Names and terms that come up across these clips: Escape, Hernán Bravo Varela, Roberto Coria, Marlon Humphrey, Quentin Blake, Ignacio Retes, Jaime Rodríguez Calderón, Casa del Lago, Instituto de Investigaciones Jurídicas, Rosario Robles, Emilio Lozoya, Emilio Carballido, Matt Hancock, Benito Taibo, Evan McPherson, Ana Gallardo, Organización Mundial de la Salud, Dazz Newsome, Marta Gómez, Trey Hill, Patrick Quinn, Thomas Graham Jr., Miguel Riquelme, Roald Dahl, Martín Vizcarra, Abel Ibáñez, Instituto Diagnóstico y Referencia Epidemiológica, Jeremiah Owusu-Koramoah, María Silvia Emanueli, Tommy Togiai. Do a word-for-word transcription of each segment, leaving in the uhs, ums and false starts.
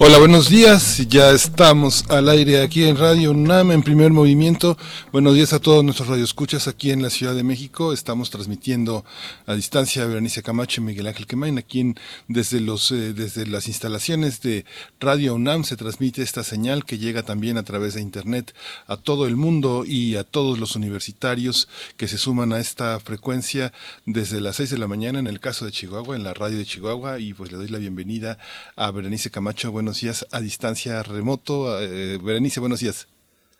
Hola, buenos días. Ya estamos al aire aquí en Radio UNAM en Primer Movimiento. Buenos días a todos nuestros radioescuchas aquí en la Ciudad de México. Estamos transmitiendo a distancia a Berenice Camacho y Miguel Ángel Quemain aquí en, desde los eh, desde las instalaciones de Radio UNAM. Se transmite esta señal que llega también a través de internet a todo el mundo y a todos los universitarios que se suman a esta frecuencia desde las seis de la mañana en el caso de Chihuahua, en la radio de Chihuahua. Y pues le doy la bienvenida a Berenice Camacho. Buenos días a distancia remoto. Eh, Berenice, buenos días.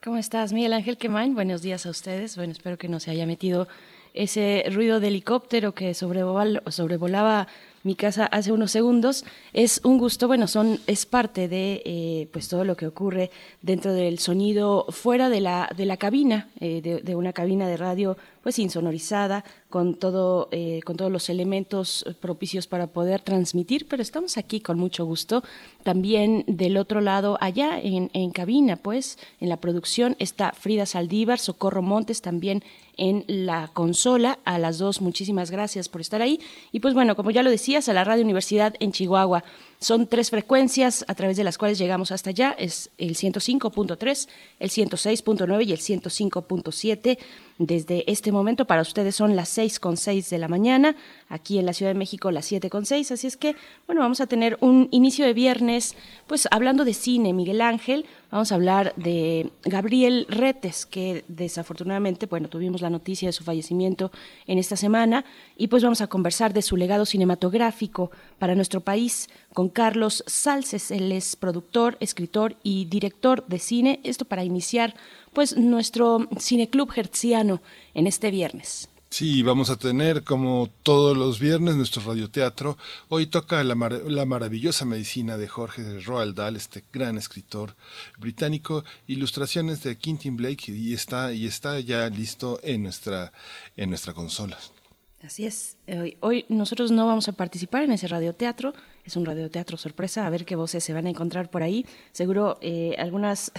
¿Cómo estás, Miguel Ángel Quemain? Buenos días a ustedes. Bueno, espero que no se haya metido ese ruido de helicóptero que sobrevolaba, sobrevolaba mi casa hace unos segundos. Es un gusto, bueno, son es parte de eh, pues todo lo que ocurre dentro del sonido fuera de la de la cabina, eh, de, de una cabina de radio pues insonorizada, con todo eh, con todos los elementos propicios para poder transmitir, pero estamos aquí con mucho gusto. También del otro lado, allá en, en cabina, pues en la producción está Frida Saldívar, Socorro Montes también en la consola. A las dos, muchísimas gracias por estar ahí. Y pues bueno, como ya lo decías, a la Radio Universidad en Chihuahua. Son tres frecuencias a través de las cuales llegamos hasta allá, es el ciento cinco punto tres, el ciento seis punto nueve y el ciento cinco punto siete. Desde este momento para ustedes son las seis con seis de la mañana, aquí en la Ciudad de México las siete con seis, así es que, bueno, vamos a tener un inicio de viernes, pues hablando de cine, Miguel Ángel. Vamos a hablar de Gabriel Retes, que desafortunadamente, bueno, tuvimos la noticia de su fallecimiento en esta semana, y pues vamos a conversar de su legado cinematográfico para nuestro país con Carlos Salces. Él es productor, escritor y director de cine. Esto para iniciar pues nuestro cineclub hertziano en este viernes. Sí, vamos a tener, como todos los viernes, nuestro radioteatro. Hoy toca la, mar- la maravillosa medicina de Jorge Roald Dahl, este gran escritor británico, ilustraciones de Quentin Blake, y está, y está ya listo en nuestra, en nuestra consola. Así es. Hoy, hoy nosotros no vamos a participar en ese radioteatro. Es un radioteatro sorpresa. A ver qué voces se van a encontrar por ahí. Seguro eh, algunas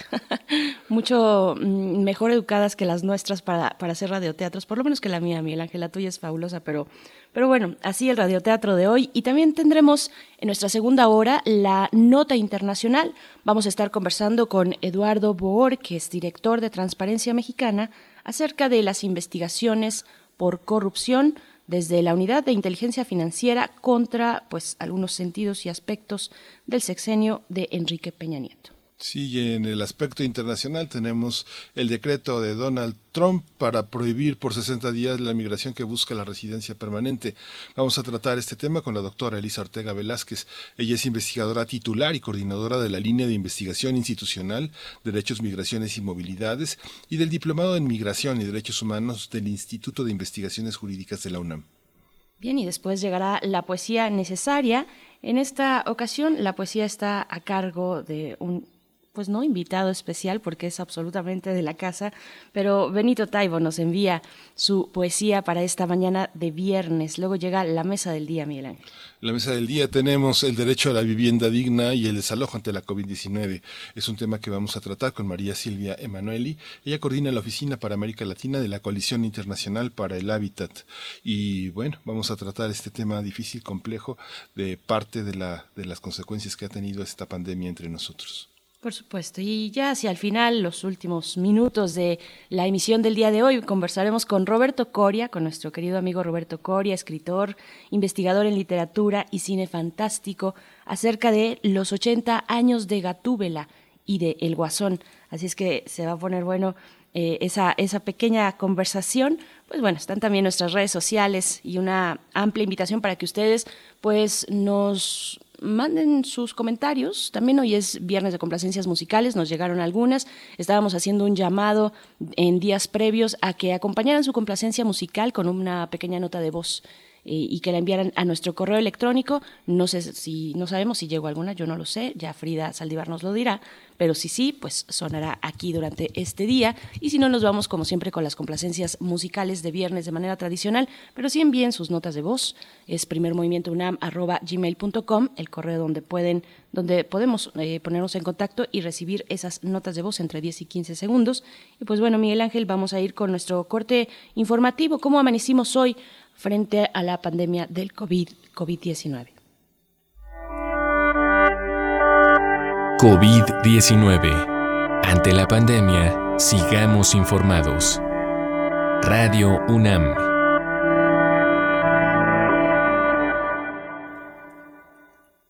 mucho mejor educadas que las nuestras para, para hacer radioteatros. Por lo menos que la mía, Miguel Ángel. La tuya es fabulosa, pero, pero bueno, así el radioteatro de hoy. Y también tendremos en nuestra segunda hora la nota internacional. Vamos a estar conversando con Eduardo Bohor, que es director de Transparencia Mexicana, acerca de las investigaciones por corrupción desde la Unidad de Inteligencia Financiera contra, pues, algunos sentidos y aspectos del sexenio de Enrique Peña Nieto. Sí, y en el aspecto internacional tenemos el decreto de Donald Trump para prohibir por sesenta días la migración que busca la residencia permanente. Vamos a tratar este tema con la doctora Elisa Ortega Velázquez. Ella es investigadora titular y coordinadora de la línea de investigación institucional, Derechos, Migraciones y Movilidades, y del Diplomado en Migración y Derechos Humanos del Instituto de Investigaciones Jurídicas de la UNAM. Bien, y después llegará la poesía necesaria. En esta ocasión, la poesía está a cargo de un pues no invitado especial porque es absolutamente de la casa, pero Benito Taibo nos envía su poesía para esta mañana de viernes. Luego llega la mesa del día, Miguel Ángel. La mesa del día tenemos el derecho a la vivienda digna y el desalojo ante la covid diecinueve. Es un tema que vamos a tratar con María Silvia Emanueli. Ella coordina la Oficina para América Latina de la Coalición Internacional para el Hábitat. Y bueno, vamos a tratar este tema difícil, complejo, de parte de, la, de las consecuencias que ha tenido esta pandemia entre nosotros. Por supuesto, y ya hacia el final, los últimos minutos de la emisión del día de hoy, conversaremos con Roberto Coria, con nuestro querido amigo Roberto Coria, escritor, investigador en literatura y cine fantástico, acerca de los ochenta años de Gatúbela y de El Guasón. Así es que se va a poner bueno eh, esa, esa pequeña conversación. Pues bueno, están también nuestras redes sociales y una amplia invitación para que ustedes pues nos manden sus comentarios. También hoy es viernes de complacencias musicales, nos llegaron algunas. Estábamos haciendo un llamado en días previos a que acompañaran su complacencia musical con una pequeña nota de voz. y que la enviaran a nuestro correo electrónico. No sé si, no sabemos si llegó alguna, yo no lo sé, ya Frida Saldívar nos lo dirá, pero si sí, pues sonará aquí durante este día. Y si no, nos vamos como siempre con las complacencias musicales de viernes de manera tradicional, pero sí envíen sus notas de voz. Es primer movimiento u n a m arroba gmail punto com el correo donde pueden donde podemos eh, ponernos en contacto y recibir esas notas de voz entre diez y quince segundos. Y pues bueno, Miguel Ángel, vamos a ir con nuestro corte informativo. ¿Cómo amanecimos hoy frente a la pandemia del COVID diecinueve? COVID diecinueve. Ante la pandemia, sigamos informados. Radio UNAM.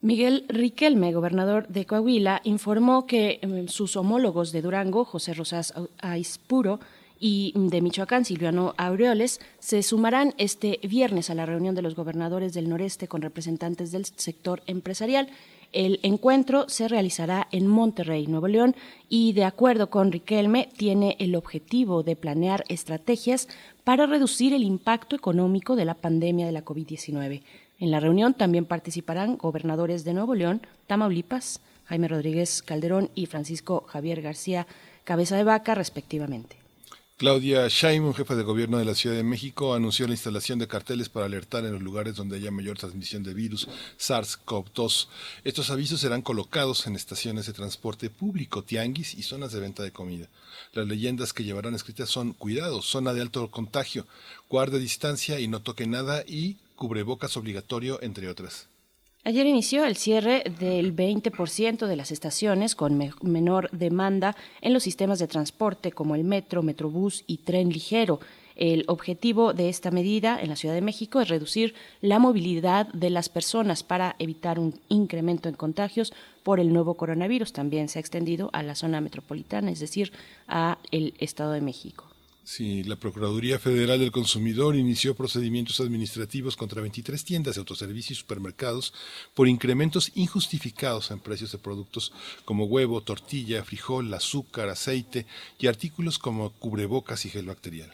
Miguel Riquelme, gobernador de Coahuila, informó que sus homólogos de Durango, José Rosas Aispuro, y de Michoacán, Silviano Aureoles, se sumarán este viernes a la reunión de los gobernadores del noreste con representantes del sector empresarial. El encuentro se realizará en Monterrey, Nuevo León, y de acuerdo con Riquelme, tiene el objetivo de planear estrategias para reducir el impacto económico de la pandemia de la COVID diecinueve. En la reunión también participarán gobernadores de Nuevo León, Tamaulipas, Jaime Rodríguez Calderón y Francisco Javier García Cabeza de Vaca, respectivamente. Claudia Sheinbaum, jefa de gobierno de la Ciudad de México, anunció la instalación de carteles para alertar en los lugares donde haya mayor transmisión de virus SARS-CoV dos. Estos avisos serán colocados en estaciones de transporte público, tianguis y zonas de venta de comida. Las leyendas que llevarán escritas son: cuidado, zona de alto contagio, guarde distancia y no toque nada, y cubrebocas obligatorio, entre otras. Ayer inició el cierre del veinte por ciento de las estaciones con me- menor demanda en los sistemas de transporte como el metro, metrobús y tren ligero. El objetivo de esta medida en la Ciudad de México es reducir la movilidad de las personas para evitar un incremento en contagios por el nuevo coronavirus. También se ha extendido a la zona metropolitana, es decir, a el Estado de México. Sí, la Procuraduría Federal del Consumidor inició procedimientos administrativos contra veintitrés tiendas de autoservicio y supermercados por incrementos injustificados en precios de productos como huevo, tortilla, frijol, azúcar, aceite y artículos como cubrebocas y gel bacterial.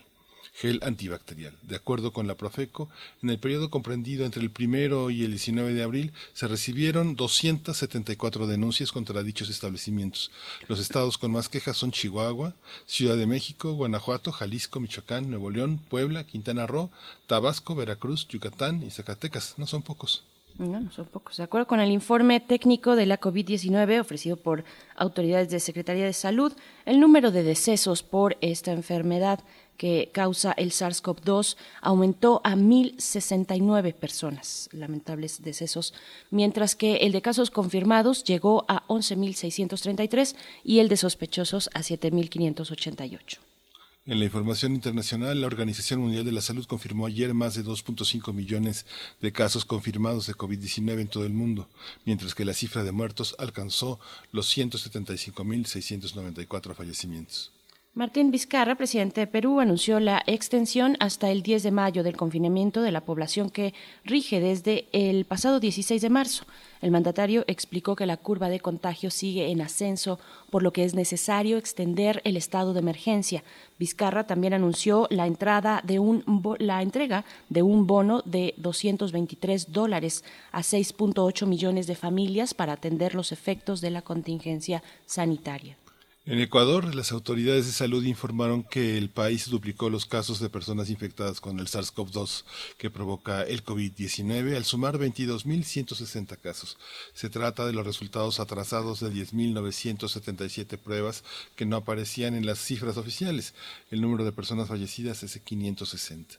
Gel antibacterial. De acuerdo con la Profeco, en el periodo comprendido entre el primero y el diecinueve de abril se recibieron doscientas setenta y cuatro denuncias contra dichos establecimientos. Los estados con más quejas son Chihuahua, Ciudad de México, Guanajuato, Jalisco, Michoacán, Nuevo León, Puebla, Quintana Roo, Tabasco, Veracruz, Yucatán y Zacatecas. No son pocos. No, no son pocos. De acuerdo con el informe técnico de la COVID diecinueve ofrecido por autoridades de Secretaría de Salud, el número de decesos por esta enfermedad que causa el SARS-CoV dos aumentó a mil sesenta y nueve personas, lamentables decesos, mientras que el de casos confirmados llegó a once mil seiscientos treinta y tres y el de sospechosos a siete mil quinientos ochenta y ocho. En la información internacional, la Organización Mundial de la Salud confirmó ayer más de dos punto cinco millones de casos confirmados de COVID diecinueve en todo el mundo, mientras que la cifra de muertos alcanzó los ciento setenta y cinco mil seiscientos noventa y cuatro fallecimientos. Martín Vizcarra, presidente de Perú, anunció la extensión hasta el diez de mayo del confinamiento de la población que rige desde el pasado dieciséis de marzo. El mandatario explicó que la curva de contagio sigue en ascenso, por lo que es necesario extender el estado de emergencia. Vizcarra también anunció la entrada de un la entrega de un bono de doscientos veintitrés dólares a seis punto ocho millones de familias para atender los efectos de la contingencia sanitaria. En Ecuador, las autoridades de salud informaron que el país duplicó los casos de personas infectadas con el SARS-CoV dos que provoca el COVID diecinueve, al sumar veintidós mil ciento sesenta casos. Se trata de los resultados atrasados de diez mil novecientos setenta y siete pruebas que no aparecían en las cifras oficiales. El número de personas fallecidas es de quinientos sesenta.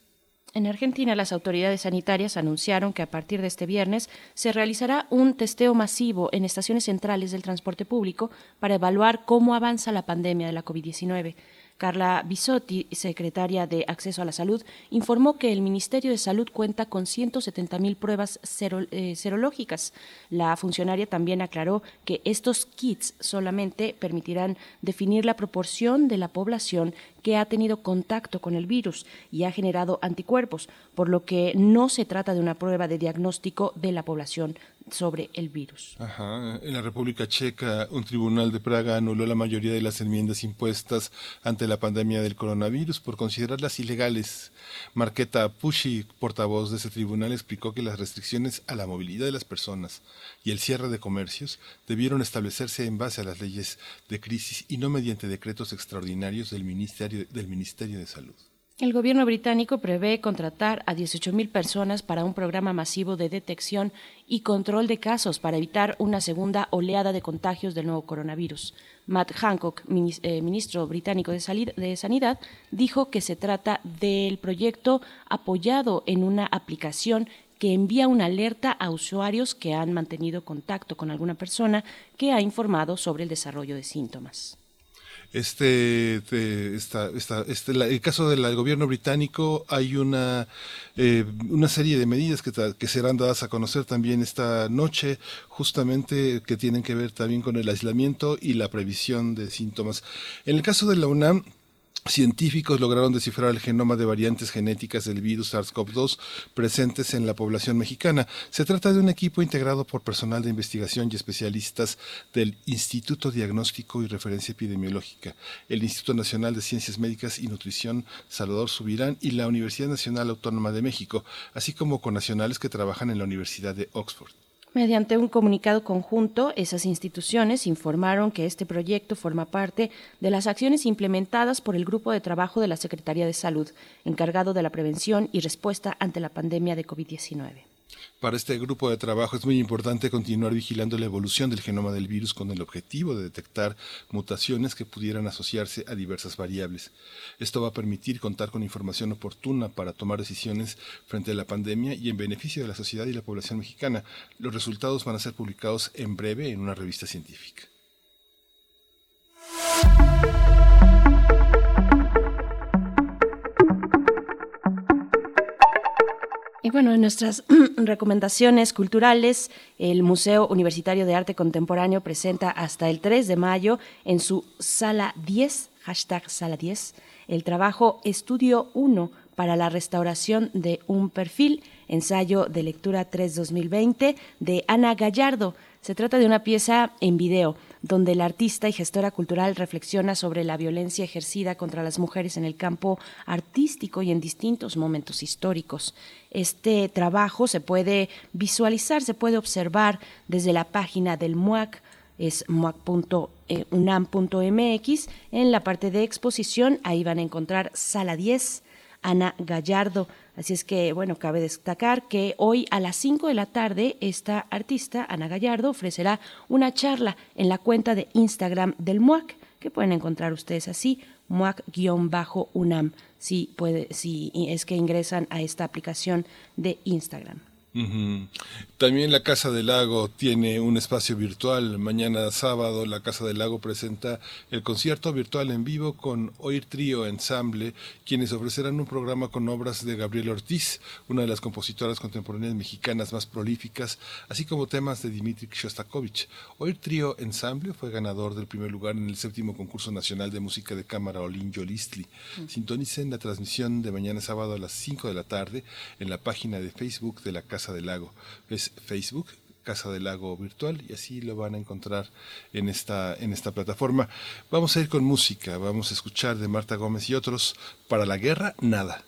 En Argentina, las autoridades sanitarias anunciaron que a partir de este viernes se realizará un testeo masivo en estaciones centrales del transporte público para evaluar cómo avanza la pandemia de la COVID diecinueve. Carla Bisotti, secretaria de Acceso a la Salud, informó que el Ministerio de Salud cuenta con ciento setenta mil pruebas sero, eh, serológicas. La funcionaria también aclaró que estos kits solamente permitirán definir la proporción de la población que ha tenido contacto con el virus y ha generado anticuerpos, por lo que no se trata de una prueba de diagnóstico de la población sobre el virus. Ajá. En la República Checa, un tribunal de Praga anuló la mayoría de las enmiendas impuestas ante la pandemia del coronavirus por considerarlas ilegales. Marketa Pushy, portavoz de ese tribunal, explicó que las restricciones a la movilidad de las personas y el cierre de comercios debieron establecerse en base a las leyes de crisis y no mediante decretos extraordinarios del Ministerio, del Ministerio de Salud. El gobierno británico prevé contratar a dieciocho mil personas para un programa masivo de detección y control de casos para evitar una segunda oleada de contagios del nuevo coronavirus. Matt Hancock, ministro británico de Sanidad, dijo que se trata del proyecto apoyado en una aplicación que envía una alerta a usuarios que han mantenido contacto con alguna persona que ha informado sobre el desarrollo de síntomas. Este, esta, esta, este, la, el caso del gobierno británico, hay una eh, una serie de medidas que, que serán dadas a conocer también esta noche, justamente que tienen que ver también con el aislamiento y la previsión de síntomas. En el caso de la UNAM, científicos lograron descifrar el genoma de variantes genéticas del virus SARS-CoV dos presentes en la población mexicana. Se trata de un equipo integrado por personal de investigación y especialistas del Instituto Diagnóstico y Referencia Epidemiológica, el Instituto Nacional de Ciencias Médicas y Nutrición Salvador Subirán y la Universidad Nacional Autónoma de México, así como con nacionales que trabajan en la Universidad de Oxford. Mediante un comunicado conjunto, esas instituciones informaron que este proyecto forma parte de las acciones implementadas por el Grupo de Trabajo de la Secretaría de Salud, encargado de la prevención y respuesta ante la pandemia de covid diecinueve. Para este grupo de trabajo es muy importante continuar vigilando la evolución del genoma del virus con el objetivo de detectar mutaciones que pudieran asociarse a diversas variables. Esto va a permitir contar con información oportuna para tomar decisiones frente a la pandemia y en beneficio de la sociedad y la población mexicana. Los resultados van a ser publicados en breve en una revista científica. Y bueno, en nuestras recomendaciones culturales, el Museo Universitario de Arte Contemporáneo presenta hasta el tres de mayo en su Sala diez, hashtag Sala diez, el trabajo Estudio uno para la restauración de un perfil, ensayo de lectura tres dos mil veinte de Ana Gallardo. Se trata de una pieza en video donde la artista y gestora cultural reflexiona sobre la violencia ejercida contra las mujeres en el campo artístico y en distintos momentos históricos. Este trabajo se puede visualizar, se puede observar desde la página del MUAC, es muac punto unam punto mx. En la parte de exposición, ahí van a encontrar Sala diez, Ana Gallardo. Así es que, bueno, cabe destacar que hoy a las cinco de la tarde esta artista, Ana Gallardo, ofrecerá una charla en la cuenta de Instagram del MUAC, que pueden encontrar ustedes así, muac-unam, si, puede, si es que ingresan a esta aplicación de Instagram. Uh-huh. También la Casa del Lago tiene un espacio virtual. Mañana sábado la Casa del Lago presenta el concierto virtual en vivo con Oir Trío Ensamble, quienes ofrecerán un programa con obras de Gabriel Retes, una de las compositoras contemporáneas mexicanas más prolíficas, así como temas de Dmitri Shostakovich. Oir Trío Ensamble fue ganador del primer lugar en el séptimo concurso nacional de música de cámara Olin Yolistli. Uh-huh. Sintonicen la transmisión de mañana sábado a las cinco de la tarde en la página de Facebook de la Casa del Lago, es Facebook Casa del Lago Virtual, y así lo van a encontrar en esta, en esta plataforma. Vamos a ir con música, vamos a escuchar de Marta Gómez y otros, Para la guerra, nada.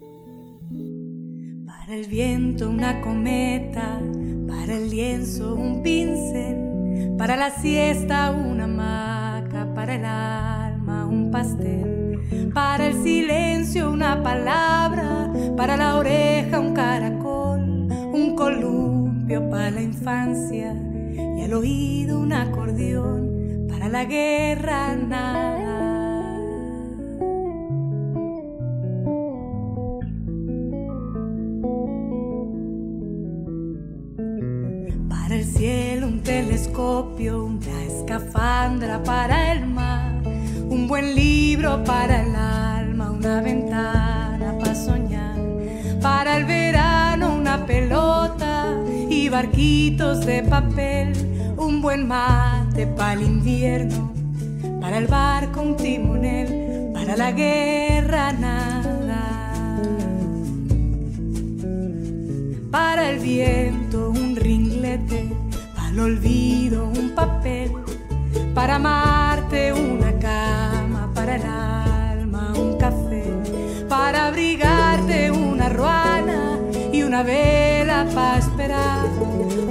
Para el viento una cometa, para el lienzo un pincel, para la siesta una hamaca, para el alma un pastel. Para el silencio una palabra, para la oreja un caracol, un columpio para la infancia y al oído un acordeón, para la guerra nada. Para el cielo un telescopio, una escafandra para el mar. Un buen libro para el alma, una ventana para soñar. Para el verano una pelota y barquitos de papel. Un buen mate para el invierno, para el barco un timonel, para la guerra nada. Para el viento un ringlet, al olvido un papel, para amarte una cama, para el alma un café, para abrigarte una ruana y una vela para esperar,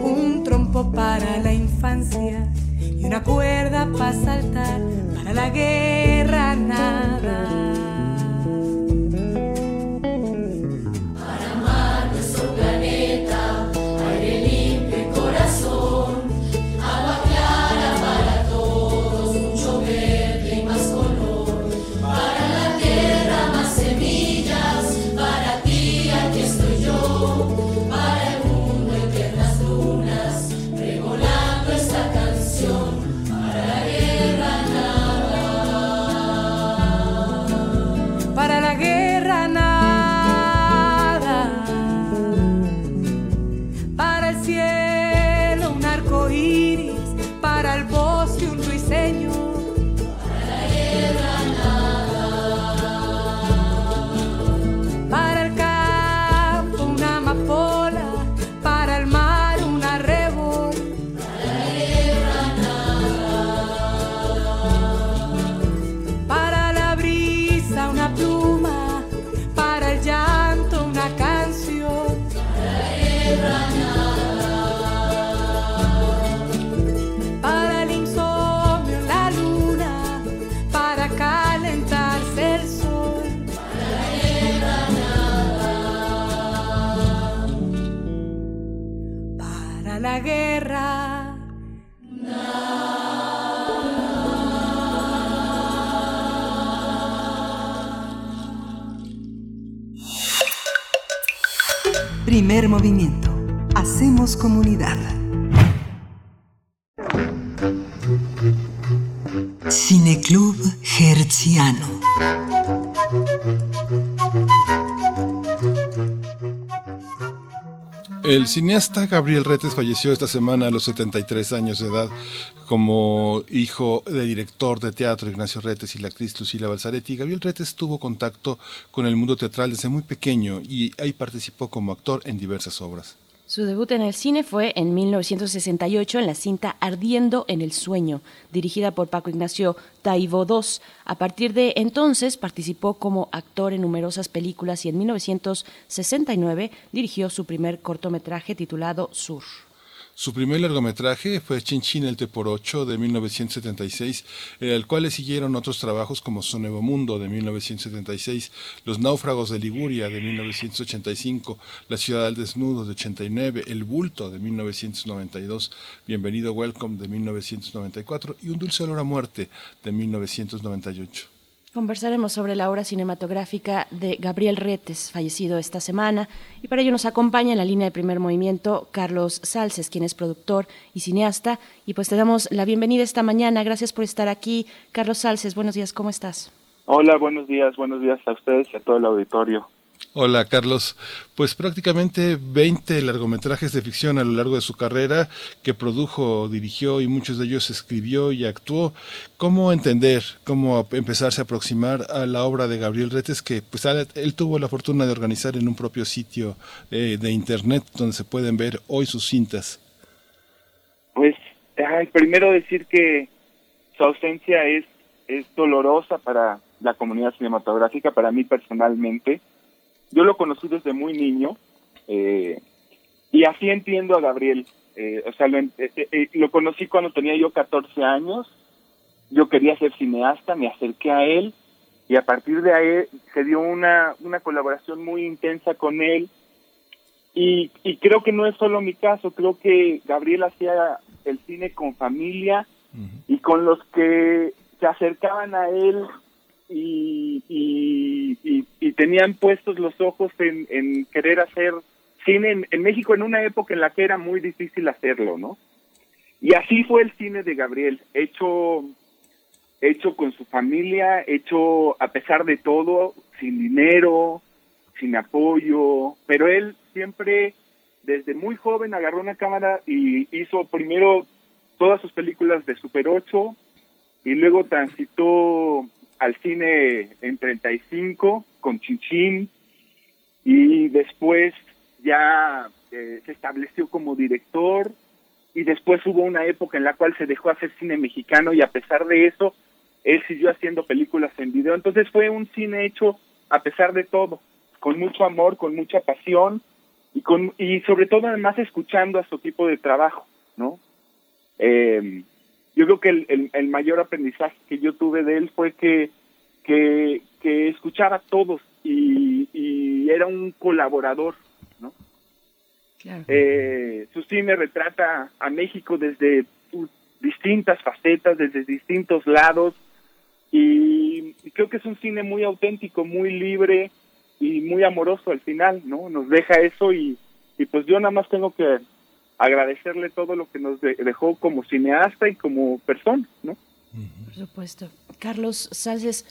un trompo para la infancia y una cuerda para saltar, para la guerra nada. La guerra nada. Primer movimiento. Hacemos comunidad. Cineclub Hertziano. El cineasta Gabriel Retes falleció esta semana a los setenta y tres años de edad, como hijo del director de teatro Ignacio Retes y la actriz Lucila Balzaretti. Gabriel Retes tuvo contacto con el mundo teatral desde muy pequeño y ahí participó como actor en diversas obras. Su debut en el cine fue en mil novecientos sesenta y ocho en la cinta Ardiendo en el Sueño, dirigida por Paco Ignacio Taibo segundo. A partir de entonces participó como actor en numerosas películas y en mil novecientos sesenta y nueve dirigió su primer cortometraje titulado Sur. Su primer largometraje fue Chinchín el Teporocho de mil novecientos setenta y seis, al cual le siguieron otros trabajos como Su Nuevo Mundo de mil novecientos setenta y seis, Los Náufragos de Liguria de mil novecientos ochenta y cinco, La Ciudad al Desnudo de ochenta y nueve, El Bulto de mil novecientos noventa y dos, Bienvenido Welcome de mil novecientos noventa y cuatro y Un Dulce Olor a Muerte de mil novecientos noventa y ocho. Conversaremos sobre la obra cinematográfica de Gabriel Retes, fallecido esta semana, y para ello nos acompaña en la línea de Primer Movimiento Carlos Salces, quien es productor y cineasta, y pues te damos la bienvenida esta mañana. Gracias por estar aquí. Carlos Salces, buenos días, ¿cómo estás? Hola, buenos días, buenos días a ustedes y a todo el auditorio. Hola, Carlos. Pues prácticamente veinte largometrajes de ficción a lo largo de su carrera que produjo, dirigió y muchos de ellos escribió y actuó. ¿Cómo entender, cómo empezarse a aproximar a la obra de Gabriel Retes, que pues él tuvo la fortuna de organizar en un propio sitio eh, de internet donde se pueden ver hoy sus cintas? Pues ay, primero decir que su ausencia es, es dolorosa para la comunidad cinematográfica, para mí personalmente. Yo lo conocí desde muy niño eh, y así entiendo a Gabriel. Eh, o sea, lo, eh, eh, lo conocí cuando tenía yo catorce años. Yo quería ser cineasta, me acerqué a él y a partir de ahí se dio una, una colaboración muy intensa con él. Y, y creo que no es solo mi caso, creo que Gabriel hacía el cine con familia uh-huh. y con los que se acercaban a él. Y, y, y, y tenían puestos los ojos en, en querer hacer cine en, en México en una época en la que era muy difícil hacerlo, ¿no? Y así fue el cine de Gabriel, hecho, hecho con su familia, hecho a pesar de todo, sin dinero, sin apoyo, pero él siempre, desde muy joven, agarró una cámara y hizo primero todas sus películas de Super ocho y luego transitó al cine en treinta y cinco con Chinchín y después ya eh, se estableció como director y después hubo una época en la cual se dejó hacer cine mexicano y a pesar de eso, él siguió haciendo películas en video. Entonces fue un cine hecho a pesar de todo, con mucho amor, con mucha pasión y con y sobre todo además escuchando a su tipo de trabajo, ¿no? Eh, yo creo que el, el, el mayor aprendizaje que yo tuve de él fue que, que, que escuchaba a todos y, y era un colaborador, ¿no? Claro. Eh, su cine retrata a México desde distintas facetas, desde distintos lados, y creo que es un cine muy auténtico, muy libre y muy amoroso al final, ¿no? Nos deja eso y, y pues yo nada más tengo que agradecerle todo lo que nos dejó como cineasta y como persona, ¿no? Por supuesto. Carlos Salces,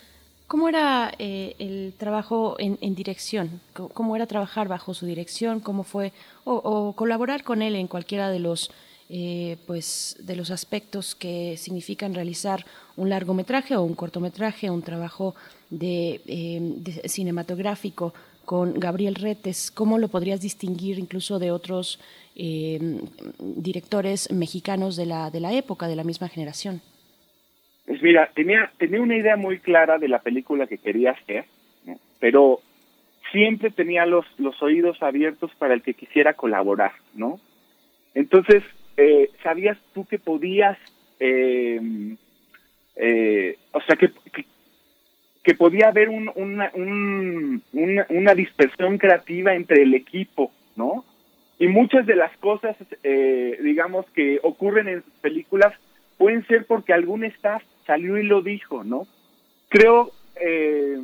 ¿cómo era eh, el trabajo en, en dirección? ¿Cómo, ¿Cómo era trabajar bajo su dirección? ¿Cómo fue? O, o colaborar con él en cualquiera de los Eh, pues de los aspectos que significan realizar un largometraje o un cortometraje, un trabajo de, eh, de cinematográfico con Gabriel Retes, ¿cómo lo podrías distinguir incluso de otros eh, directores mexicanos de la de la época, de la misma generación? Pues mira, tenía tenía una idea muy clara de la película que quería hacer, ¿no? Pero siempre tenía los los oídos abiertos para el que quisiera colaborar, ¿no? Entonces Eh, ¿sabías tú que podías, eh, eh, o sea, que, que, que podía haber un, una, un, una, una dispersión creativa entre el equipo, ¿no? Y muchas de las cosas, eh, digamos, que ocurren en películas pueden ser porque algún staff salió y lo dijo, ¿no? Creo, eh,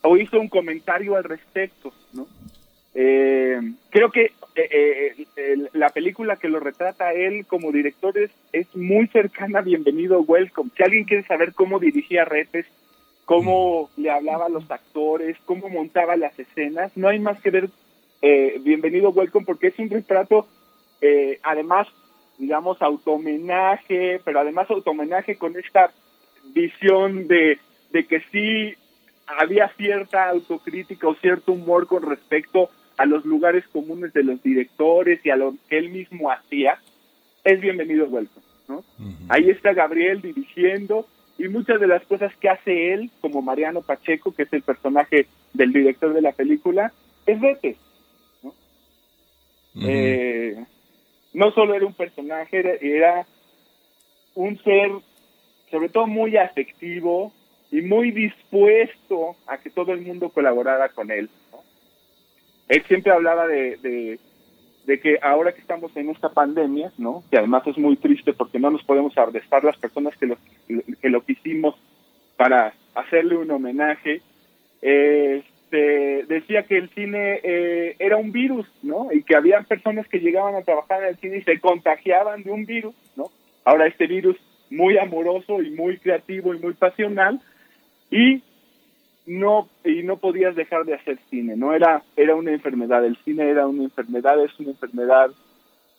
o hizo un comentario al respecto, ¿no? Eh, creo que eh, eh, eh, la película que lo retrata él como director es, es muy cercana a Bienvenido Welcome. Si alguien quiere saber cómo dirigía Retes, cómo le hablaba a los actores, cómo montaba las escenas, no hay más que ver eh, Bienvenido Welcome, porque es un retrato eh, además, digamos, autohomenaje, pero además autohomenaje con esta visión de, de que sí había cierta autocrítica o cierto humor con respecto a los lugares comunes de los directores y a lo que él mismo hacía. Es Bienvenido Welcome, ¿no? Uh-huh. Ahí está Gabriel dirigiendo y muchas de las cosas que hace él, como Mariano Pacheco, que es el personaje del director de la película, es Retes, ¿no? Uh-huh. Eh, no solo era un personaje, era, era un ser sobre todo muy afectivo y muy dispuesto a que todo el mundo colaborara con él. Él siempre hablaba de, de, de que ahora que estamos en esta pandemia, ¿no? Que además es muy triste porque no nos podemos abrazar las personas que lo, que lo quisimos para hacerle un homenaje. Este, decía que el cine eh, era un virus, ¿no? Y que había personas que llegaban a trabajar en el cine y se contagiaban de un virus, ¿no? Ahora este virus muy amoroso y muy creativo y muy pasional y no y no podías dejar de hacer cine, no era era una enfermedad, el cine era una enfermedad, es una enfermedad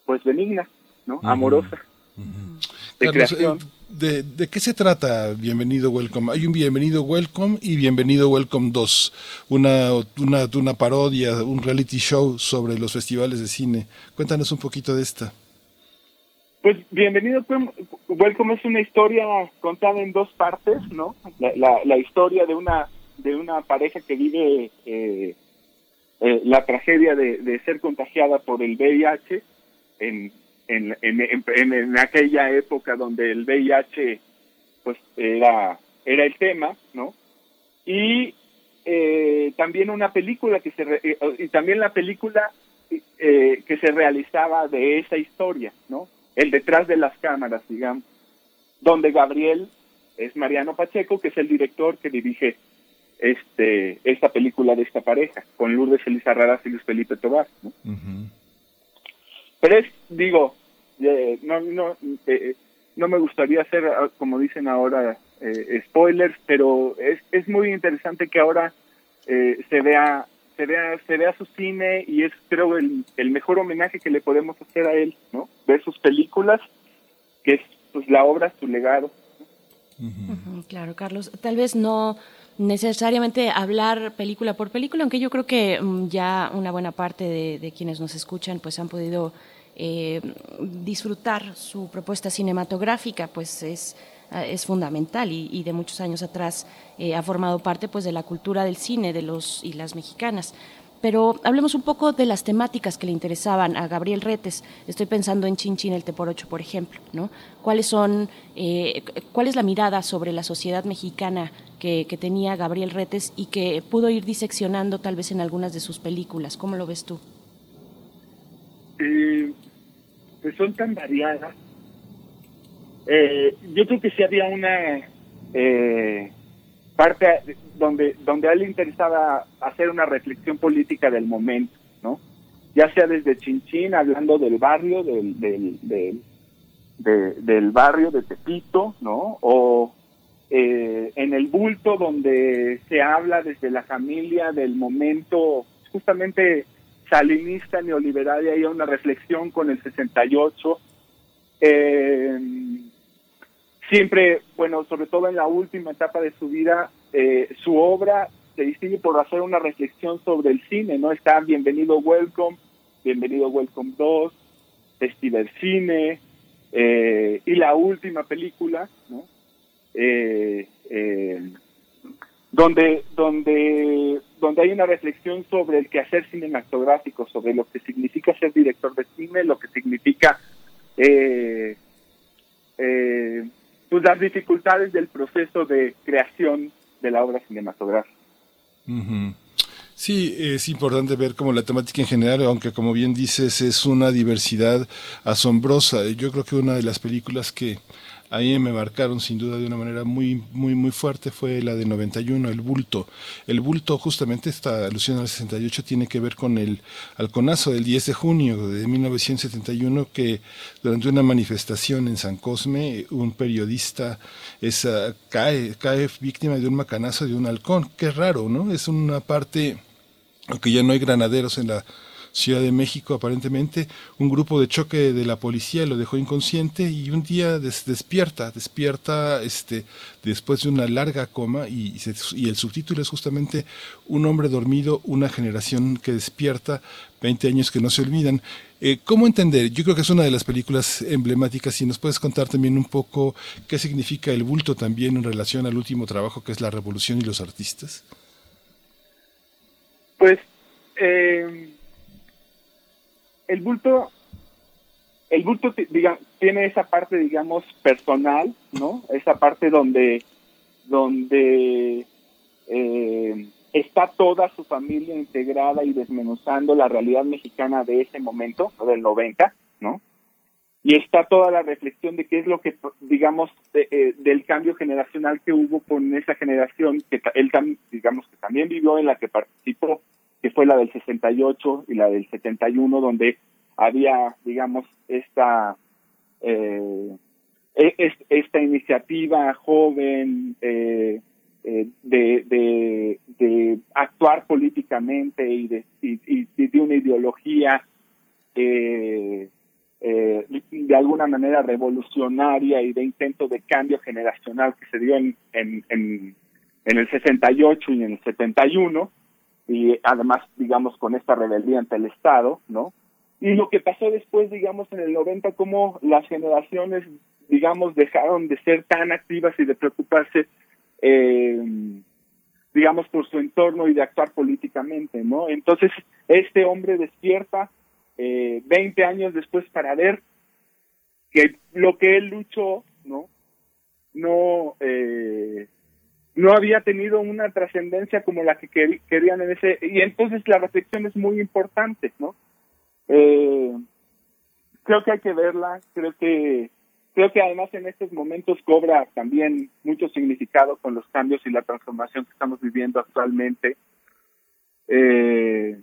pues benigna, ¿no? Uh-huh. Amorosa. Uh-huh. De Carlos, creación. Eh, de, ¿De qué se trata Bienvenido Welcome? Hay un Bienvenido Welcome y Bienvenido Welcome dos, una una una parodia, un reality show sobre los festivales de cine. Cuéntanos un poquito de esta. Pues Bienvenido Welcome es una historia contada en dos partes, ¿no? La la, la historia de una de una pareja que vive eh, eh, la tragedia de, de ser contagiada por el V I H en en, en, en en aquella época donde el V I H pues era era el tema, ¿no? Y eh, también una película que se re, eh, y también la película eh, que se realizaba de esa historia, ¿no? El detrás de las cámaras, digamos, donde Gabriel es Mariano Pacheco, que es el director que dirige Este, esta película de esta pareja, con Lourdes Elizarraraz y Luis Felipe Tobar, ¿no? Uh-huh. Pero es, digo, eh, no, no, eh, no me gustaría hacer, como dicen ahora, eh, spoilers, pero es, es muy interesante que ahora eh, se vea, se vea, se vea su cine y es, creo, el, el mejor homenaje que le podemos hacer a él, ¿no? Ver sus películas, que es pues la obra, su legado. Uh-huh. Uh-huh, claro, Carlos, tal vez no necesariamente hablar película por película, aunque yo creo que ya una buena parte de, de quienes nos escuchan pues han podido eh, disfrutar su propuesta cinematográfica, pues es, es fundamental y, y de muchos años atrás eh, ha formado parte pues de la cultura del cine de los y las mexicanas. Pero hablemos un poco de las temáticas que le interesaban a Gabriel Retes. Estoy pensando en Chin Chin el Teporocho, por ejemplo, ¿no? ¿Cuáles son, eh, ¿Cuál es la mirada sobre la sociedad mexicana que, que tenía Gabriel Retes y que pudo ir diseccionando tal vez en algunas de sus películas? ¿Cómo lo ves tú? Eh, pues son tan variadas. Eh, yo creo que sí había una eh, parte donde donde a él le interesaba hacer una reflexión política del momento, ¿no? Ya sea desde Chin Chin, hablando del barrio, del del, del, del, del barrio de Tepito, ¿no? O eh, en El Bulto, donde se habla desde la familia del momento justamente salinista, neoliberal, y hay una reflexión con el sesenta y ocho. Eh... Siempre, bueno, sobre todo en la última etapa de su vida, eh, su obra se distingue por hacer una reflexión sobre el cine, ¿no? Está Bienvenido Welcome, Bienvenido Welcome dos, Festival Cine, eh, y la última película, ¿no? Eh, eh, donde, donde, donde hay una reflexión sobre el quehacer cinematográfico, sobre lo que significa ser director de cine, lo que significa... Eh, eh, pues las dificultades del proceso de creación de la obra cinematográfica. Uh-huh. Sí, es importante ver como la temática en general, aunque como bien dices, es una diversidad asombrosa. Yo creo que una de las películas que ahí me marcaron sin duda de una manera muy muy muy fuerte fue la del noventa y uno, El Bulto. El Bulto, justamente esta alusión al sesenta y ocho, tiene que ver con el halconazo del diez de junio de mil novecientos setenta y uno, que durante una manifestación en San Cosme, un periodista es, uh, cae, cae víctima de un macanazo de un halcón. Qué raro, ¿no? Es una parte, aunque ya no hay granaderos en la Ciudad de México, aparentemente un grupo de choque de la policía lo dejó inconsciente y un día des- despierta, despierta este, después de una larga coma y, se, y el subtítulo es justamente Un hombre dormido, una generación que despierta, veinte años que no se olvidan. Eh, ¿Cómo entender? Yo creo que es una de las películas emblemáticas y nos puedes contar también un poco qué significa El Bulto también en relación al último trabajo que es La Revolución y los Artistas. Pues... Eh... El bulto, el bulto digamos, tiene esa parte, digamos, personal, ¿no? Esa parte donde, donde eh, está toda su familia integrada y desmenuzando la realidad mexicana de ese momento, del noventa, ¿no? Y está toda la reflexión de qué es lo que, digamos, de, eh, del cambio generacional que hubo con esa generación que él, digamos, que también vivió, en la que participó, que fue la del sesenta y ocho y la del setenta y uno, donde había, digamos, esta eh, es, esta iniciativa joven eh, eh, de, de, de actuar políticamente y de, y, y, y de una ideología eh, eh, de alguna manera revolucionaria y de intento de cambio generacional que se dio en, en, en, en el sesenta y ocho y en el setenta y uno, y además, digamos, con esta rebeldía ante el Estado, ¿no? Y lo que pasó después, digamos, en el noventa, cómo las generaciones, digamos, dejaron de ser tan activas y de preocuparse, eh, digamos, por su entorno y de actuar políticamente, ¿no? Entonces, este hombre despierta eh, veinte años después para ver que lo que él luchó, ¿no? No... Eh, no había tenido una trascendencia como la que querían en ese... Y entonces la reflexión es muy importante, ¿no? Eh, creo que hay que verla, creo que creo que además en estos momentos cobra también mucho significado con los cambios y la transformación que estamos viviendo actualmente. Eh,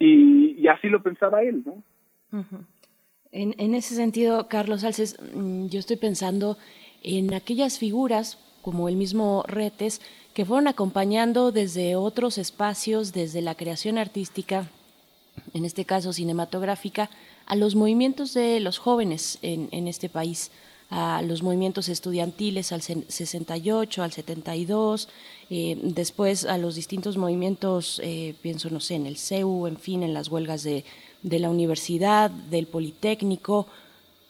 y, y así lo pensaba él, ¿no? Uh-huh. En, en ese sentido, Carlos Salces, yo estoy pensando en aquellas figuras... como el mismo Retes, que fueron acompañando desde otros espacios, desde la creación artística, en este caso cinematográfica, a los movimientos de los jóvenes en, en este país, a los movimientos estudiantiles al sesenta y ocho, al setenta y dos, eh, después a los distintos movimientos, eh, pienso, no sé, en el C E U, en fin, en las huelgas de, de la universidad, del Politécnico.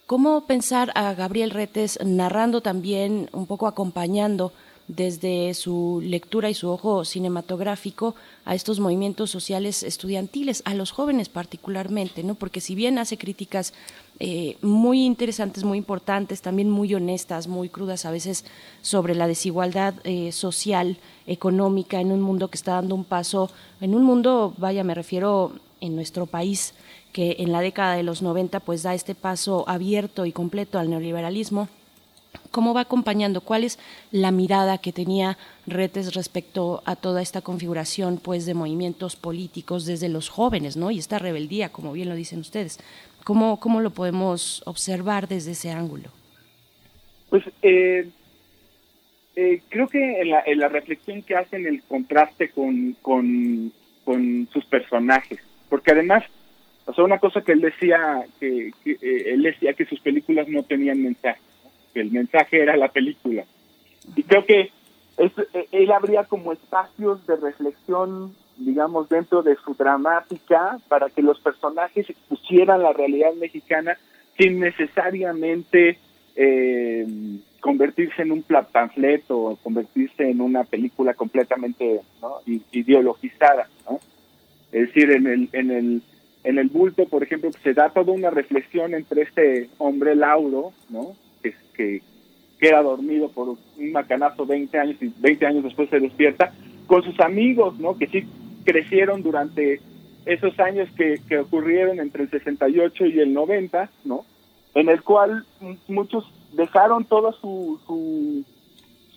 ¿Cómo pensar a Gabriel Retes narrando también, un poco acompañando desde su lectura y su ojo cinematográfico a estos movimientos sociales estudiantiles, a los jóvenes particularmente, ¿no? Porque si bien hace críticas eh, muy interesantes, muy importantes, también muy honestas, muy crudas a veces sobre la desigualdad eh, social, económica, en un mundo que está dando un paso, en un mundo, vaya, me refiero en nuestro país, que en la década de los noventa pues da este paso abierto y completo al neoliberalismo. ¿Cómo va acompañando? ¿Cuál es la mirada que tenía Retes respecto a toda esta configuración pues, de movimientos políticos desde los jóvenes, ¿no? Y esta rebeldía, como bien lo dicen ustedes? ¿Cómo, cómo lo podemos observar desde ese ángulo? Pues eh, eh, creo que en la, en la reflexión que hacen el contraste con, con, con sus personajes, porque además, o sea, una cosa que él decía, que, que eh, él decía que sus películas no tenían mensaje, que el mensaje era la película. Y creo que es, él abría como espacios de reflexión, digamos, dentro de su dramática, para que los personajes expusieran la realidad mexicana sin necesariamente eh, convertirse en un panfleto o convertirse en una película completamente, ¿no?, ideologizada, ¿no? Es decir, en el, en el en el bulto, por ejemplo, se da toda una reflexión entre este hombre Lauro, ¿no?, que queda dormido por un macanazo veinte años y veinte años después se despierta, con sus amigos, ¿no?, que sí crecieron durante esos años que, que ocurrieron entre el sesenta y ocho y el noventa, ¿no?, en el cual muchos dejaron toda su su,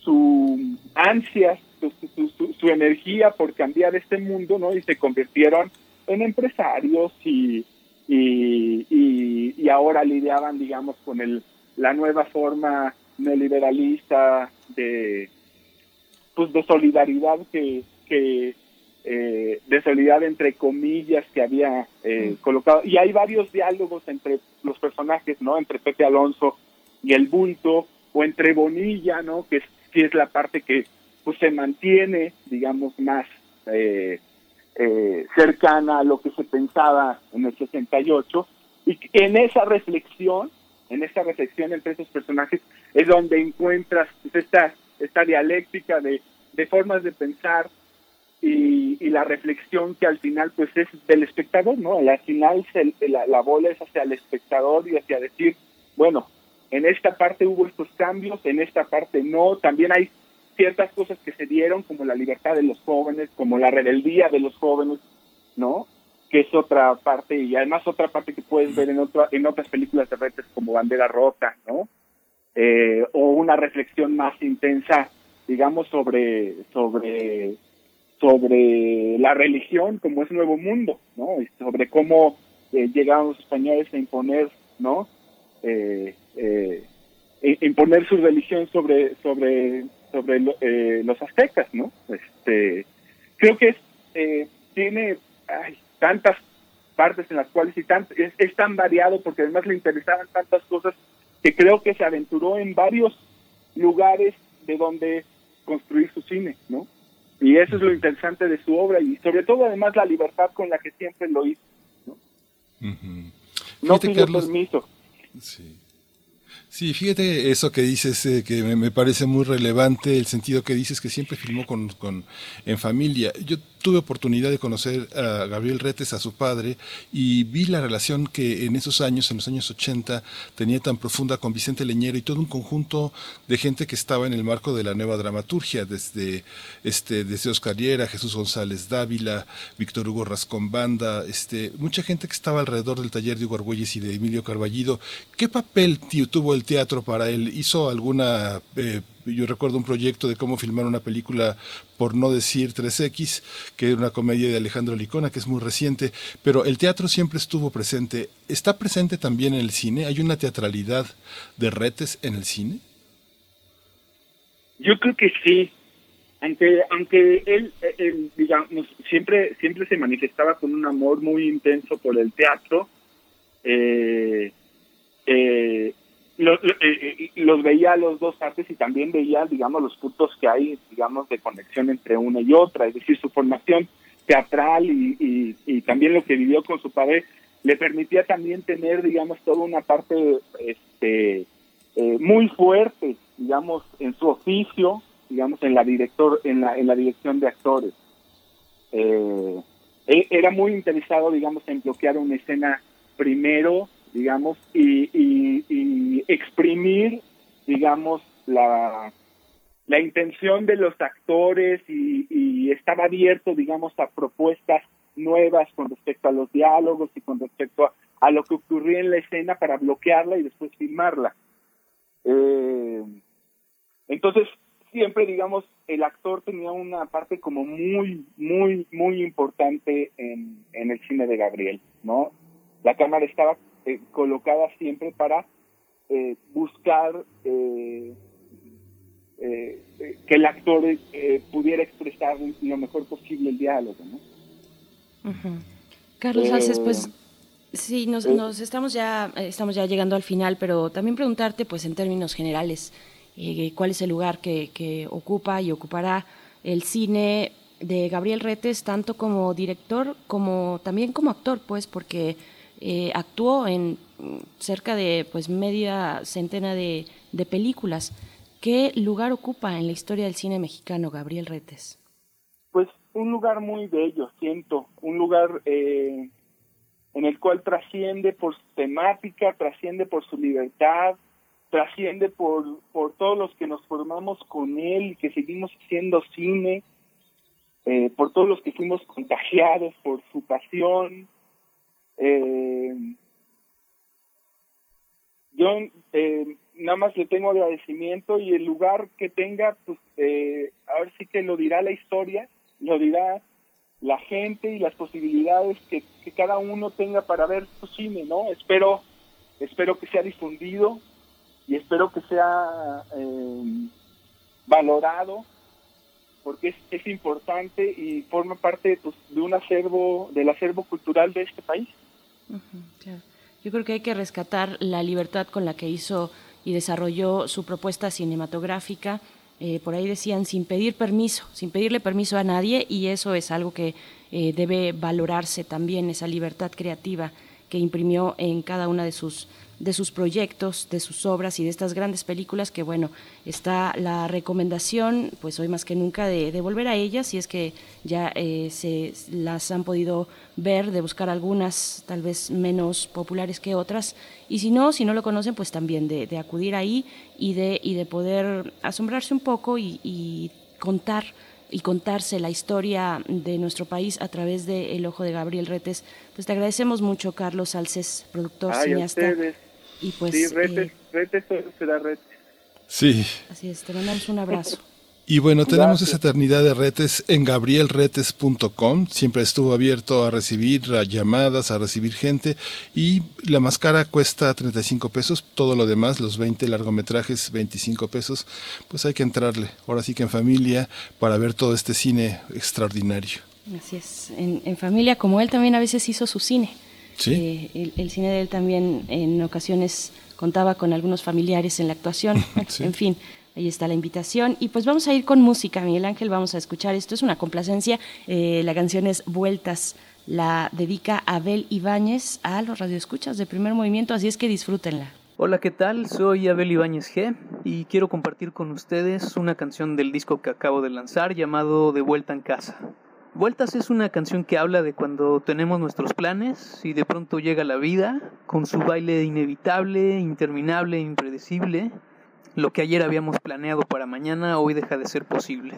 su ansia, su, su, su, su energía por cambiar este mundo, ¿no?, y se convirtieron en empresarios y, y, y, y ahora lidiaban, digamos, con el la nueva forma neoliberalista de pues de solidaridad que, que eh, de solidaridad entre comillas que había eh, colocado. Y hay varios diálogos entre los personajes, ¿no?, entre Pepe Alonso y el bulto, o entre Bonilla, ¿no?, que es, que es la parte que pues se mantiene, digamos, más eh, eh, cercana a lo que se pensaba en el sesenta y ocho, y en esa reflexión En esta reflexión entre esos personajes es donde encuentras esta, esta dialéctica de, de formas de pensar y, y la reflexión que al final pues es del espectador, ¿no? Al final se, la, la bola es hacia el espectador y hacia decir, bueno, en esta parte hubo estos cambios, en esta parte no. También hay ciertas cosas que se dieron, como la libertad de los jóvenes, como la rebeldía de los jóvenes, ¿no?, que es otra parte, y además otra parte que puedes ver en otra, en otras películas de Retes como Bandera Rota, ¿no? Eh, o una reflexión más intensa, digamos, sobre sobre sobre la religión como es Nuevo Mundo, ¿no? Y sobre cómo eh, llegaron los españoles a imponer, ¿no?, Eh, eh, imponer su religión sobre sobre sobre eh, los aztecas, ¿no? Este, creo que es, eh, tiene ay, tantas partes en las cuales y tan, es, es tan variado, porque además le interesaban tantas cosas que creo que se aventuró en varios lugares de donde construir su cine, ¿no? Y eso es lo interesante de su obra, y sobre todo además la libertad con la que siempre lo hizo, ¿no? Uh-huh. No pidió Carlos... permiso. Sí. Sí, fíjate eso que dices, eh, que me, me parece muy relevante, el sentido que dices que siempre filmó con, con en familia. Yo tuve oportunidad de conocer a Gabriel Retes, a su padre, y vi la relación que en esos años, en los años ochenta, tenía tan profunda con Vicente Leñero y todo un conjunto de gente que estaba en el marco de la nueva dramaturgia, desde este desde Oscar Llera, Jesús González Dávila, Víctor Hugo Rascón Banda, este, mucha gente que estaba alrededor del taller de Hugo Argüelles y de Emilio Carballido. ¿Qué papel tío, tuvo el teatro para él? ¿Hizo alguna... Eh, yo recuerdo un proyecto de cómo filmar una película, por no decir tres equis, que era una comedia de Alejandro Licona, que es muy reciente, pero el teatro siempre estuvo presente. ¿Está presente también en el cine? ¿Hay una teatralidad de Retes en el cine? Yo creo que sí, aunque aunque él, él digamos, siempre siempre se manifestaba con un amor muy intenso por el teatro. Eh, eh, Los, los veía los dos artes y también veía, digamos, los puntos que hay, digamos, de conexión entre una y otra, es decir, su formación teatral y, y, y también lo que vivió con su padre le permitía también tener, digamos, toda una parte este eh, muy fuerte, digamos, en su oficio, digamos, en la director, en la en la dirección de actores. Eh, era muy interesado, digamos, en bloquear una escena primero, digamos, y, y, y exprimir, digamos, la la intención de los actores y, y estaba abierto, digamos, a propuestas nuevas con respecto a los diálogos y con respecto a, a lo que ocurría en la escena para bloquearla y después filmarla. Eh, entonces, siempre, digamos, el actor tenía una parte como muy, muy, muy importante en, en el cine de Gabriel, ¿no? La cámara estaba eh, colocada siempre para eh, buscar eh, eh, que el actor eh, pudiera expresar lo mejor posible el diálogo, ¿no? Uh-huh. Carlos Salces, pues sí, nos, nos estamos ya estamos ya llegando al final, pero también preguntarte, pues en términos generales, eh, ¿cuál es el lugar que, que ocupa y ocupará el cine de Gabriel Retes, tanto como director como también como actor, pues, porque eh, actuó en cerca de pues media centena de, de películas? ¿Qué lugar ocupa en la historia del cine mexicano Gabriel Retes? Pues un lugar muy bello, siento, un lugar eh, en el cual trasciende por su temática, trasciende por su libertad, trasciende por, por todos los que nos formamos con él, que seguimos haciendo cine, eh, por todos los que fuimos contagiados por su pasión. Eh, yo eh, nada más le tengo agradecimiento, y el lugar que tenga, pues eh, ahora sí que lo dirá la historia, lo dirá la gente y las posibilidades que, que cada uno tenga para ver su cine, ¿no? Espero, espero que sea difundido y espero que sea eh, valorado, porque es, es importante y forma parte, pues, de un acervo, del acervo cultural de este país. Uh-huh, claro. Yo creo que hay que rescatar la libertad con la que hizo y desarrolló su propuesta cinematográfica. Eh, por ahí decían, sin pedir permiso, sin pedirle permiso a nadie, y eso es algo que eh, debe valorarse también, esa libertad creativa que imprimió en cada una de sus, de sus proyectos, de sus obras y de estas grandes películas, que bueno, está la recomendación, pues hoy más que nunca, de, de volver a ellas, si es que ya eh, se las han podido ver, de buscar algunas tal vez menos populares que otras, y si no, si no lo conocen, pues también de, de acudir ahí y de, y de poder asombrarse un poco y, y contar y contarse la historia de nuestro país a través de el ojo de Gabriel Retes. Pues te agradecemos mucho, Carlos Salces, productor, Ay, cineasta. Ustedes. Y pues, sí, Retes, eh, Retes será Retes. Sí. Así es, te mandamos un abrazo. Y bueno, tenemos Gracias. Esa eternidad de Retes en gabriel retes punto com. Siempre estuvo abierto a recibir a llamadas, a recibir gente. Y la máscara cuesta treinta y cinco pesos. Todo lo demás, los veinte largometrajes, veinticinco pesos. Pues hay que entrarle. Ahora sí que en familia, para ver todo este cine extraordinario. Así es. En, en familia, como él también a veces hizo su cine. Sí. Eh, el, el cine de él también en ocasiones contaba con algunos familiares en la actuación. Sí. En fin. Ahí está la invitación, y pues vamos a ir con música, Miguel Ángel, vamos a escuchar, esto es una complacencia, eh, la canción es Vueltas, la dedica Abel Ibáñez a los radioescuchas de Primer Movimiento, así es que disfrútenla. Hola, ¿qué tal? Soy Abel Ibáñez G y quiero compartir con ustedes una canción del disco que acabo de lanzar llamado De Vuelta en Casa. Vueltas es una canción que habla de cuando tenemos nuestros planes y de pronto llega la vida con su baile inevitable, interminable, impredecible. Lo que ayer habíamos planeado para mañana hoy deja de ser posible.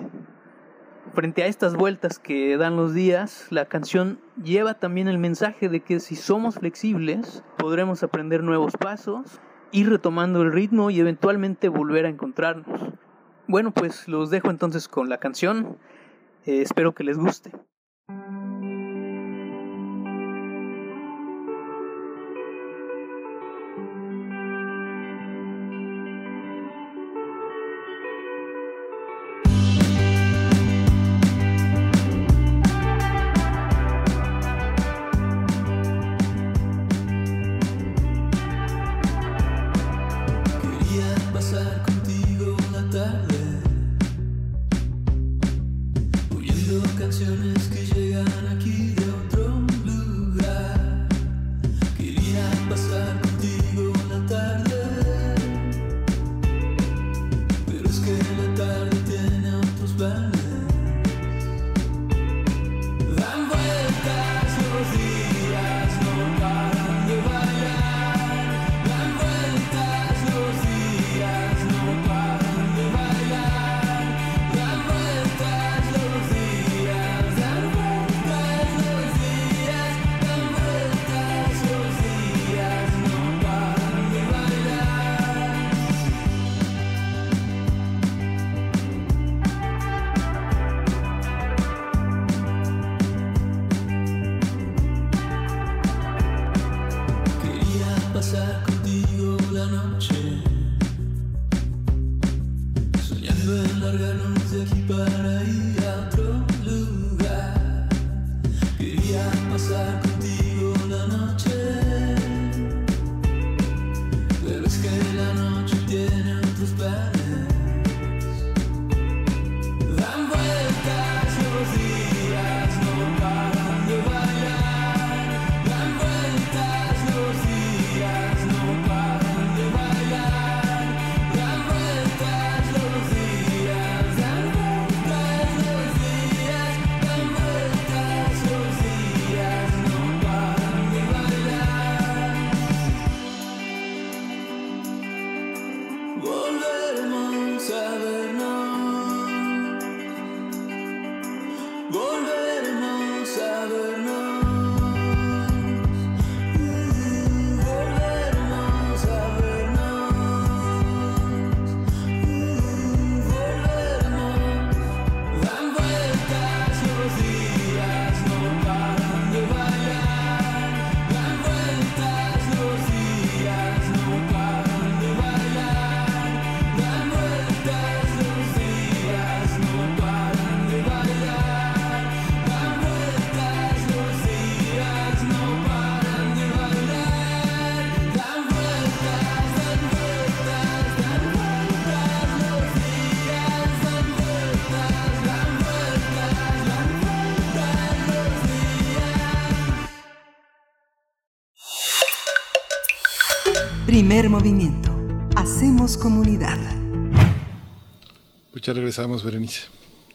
Frente a estas vueltas que dan los días, la canción lleva también el mensaje de que si somos flexibles, podremos aprender nuevos pasos, ir retomando el ritmo y eventualmente volver a encontrarnos. Bueno, pues los dejo entonces con la canción. Eh, espero que les guste. Canciones larga noche, soñando en largarnos de aquí para ir a otro lugar. Quería pasar contigo la noche, pero es que la noche tiene otros planes. Dan vueltas los días, no paran de bailar. Dan vueltas los días, no paran de bailar. Dan vueltas los días, dan vueltas los días, dan vueltas los días, no paran de bailar. Volveremos a vernos, volveremos a vernos. Volveremos a vernos, volveremos. Dan vueltas los días, no paran de bailar. Dan vueltas los días, no paran de bailar. Dan vueltas los días, no paran de bailar. Dan vueltas los días, no paran de bailar. Dan vueltas, dan vueltas, dan vueltas los días, dan vueltas, dan vueltas, dan vueltas los días. Primer movimiento. Hacemos comunidad. Pues ya regresamos, Berenice.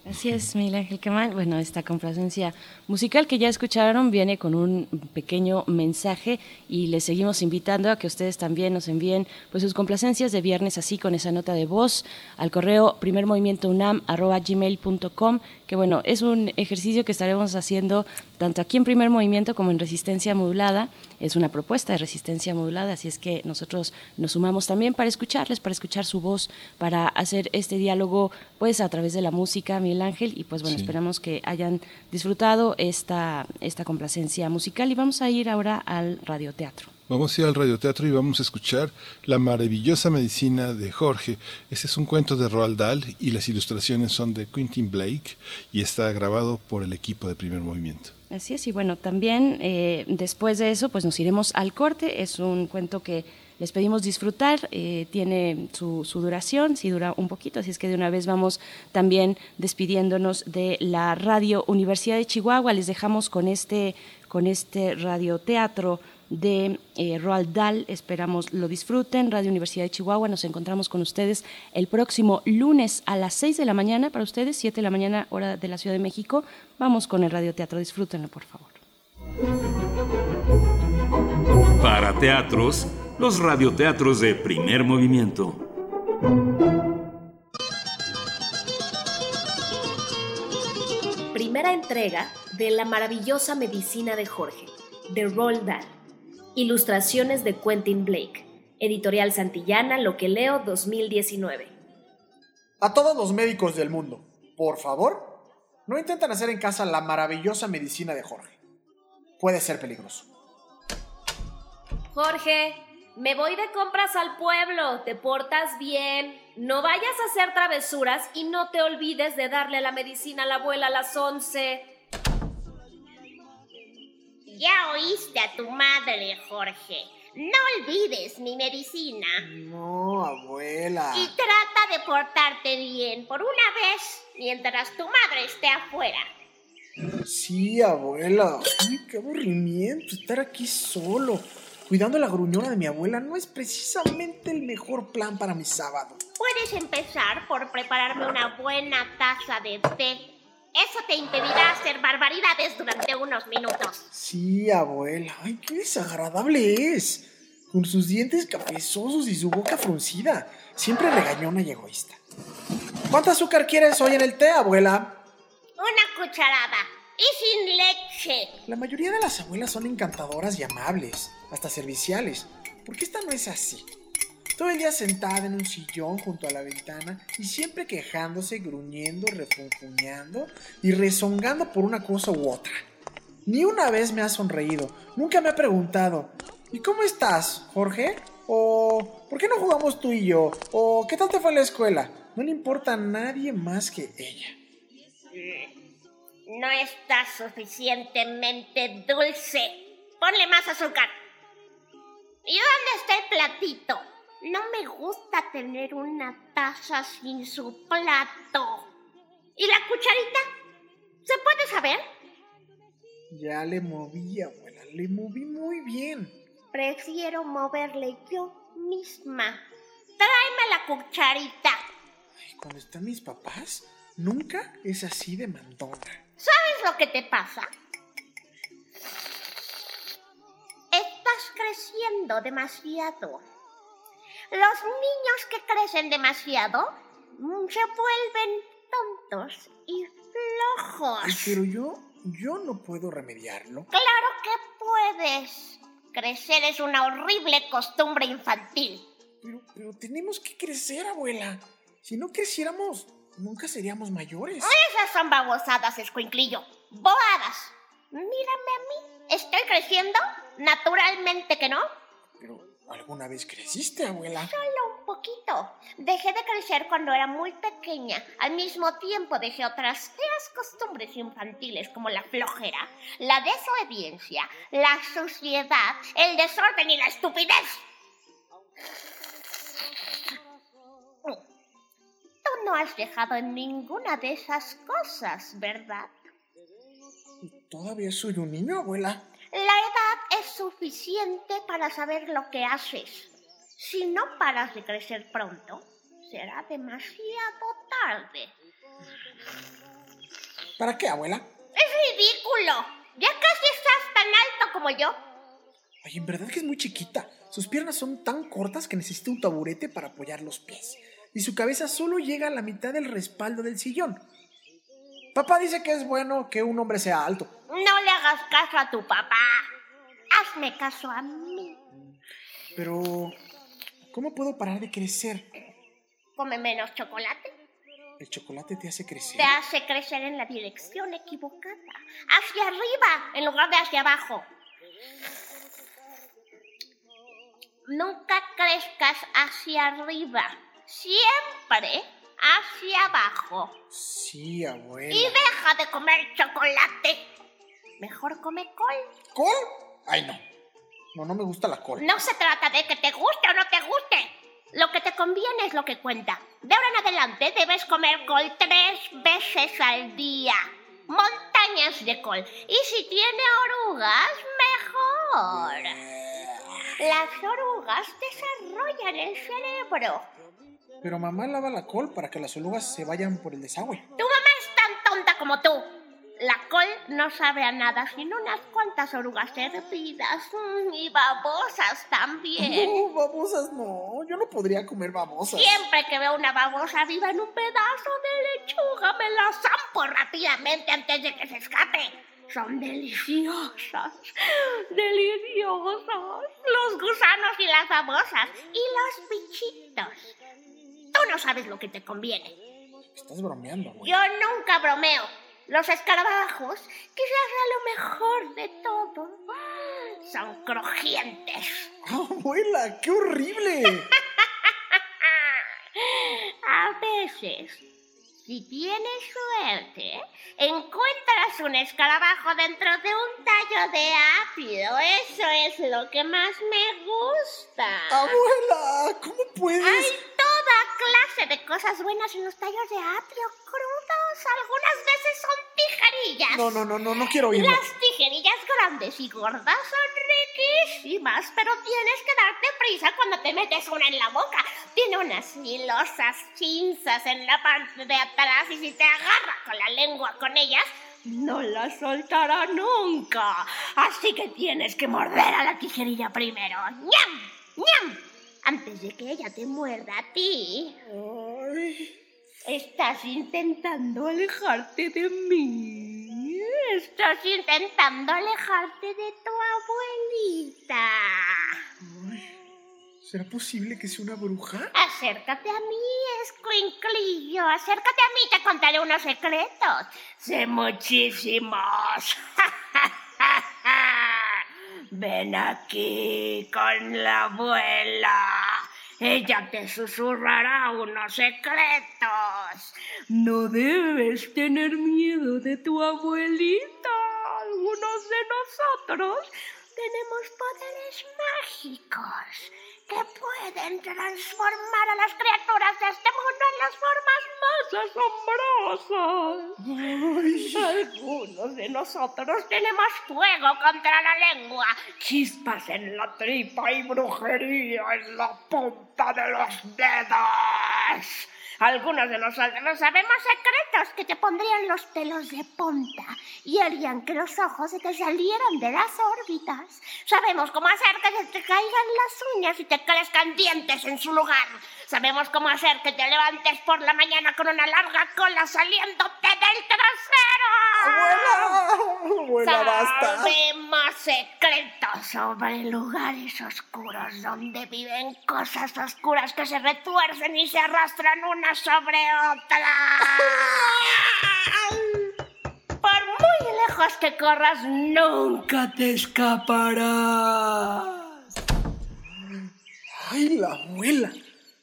Así es, Miguel Ángel Quemal. Bueno, esta complacencia musical que ya escucharon viene con un pequeño mensaje y les seguimos invitando a que ustedes también nos envíen pues sus complacencias de viernes así con esa nota de voz al correo primer movimiento unam arroba gmail punto com, que bueno, es un ejercicio que estaremos haciendo tanto aquí en Primer Movimiento como en Resistencia Modulada. Es una propuesta de Resistencia Modulada, así es que nosotros nos sumamos también para escucharles, para escuchar su voz, para hacer este diálogo pues a través de la música, Miguel Ángel, y pues bueno, sí. Esperamos que hayan disfrutado esta, esta complacencia musical y vamos a ir ahora al radioteatro. Vamos a ir al radioteatro y vamos a escuchar La maravillosa medicina de Jorge. Este es un cuento de Roald Dahl y las ilustraciones son de Quentin Blake y está grabado por el equipo de Primer Movimiento. Así es, y bueno, también eh, después de eso pues nos iremos al corte. Es un cuento que les pedimos disfrutar, eh, tiene su, su duración, sí dura un poquito, así es que de una vez vamos también despidiéndonos de la Radio Universidad de Chihuahua. Les dejamos con este, con este radioteatro de eh, Roald Dahl, esperamos lo disfruten. Radio Universidad de Chihuahua, nos encontramos con ustedes el próximo lunes a las seis de la mañana, para ustedes, siete de la mañana, hora de la Ciudad de México. Vamos con el radioteatro, disfrútenlo por favor. Para teatros, los radioteatros de Primer Movimiento. Primera entrega de La maravillosa medicina de Jorge, de Roald Dahl. Ilustraciones de Quentin Blake. Editorial Santillana, Lo que leo, dos mil diecinueve. A todos los médicos del mundo, por favor, no intenten hacer en casa La maravillosa medicina de Jorge. Puede ser peligroso. Jorge, me voy de compras al pueblo. Te portas bien. No vayas a hacer travesuras y no te olvides de darle la medicina a la abuela a las once. Ya oíste a tu madre, Jorge. No olvides mi medicina. No, abuela. Y trata de portarte bien por una vez mientras tu madre esté afuera. Sí, abuela. Ay, qué aburrimiento estar aquí solo. Cuidando la gruñona de mi abuela no es precisamente el mejor plan para mi sábado. Puedes empezar por prepararme una buena taza de té. Eso te impedirá hacer barbaridades durante unos minutos. Sí, abuela. Ay, qué desagradable es. Con sus dientes cafezosos y su boca fruncida. Siempre regañona y egoísta. ¿Cuánta azúcar quieres hoy en el té, abuela? Una cucharada. Y sin leche. La mayoría de las abuelas son encantadoras y amables, hasta serviciales. ¿Por qué esta no es así? Todo el día sentada en un sillón junto a la ventana y siempre quejándose, gruñendo, refunfuñando y rezongando por una cosa u otra. Ni una vez me ha sonreído, nunca me ha preguntado, ¿y cómo estás, Jorge? o ¿por qué no jugamos tú y yo? O ¿qué tal te fue en la escuela? No le importa a nadie más que ella. No está suficientemente dulce. Ponle más azúcar. ¿Y dónde está el platito? No me gusta tener una taza sin su plato. ¿Y la cucharita? ¿Se puede saber? Ya le moví, abuela. Le moví muy bien. Prefiero moverle yo misma. Tráeme la cucharita. Ay, cuando están mis papás, nunca es así de mandona. ¿Sabes lo que te pasa? Estás creciendo demasiado. Los niños que crecen demasiado se vuelven tontos y flojos. Ay, pero yo, yo no puedo remediarlo. Claro que puedes. Crecer es una horrible costumbre infantil. Pero, pero tenemos que crecer, abuela. Si no creciéramos, nunca seríamos mayores. Esas son babosadas, escuinclillo. Bobadas. Mírame a mí. ¿Estoy creciendo? Naturalmente que no. Pero... ¿alguna vez creciste, abuela? Solo un poquito. Dejé de crecer cuando era muy pequeña. Al mismo tiempo dejé otras feas costumbres infantiles como la flojera, la desobediencia, la suciedad, el desorden y la estupidez. Tú no has dejado en ninguna de esas cosas, ¿verdad? Todavía soy un niño, abuela. La edad es suficiente para saber lo que haces. Si no paras de crecer pronto, será demasiado tarde. ¿Para qué, abuela? ¡Es ridículo! ¡Ya casi estás tan alto como yo! Ay, en verdad que es muy chiquita. Sus piernas son tan cortas que necesita un taburete para apoyar los pies. Y su cabeza solo llega a la mitad del respaldo del sillón. Papá dice que es bueno que un hombre sea alto. No le hagas caso a tu papá. Hazme caso a mí. Pero, ¿cómo puedo parar de crecer? Come menos chocolate. ¿El chocolate te hace crecer? Te hace crecer en la dirección equivocada. Hacia arriba, en lugar de hacia abajo. Nunca crezcas hacia arriba. Siempre hacia abajo. Sí, abuela. Y deja de comer chocolate. Mejor come col. ¿Col? Ay, no. No, no me gusta la col. No se trata de que te guste o no te guste. Lo que te conviene es lo que cuenta. De ahora en adelante debes comer col tres veces al día. Montañas de col. Y si tiene orugas, mejor. Las orugas desarrollan el cerebro. Pero mamá lava la col para que las orugas se vayan por el desagüe. Tu mamá es tan tonta como tú. La col no sabe a nada sin unas cuantas orugas hervidas y babosas también. No, babosas no. Yo no podría comer babosas. Siempre que veo una babosa viva en un pedazo de lechuga, me la zampo rápidamente antes de que se escape. Son deliciosas, deliciosas. Los gusanos y las babosas y los bichitos. Tú no sabes lo que te conviene. Estás bromeando, güey. Yo nunca bromeo. Los escarabajos, quizás a lo mejor de todo, son crujientes. ¡Oh, abuela, qué horrible! A veces, si tienes suerte, encuentras un escarabajo dentro de un tallo de apio. Eso es lo que más me gusta. Abuela, ¿cómo puedes...? Hay clase de cosas buenas en los tallos de apio crudos. Algunas veces son tijerillas. No, no, no, no, no quiero oírlo. Las tijerillas grandes y gordas son riquísimas, pero tienes que darte prisa cuando te metes una en la boca. Tiene unas filosas pinzas en la parte de atrás y si te agarra con la lengua con ellas, no la soltará nunca. Así que tienes que morder a la tijerilla primero. ¡Ñam! ¡Ñam! Antes de que ella te muerda a ti. Ay. Estás intentando alejarte de mí. Estás intentando alejarte de tu abuelita. Ay. ¿Será posible que sea una bruja? Acércate a mí, escuinclillo. Acércate a mí, te contaré unos secretos. Sé muchísimos. Ven aquí con la abuela. Ella te susurrará unos secretos. No debes tener miedo de tu abuelita. Algunos de nosotros tenemos poderes mágicos que pueden transformar a las criaturas de este mundo en las formas más asombrosas. Algunos de nosotros tenemos fuego contra la lengua, chispas en la tripa y brujería en la punta de los dedos. Algunos de nosotros sabemos secretos que te pondrían los pelos de punta y harían que los ojos se te salieran de las órbitas. Sabemos cómo hacer que se te caigan las uñas y te crezcan dientes en su lugar. Sabemos cómo hacer que te levantes por la mañana con una larga cola saliéndote del trasero. ¡Abuela! ¡Abuela, basta! Sabemos secretos sobre lugares oscuros donde viven cosas oscuras que se retuercen y se arrastran una sobre otra. Por muy lejos que corras, nunca te escaparás. Ay, la abuela.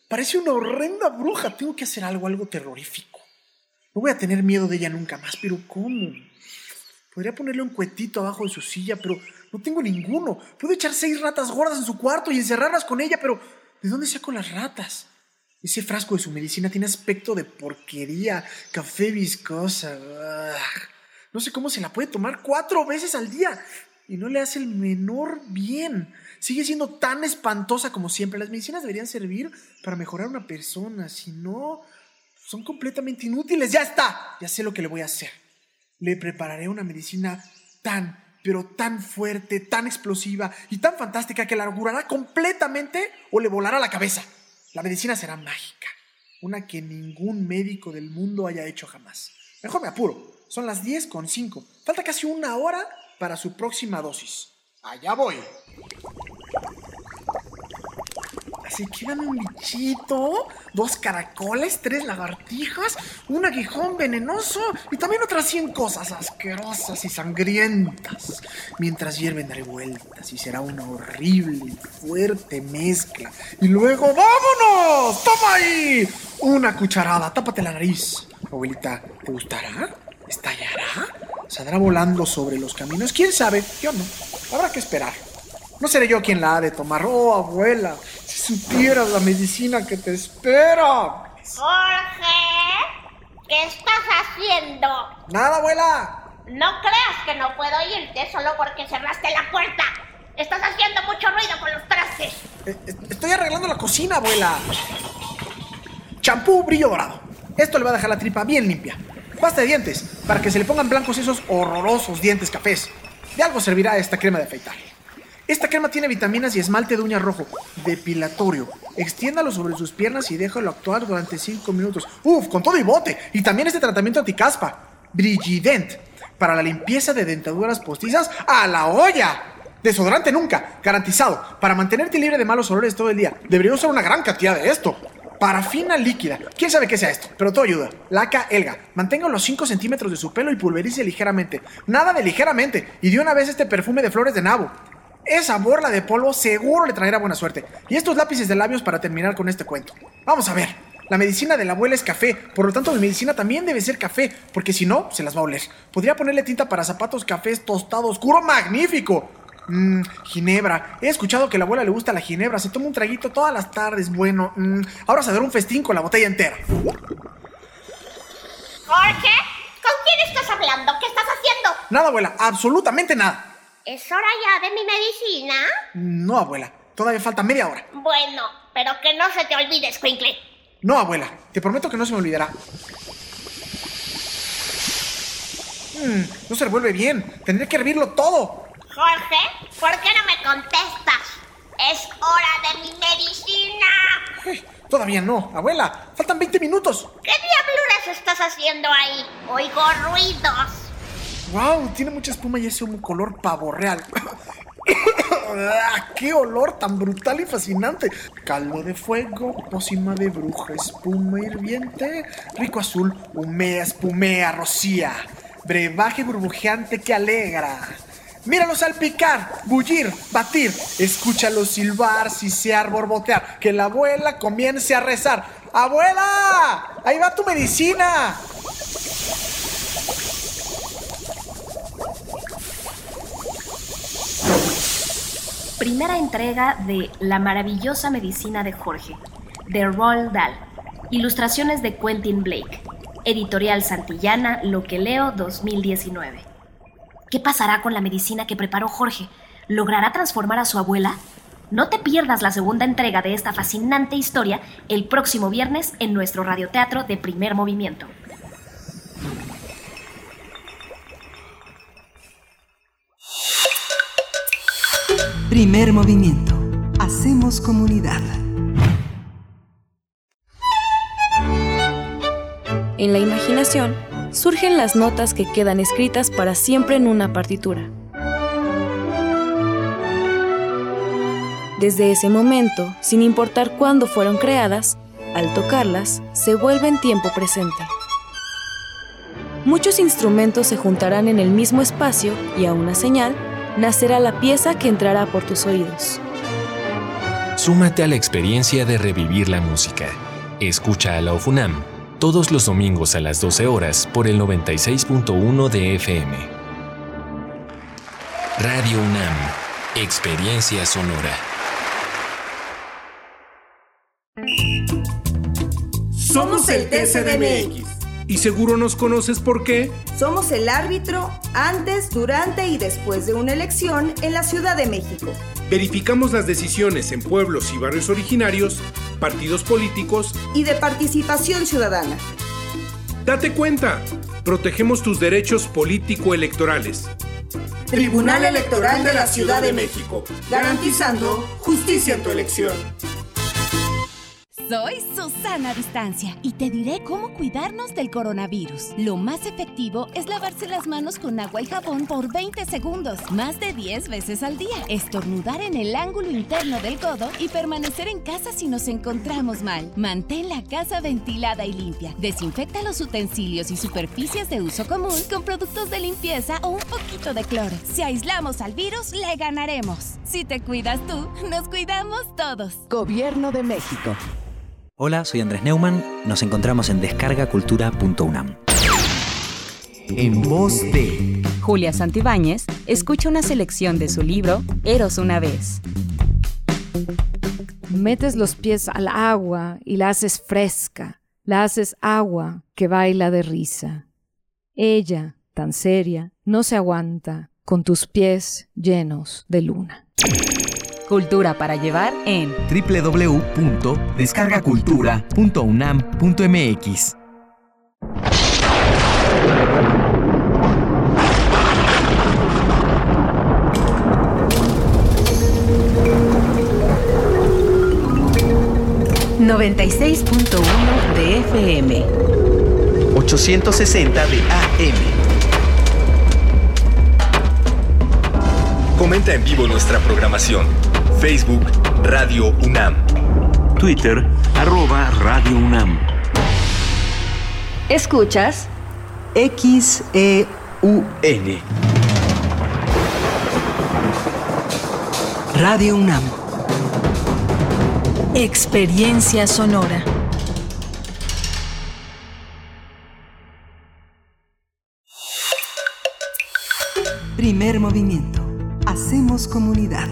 Parece una horrenda bruja. Tengo que hacer algo, algo terrorífico. No voy a tener miedo de ella nunca más, pero ¿cómo? Podría ponerle un cuetito abajo de su silla, pero no tengo ninguno. Puedo echar seis ratas gordas en su cuarto y encerrarlas con ella, pero ¿de dónde saco las ratas? Ese frasco de su medicina tiene aspecto de porquería, café viscosa. No sé cómo se la puede tomar cuatro veces al día y no le hace el menor bien. Sigue siendo tan espantosa como siempre. Las medicinas deberían servir para mejorar a una persona, si no, son completamente inútiles. ¡Ya está! Ya sé lo que le voy a hacer. Le prepararé una medicina tan, pero tan fuerte, tan explosiva y tan fantástica que la augurará completamente o le volará la cabeza. La medicina será mágica, una que ningún médico del mundo haya hecho jamás. Mejor me apuro, son las diez con cinco. Falta casi una hora para su próxima dosis. ¡Allá voy! Se quedan un bichito, dos caracoles, tres lagartijas, un aguijón venenoso y también otras cien cosas asquerosas y sangrientas. Mientras hierven daré vueltas y será una horrible y fuerte mezcla. Y luego ¡vámonos! ¡Toma ahí! Una cucharada, tápate la nariz. Abuelita, ¿te gustará? ¿Estallará? ¿Saldrá volando sobre los caminos? ¿Quién sabe? Yo no. Habrá que esperar. No seré yo quien la ha de tomar. ¡Oh, abuela! Si supieras la medicina que te espera. Jorge, ¿qué estás haciendo? Nada, abuela. No creas que no puedo irte solo porque cerraste la puerta. Estás haciendo mucho ruido con los trastes. Eh, eh, estoy arreglando la cocina, abuela. Champú brillo dorado. Esto le va a dejar la tripa bien limpia. Pasta de dientes para que se le pongan blancos esos horrorosos dientes cafés. De algo servirá esta crema de afeitar. Esta crema tiene vitaminas y esmalte de uña rojo, depilatorio. Extiéndalo sobre sus piernas y déjalo actuar durante cinco minutos. ¡Uf! Con todo y bote. Y también este tratamiento anticaspa, Brillident, para la limpieza de dentaduras postizas a la olla. Desodorante nunca, garantizado, para mantenerte libre de malos olores todo el día. Debería usar una gran cantidad de esto. Parafina líquida. ¿Quién sabe qué sea esto? Pero todo ayuda. Laca Elga. Mantenga los cinco centímetros de su pelo y pulverice ligeramente. Nada de ligeramente. Y de una vez este perfume de flores de nabo. Esa borla de polvo seguro le traerá buena suerte. Y estos lápices de labios para terminar con este cuento. Vamos a ver. La medicina de la abuela es café. Por lo tanto, mi medicina también debe ser café. Porque si no, se las va a oler. Podría ponerle tinta para zapatos cafés tostado oscuro. ¡Magnífico! Mmm, ginebra. He escuchado que a la abuela le gusta la ginebra. Se toma un traguito todas las tardes. Bueno, mmm, ahora se dará un festín con la botella entera. Jorge, ¿con quién estás hablando? ¿Qué estás haciendo? Nada, abuela. Absolutamente nada. ¿Es hora ya de mi medicina? No, abuela. Todavía falta media hora. Bueno, pero que no se te olvide, escuincle. No, abuela. Te prometo que no se me olvidará. Mm, no se revuelve bien. Tendré que hervirlo todo. Jorge, ¿por qué no me contestas? ¡Es hora de mi medicina! Ay, todavía no, abuela. Faltan veinte minutos. ¿Qué diabluras estás haciendo ahí? Oigo ruidos. ¡Wow! Tiene mucha espuma y ese humo color pavo real. ¡Qué olor tan brutal y fascinante! Caldo de fuego, pócima de bruja, espuma hirviente, rico azul, humea, espumea, rocía, brebaje burbujeante que alegra. Míralos salpicar, bullir, batir. Escúchalos silbar, sisear, borbotear. Que la abuela comience a rezar. ¡Abuela! ¡Ahí va tu medicina! Primera entrega de La maravillosa medicina de Jorge, de Roald Dahl. Ilustraciones de Quentin Blake. Editorial Santillana, Lo que leo, dos mil diecinueve. ¿Qué pasará con la medicina que preparó Jorge? ¿Logrará transformar a su abuela? No te pierdas la segunda entrega de esta fascinante historia el próximo viernes en nuestro radioteatro de Primer Movimiento. Primer Movimiento. Hacemos comunidad. En la imaginación surgen las notas que quedan escritas para siempre en una partitura. Desde ese momento, sin importar cuándo fueron creadas, al tocarlas, se vuelven tiempo presente. Muchos instrumentos se juntarán en el mismo espacio y a una señal, nacerá la pieza que entrará por tus oídos. Súmate a la experiencia de revivir la música. Escucha a la UFUNAM todos los domingos a las doce horas por el noventa y seis punto uno de F M. Radio UNAM, experiencia sonora. Somos el T C D M X. Y seguro nos conoces por qué. Somos el árbitro antes, durante y después de una elección en la Ciudad de México. Verificamos las decisiones en pueblos y barrios originarios, partidos políticos y de participación ciudadana. ¡Date cuenta! Protegemos tus derechos político-electorales. Tribunal Electoral de la Ciudad de México, garantizando justicia en tu elección. Soy Susana Distancia y te diré cómo cuidarnos del coronavirus. Lo más efectivo es lavarse las manos con agua y jabón por veinte segundos, más de diez veces al día, estornudar en el ángulo interno del codo y permanecer en casa si nos encontramos mal. Mantén la casa ventilada y limpia. Desinfecta los utensilios y superficies de uso común con productos de limpieza o un poquito de cloro. Si aislamos al virus, le ganaremos. Si te cuidas tú, nos cuidamos todos. Gobierno de México. Hola, soy Andrés Neumann. Nos encontramos en descarga cultura punto unam. En voz de Julia Santibáñez, escucha una selección de su libro Eros una vez. Metes los pies al agua y la haces fresca. La haces agua que baila de risa. Ella, tan seria, no se aguanta con tus pies llenos de luna. Cultura para llevar en doble u doble u doble u punto descarga cultura punto unam punto m x. noventa y seis punto uno de F M. ochocientos sesenta de A M. Comenta en vivo nuestra programación. Facebook, Radio UNAM. Twitter, arroba Radio UNAM. Escuchas X E U N. Radio UNAM. Experiencia sonora. Primer movimiento. Hacemos comunidad.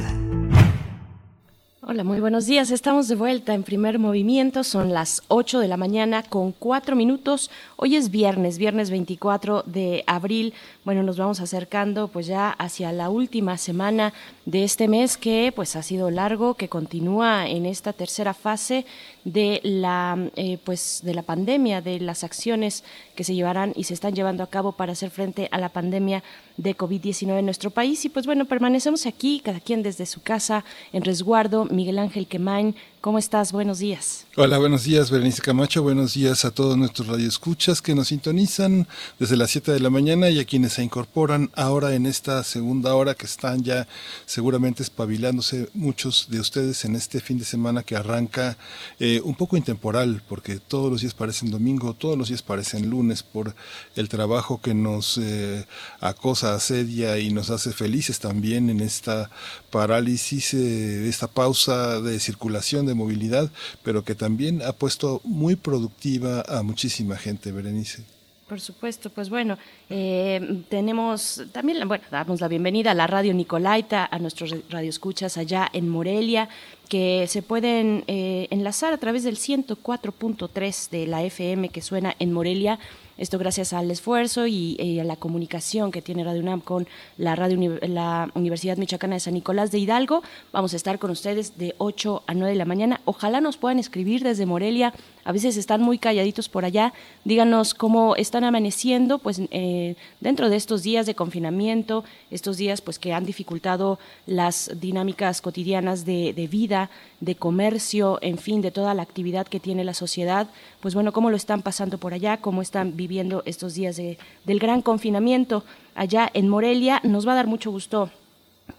Hola, muy buenos días. Estamos de vuelta en Primer Movimiento. Son las ocho de la mañana con cuatro minutos. Hoy es viernes, viernes veinticuatro de abril. Bueno, nos vamos acercando pues ya hacia la última semana de este mes que pues ha sido largo, que continúa en esta tercera fase de la eh, pues de la pandemia, de las acciones que se llevarán y se están llevando a cabo para hacer frente a la pandemia de covid diecinueve en nuestro país. Y pues bueno, permanecemos aquí, cada quien desde su casa, en resguardo, Miguel Ángel Quemain. ¿Cómo estás? Buenos días. Hola, buenos días, Berenice Camacho. Buenos días a todos nuestros radioescuchas que nos sintonizan desde las siete de la mañana y a quienes se incorporan ahora en esta segunda hora, que están ya seguramente espabilándose muchos de ustedes en este fin de semana que arranca eh, un poco intemporal, porque todos los días parecen domingo, todos los días parecen lunes por el trabajo que nos eh, acosa, asedia y nos hace felices también en esta parálisis, eh, esta pausa de circulación de movilidad, pero que también ha puesto muy productiva a muchísima gente, Berenice. Por supuesto, pues bueno, eh, tenemos también, bueno, damos la bienvenida a la Radio Nicolaita, a nuestros radioescuchas allá en Morelia, que se pueden eh, enlazar a través del ciento cuatro punto tres de la F M que suena en Morelia. Esto gracias al esfuerzo y, y a la comunicación que tiene Radio UNAM con la radio Uni- la Universidad Michoacana de San Nicolás de Hidalgo. Vamos a estar con ustedes de ocho a nueve de la mañana. Ojalá nos puedan escribir desde Morelia. A veces están muy calladitos por allá. Díganos cómo están amaneciendo, pues eh, dentro de estos días de confinamiento, estos días pues que han dificultado las dinámicas cotidianas de, de vida, de comercio, en fin, de toda la actividad que tiene la sociedad. Pues bueno, cómo lo están pasando por allá, cómo están viviendo estos días de, del gran confinamiento allá en Morelia. Nos va a dar mucho gusto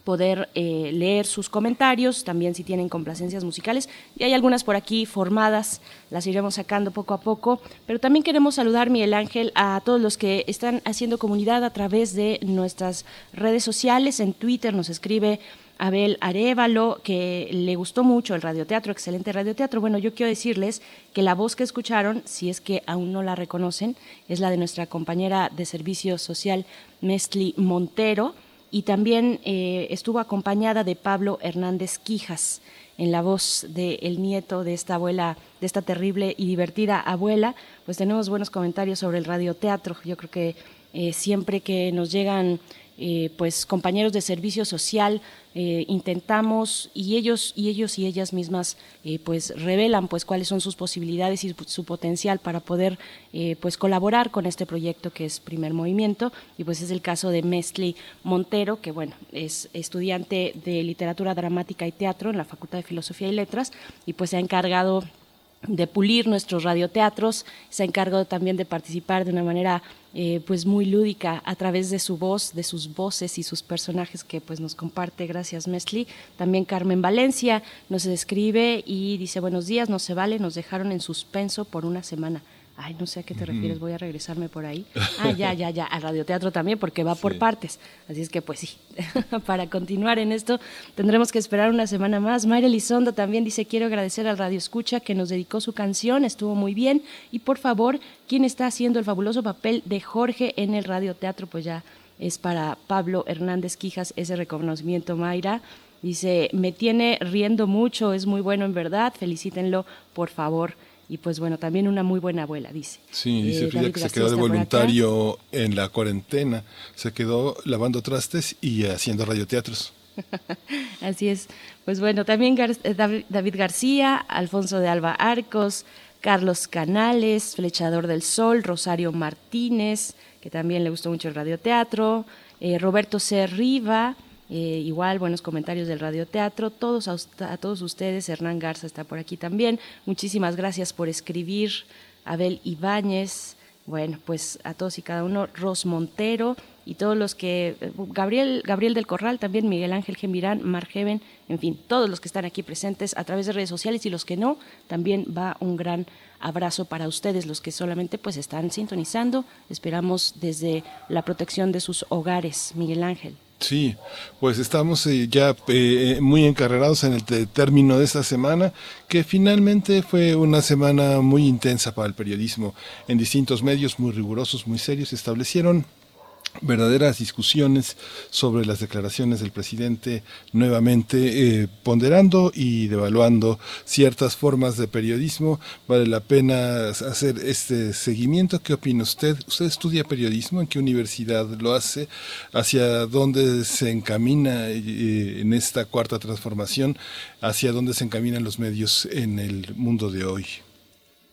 poder eh, leer sus comentarios, también si tienen complacencias musicales, y hay algunas por aquí formadas, las iremos sacando poco a poco, pero también queremos saludar, Miguel Ángel, a todos los que están haciendo comunidad a través de nuestras redes sociales. En Twitter nos escribe Abel Arevalo, que le gustó mucho el radioteatro, excelente radioteatro. Bueno, yo quiero decirles que la voz que escucharon, si es que aún no la reconocen, es la de nuestra compañera de servicio social, Mextli Montero, y también eh, estuvo acompañada de Pablo Hernández Quijas en la voz del nieto de esta abuela, de esta terrible y divertida abuela. Pues tenemos buenos comentarios sobre el radioteatro. Yo creo que eh, siempre que nos llegan Eh, pues compañeros de servicio social, eh, intentamos y ellos y ellos y ellas mismas eh, pues revelan pues cuáles son sus posibilidades y su potencial para poder eh, pues colaborar con este proyecto que es Primer Movimiento, y pues es el caso de Mextli Montero, que bueno, es estudiante de literatura dramática y teatro en la Facultad de Filosofía y Letras, y pues se ha encargado de pulir nuestros radioteatros, se ha encargado también de participar de una manera eh, pues muy lúdica a través de su voz, de sus voces y sus personajes que pues nos comparte. Gracias, Mextli. También Carmen Valencia nos escribe y dice: buenos días, no se vale, nos dejaron en suspenso por una semana. Ay, no sé a qué te refieres, voy a regresarme por ahí. Ah, ya, ya, ya, al radioteatro también, porque va por sí. partes. Así es que, pues sí, para continuar en esto tendremos que esperar una semana más. Mayra Elizondo también dice: quiero agradecer al Radio Escucha que nos dedicó su canción, estuvo muy bien. Y por favor, ¿quién está haciendo el fabuloso papel de Jorge en el radioteatro? Pues ya es para Pablo Hernández Quijas ese reconocimiento, Mayra. Dice: me tiene riendo mucho, es muy bueno en verdad, felicítenlo, por favor. Y pues bueno, también una muy buena abuela, dice. Sí, dice eh, Frida, que se quedó de voluntario en la cuarentena, se quedó lavando trastes y haciendo radioteatros. Así es. Pues bueno, también Gar- David García, Alfonso de Alba Arcos, Carlos Canales, Flechador del Sol, Rosario Martínez, que también le gustó mucho el radioteatro, eh, Roberto C. Riva, Eh, igual buenos comentarios del radioteatro. Todos a, a todos ustedes. Hernán Garza está por aquí también, muchísimas gracias por escribir. Abel Ibáñez, bueno, pues a todos y cada uno. Ros Montero y todos los que, Gabriel Gabriel del Corral también, Miguel Ángel Gemirán, Margeven, en fin, todos los que están aquí presentes a través de redes sociales y los que no, también va un gran abrazo para ustedes, los que solamente pues están sintonizando. Esperamos desde la protección de sus hogares, Miguel Ángel. Sí, pues estamos eh, ya eh, muy encarrerados en el t- término de esta semana, que finalmente fue una semana muy intensa para el periodismo. En distintos medios muy rigurosos, muy serios, se establecieron verdaderas discusiones sobre las declaraciones del presidente, nuevamente eh, ponderando y devaluando ciertas formas de periodismo. Vale la pena hacer este seguimiento. ¿Qué opina usted? ¿Usted estudia periodismo? ¿En qué universidad lo hace? ¿Hacia dónde se encamina eh, en esta cuarta transformación? ¿Hacia dónde se encaminan los medios en el mundo de hoy?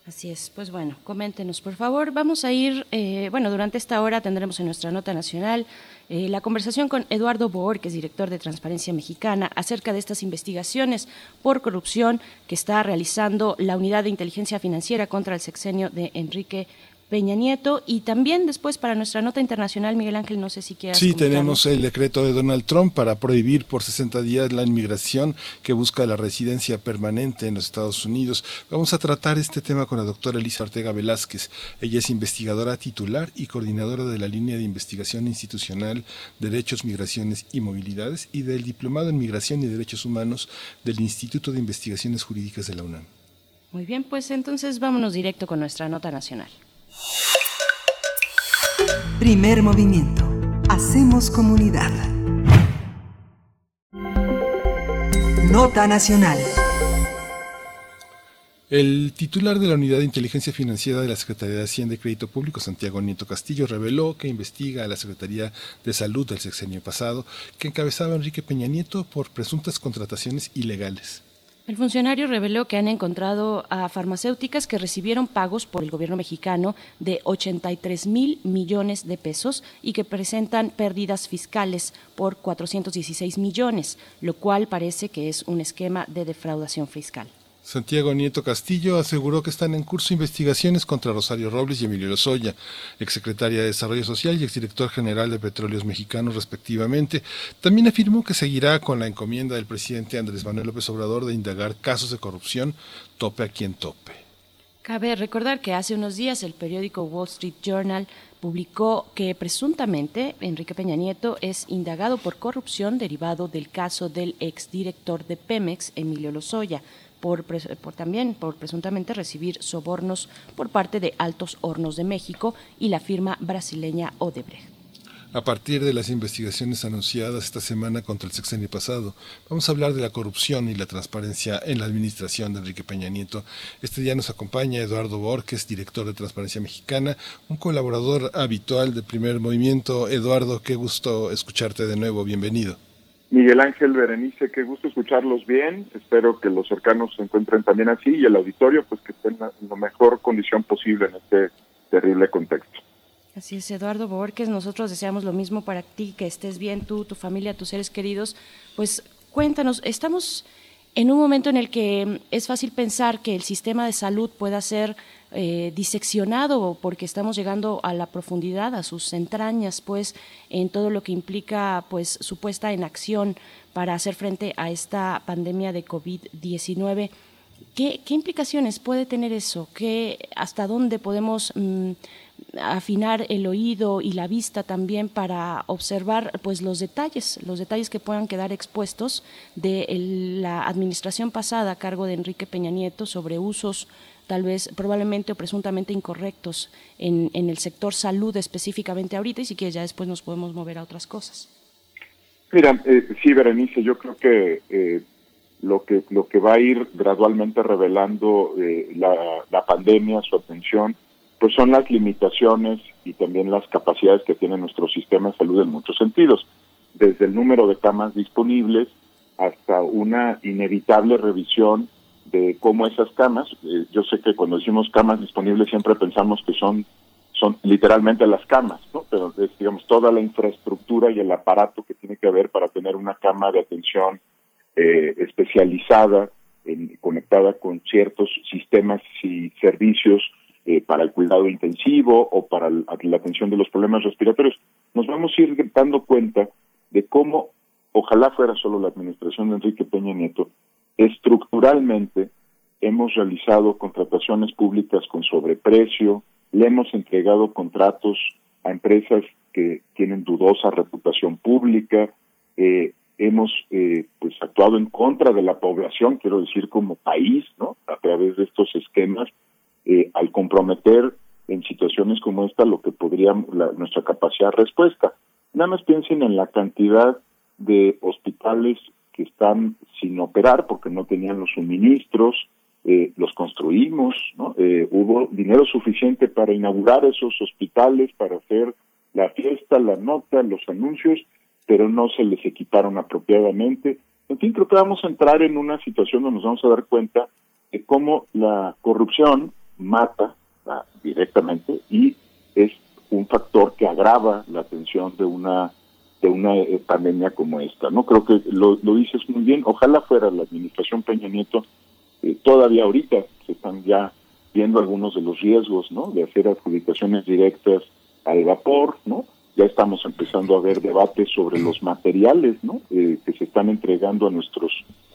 Así es, pues bueno, coméntenos por favor. Vamos a ir, eh, bueno, durante esta hora tendremos en nuestra nota nacional eh, la conversación con Eduardo Bohor, que es director de Transparencia Mexicana, acerca de estas investigaciones por corrupción que está realizando la Unidad de Inteligencia Financiera contra el sexenio de Enrique Peña Nieto. Y también después, para nuestra nota internacional, Miguel Ángel, no sé si quieras Sí, comentarlo. Tenemos el decreto de Donald Trump para prohibir por sesenta días la inmigración que busca la residencia permanente en los Estados Unidos. Vamos a tratar este tema con la doctora Elisa Ortega Velázquez. Ella es investigadora titular y coordinadora de la línea de investigación institucional Derechos, Migraciones y Movilidades y del Diplomado en Migración y Derechos Humanos del Instituto de Investigaciones Jurídicas de la UNAM. Muy bien, pues entonces vámonos directo con nuestra nota nacional. Primer movimiento. Hacemos comunidad. Nota nacional. El titular de la Unidad de Inteligencia Financiera de la Secretaría de Hacienda y Crédito Público, Santiago Nieto Castillo, reveló que investiga a la Secretaría de Salud del sexenio pasado, que encabezaba Enrique Peña Nieto, por presuntas contrataciones ilegales. El funcionario reveló que han encontrado a farmacéuticas que recibieron pagos por el gobierno mexicano de ochenta y tres mil millones de pesos y que presentan pérdidas fiscales por cuatrocientos dieciséis millones, lo cual parece que es un esquema de defraudación fiscal. Santiago Nieto Castillo aseguró que están en curso investigaciones contra Rosario Robles y Emilio Lozoya, exsecretaria de Desarrollo Social y exdirector general de Petróleos Mexicanos, respectivamente. También afirmó que seguirá con la encomienda del presidente Andrés Manuel López Obrador de indagar casos de corrupción, tope a quien tope. Cabe recordar que hace unos días el periódico Wall Street Journal publicó que presuntamente Enrique Peña Nieto es indagado por corrupción derivado del caso del exdirector de Pemex, Emilio Lozoya, Por, por también por presuntamente recibir sobornos por parte de Altos Hornos de México y la firma brasileña Odebrecht. A partir de las investigaciones anunciadas esta semana contra el sexenio pasado, vamos a hablar de la corrupción y la transparencia en la administración de Enrique Peña Nieto. Este día nos acompaña Eduardo Bohor, que es director de Transparencia Mexicana, un colaborador habitual de Primer Movimiento. Eduardo, qué gusto escucharte de nuevo, bienvenido. Miguel Ángel, Berenice, qué gusto escucharlos bien. Espero que los cercanos se encuentren también así y el auditorio pues que esté en la, en la mejor condición posible en este terrible contexto. Así es, Eduardo Bohor, que nosotros deseamos lo mismo para ti, que estés bien tú, tu familia, tus seres queridos. Pues cuéntanos, estamos en un momento en el que es fácil pensar que el sistema de salud pueda ser Eh, diseccionado, porque estamos llegando a la profundidad, a sus entrañas, pues en todo lo que implica pues su puesta en acción para hacer frente a esta pandemia de covid diecinueve. ¿Qué, qué implicaciones puede tener eso? ¿Qué, hasta dónde podemos mmm, afinar el oído y la vista también para observar pues los detalles, los detalles que puedan quedar expuestos de el, la administración pasada a cargo de Enrique Peña Nieto sobre usos tal vez probablemente o presuntamente incorrectos en, en el sector salud específicamente ahorita, y si quieres ya después nos podemos mover a otras cosas? Mira, eh, sí, Berenice, yo creo que eh, lo que lo que va a ir gradualmente revelando eh, la, la pandemia, su atención, pues son las limitaciones y también las capacidades que tiene nuestro sistema de salud en muchos sentidos, desde el número de camas disponibles hasta una inevitable revisión de cómo esas camas, eh, yo sé que cuando decimos camas disponibles siempre pensamos que son son literalmente las camas, ¿no? Pero es, digamos, toda la infraestructura y el aparato que tiene que haber para tener una cama de atención eh, especializada, en, conectada con ciertos sistemas y servicios eh, para el cuidado intensivo o para el, la atención de los problemas respiratorios. Nos vamos a ir dando cuenta de cómo, ojalá fuera solo la administración de Enrique Peña Nieto, estructuralmente hemos realizado contrataciones públicas con sobreprecio, le hemos entregado contratos a empresas que tienen dudosa reputación pública, eh, hemos eh, pues actuado en contra de la población, quiero decir como país, ¿no? A través de estos esquemas, eh, al comprometer en situaciones como esta lo que podría la, nuestra capacidad de respuesta. Nada más piensen en la cantidad de hospitales que están sin operar porque no tenían los suministros, eh, los construimos, ¿no? Eh, hubo dinero suficiente para inaugurar esos hospitales, para hacer la fiesta, la nota, los anuncios, pero no se les equiparon apropiadamente. En fin, creo que vamos a entrar en una situación donde nos vamos a dar cuenta de cómo la corrupción mata ah, directamente y es un factor que agrava la tensión de una de una eh, pandemia como esta, ¿no? Creo que lo, lo dices muy bien. Ojalá fuera la administración Peña Nieto, eh, todavía ahorita se están ya viendo algunos de los riesgos, ¿no? De hacer adjudicaciones directas al vapor, ¿no? Ya estamos empezando a ver debates sobre los materiales, ¿no? Eh, que se están entregando a nuestros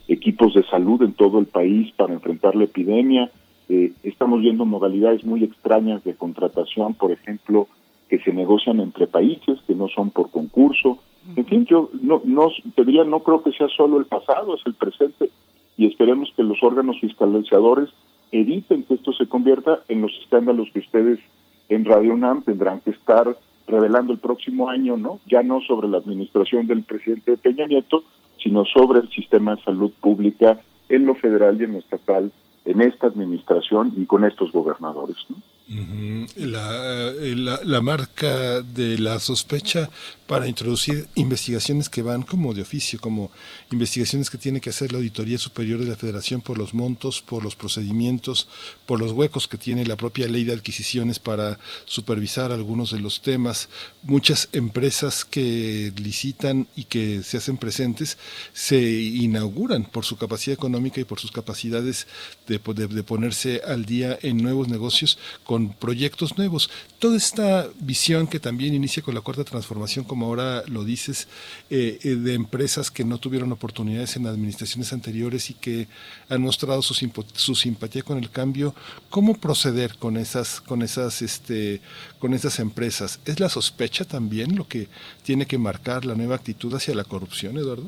equipos de salud en todo el país para enfrentar la epidemia. Eh, estamos viendo modalidades muy extrañas de contratación, por ejemplo, que se negocian entre países, que no son por concurso. En fin, yo no, no, te diría, no creo que sea solo el pasado, es el presente, y esperemos que los órganos fiscalizadores eviten que esto se convierta en los escándalos que ustedes en Radio UNAM tendrán que estar revelando el próximo año, ¿no? Ya no sobre la administración del presidente Peña Nieto, sino sobre el sistema de salud pública en lo federal y en lo estatal, en esta administración y con estos gobernadores, ¿no? Uh-huh. La, la, la marca de la sospecha para introducir investigaciones que van como de oficio, como investigaciones que tiene que hacer la Auditoría Superior de la Federación por los montos, por los procedimientos, por los huecos que tiene la propia ley de adquisiciones para supervisar algunos de los temas. Muchas empresas que licitan y que se hacen presentes se inauguran por su capacidad económica y por sus capacidades de, de, de ponerse al día en nuevos negocios con proyectos nuevos. Toda esta visión que también inicia con la Cuarta Transformación, como ahora lo dices, eh, eh, de empresas que no tuvieron oportunidades en administraciones anteriores y que han mostrado su, simpo- su simpatía con el cambio. ¿Cómo proceder con esas, con esas, este, con esas empresas? ¿Es la sospecha también lo que tiene que marcar la nueva actitud hacia la corrupción, Eduardo?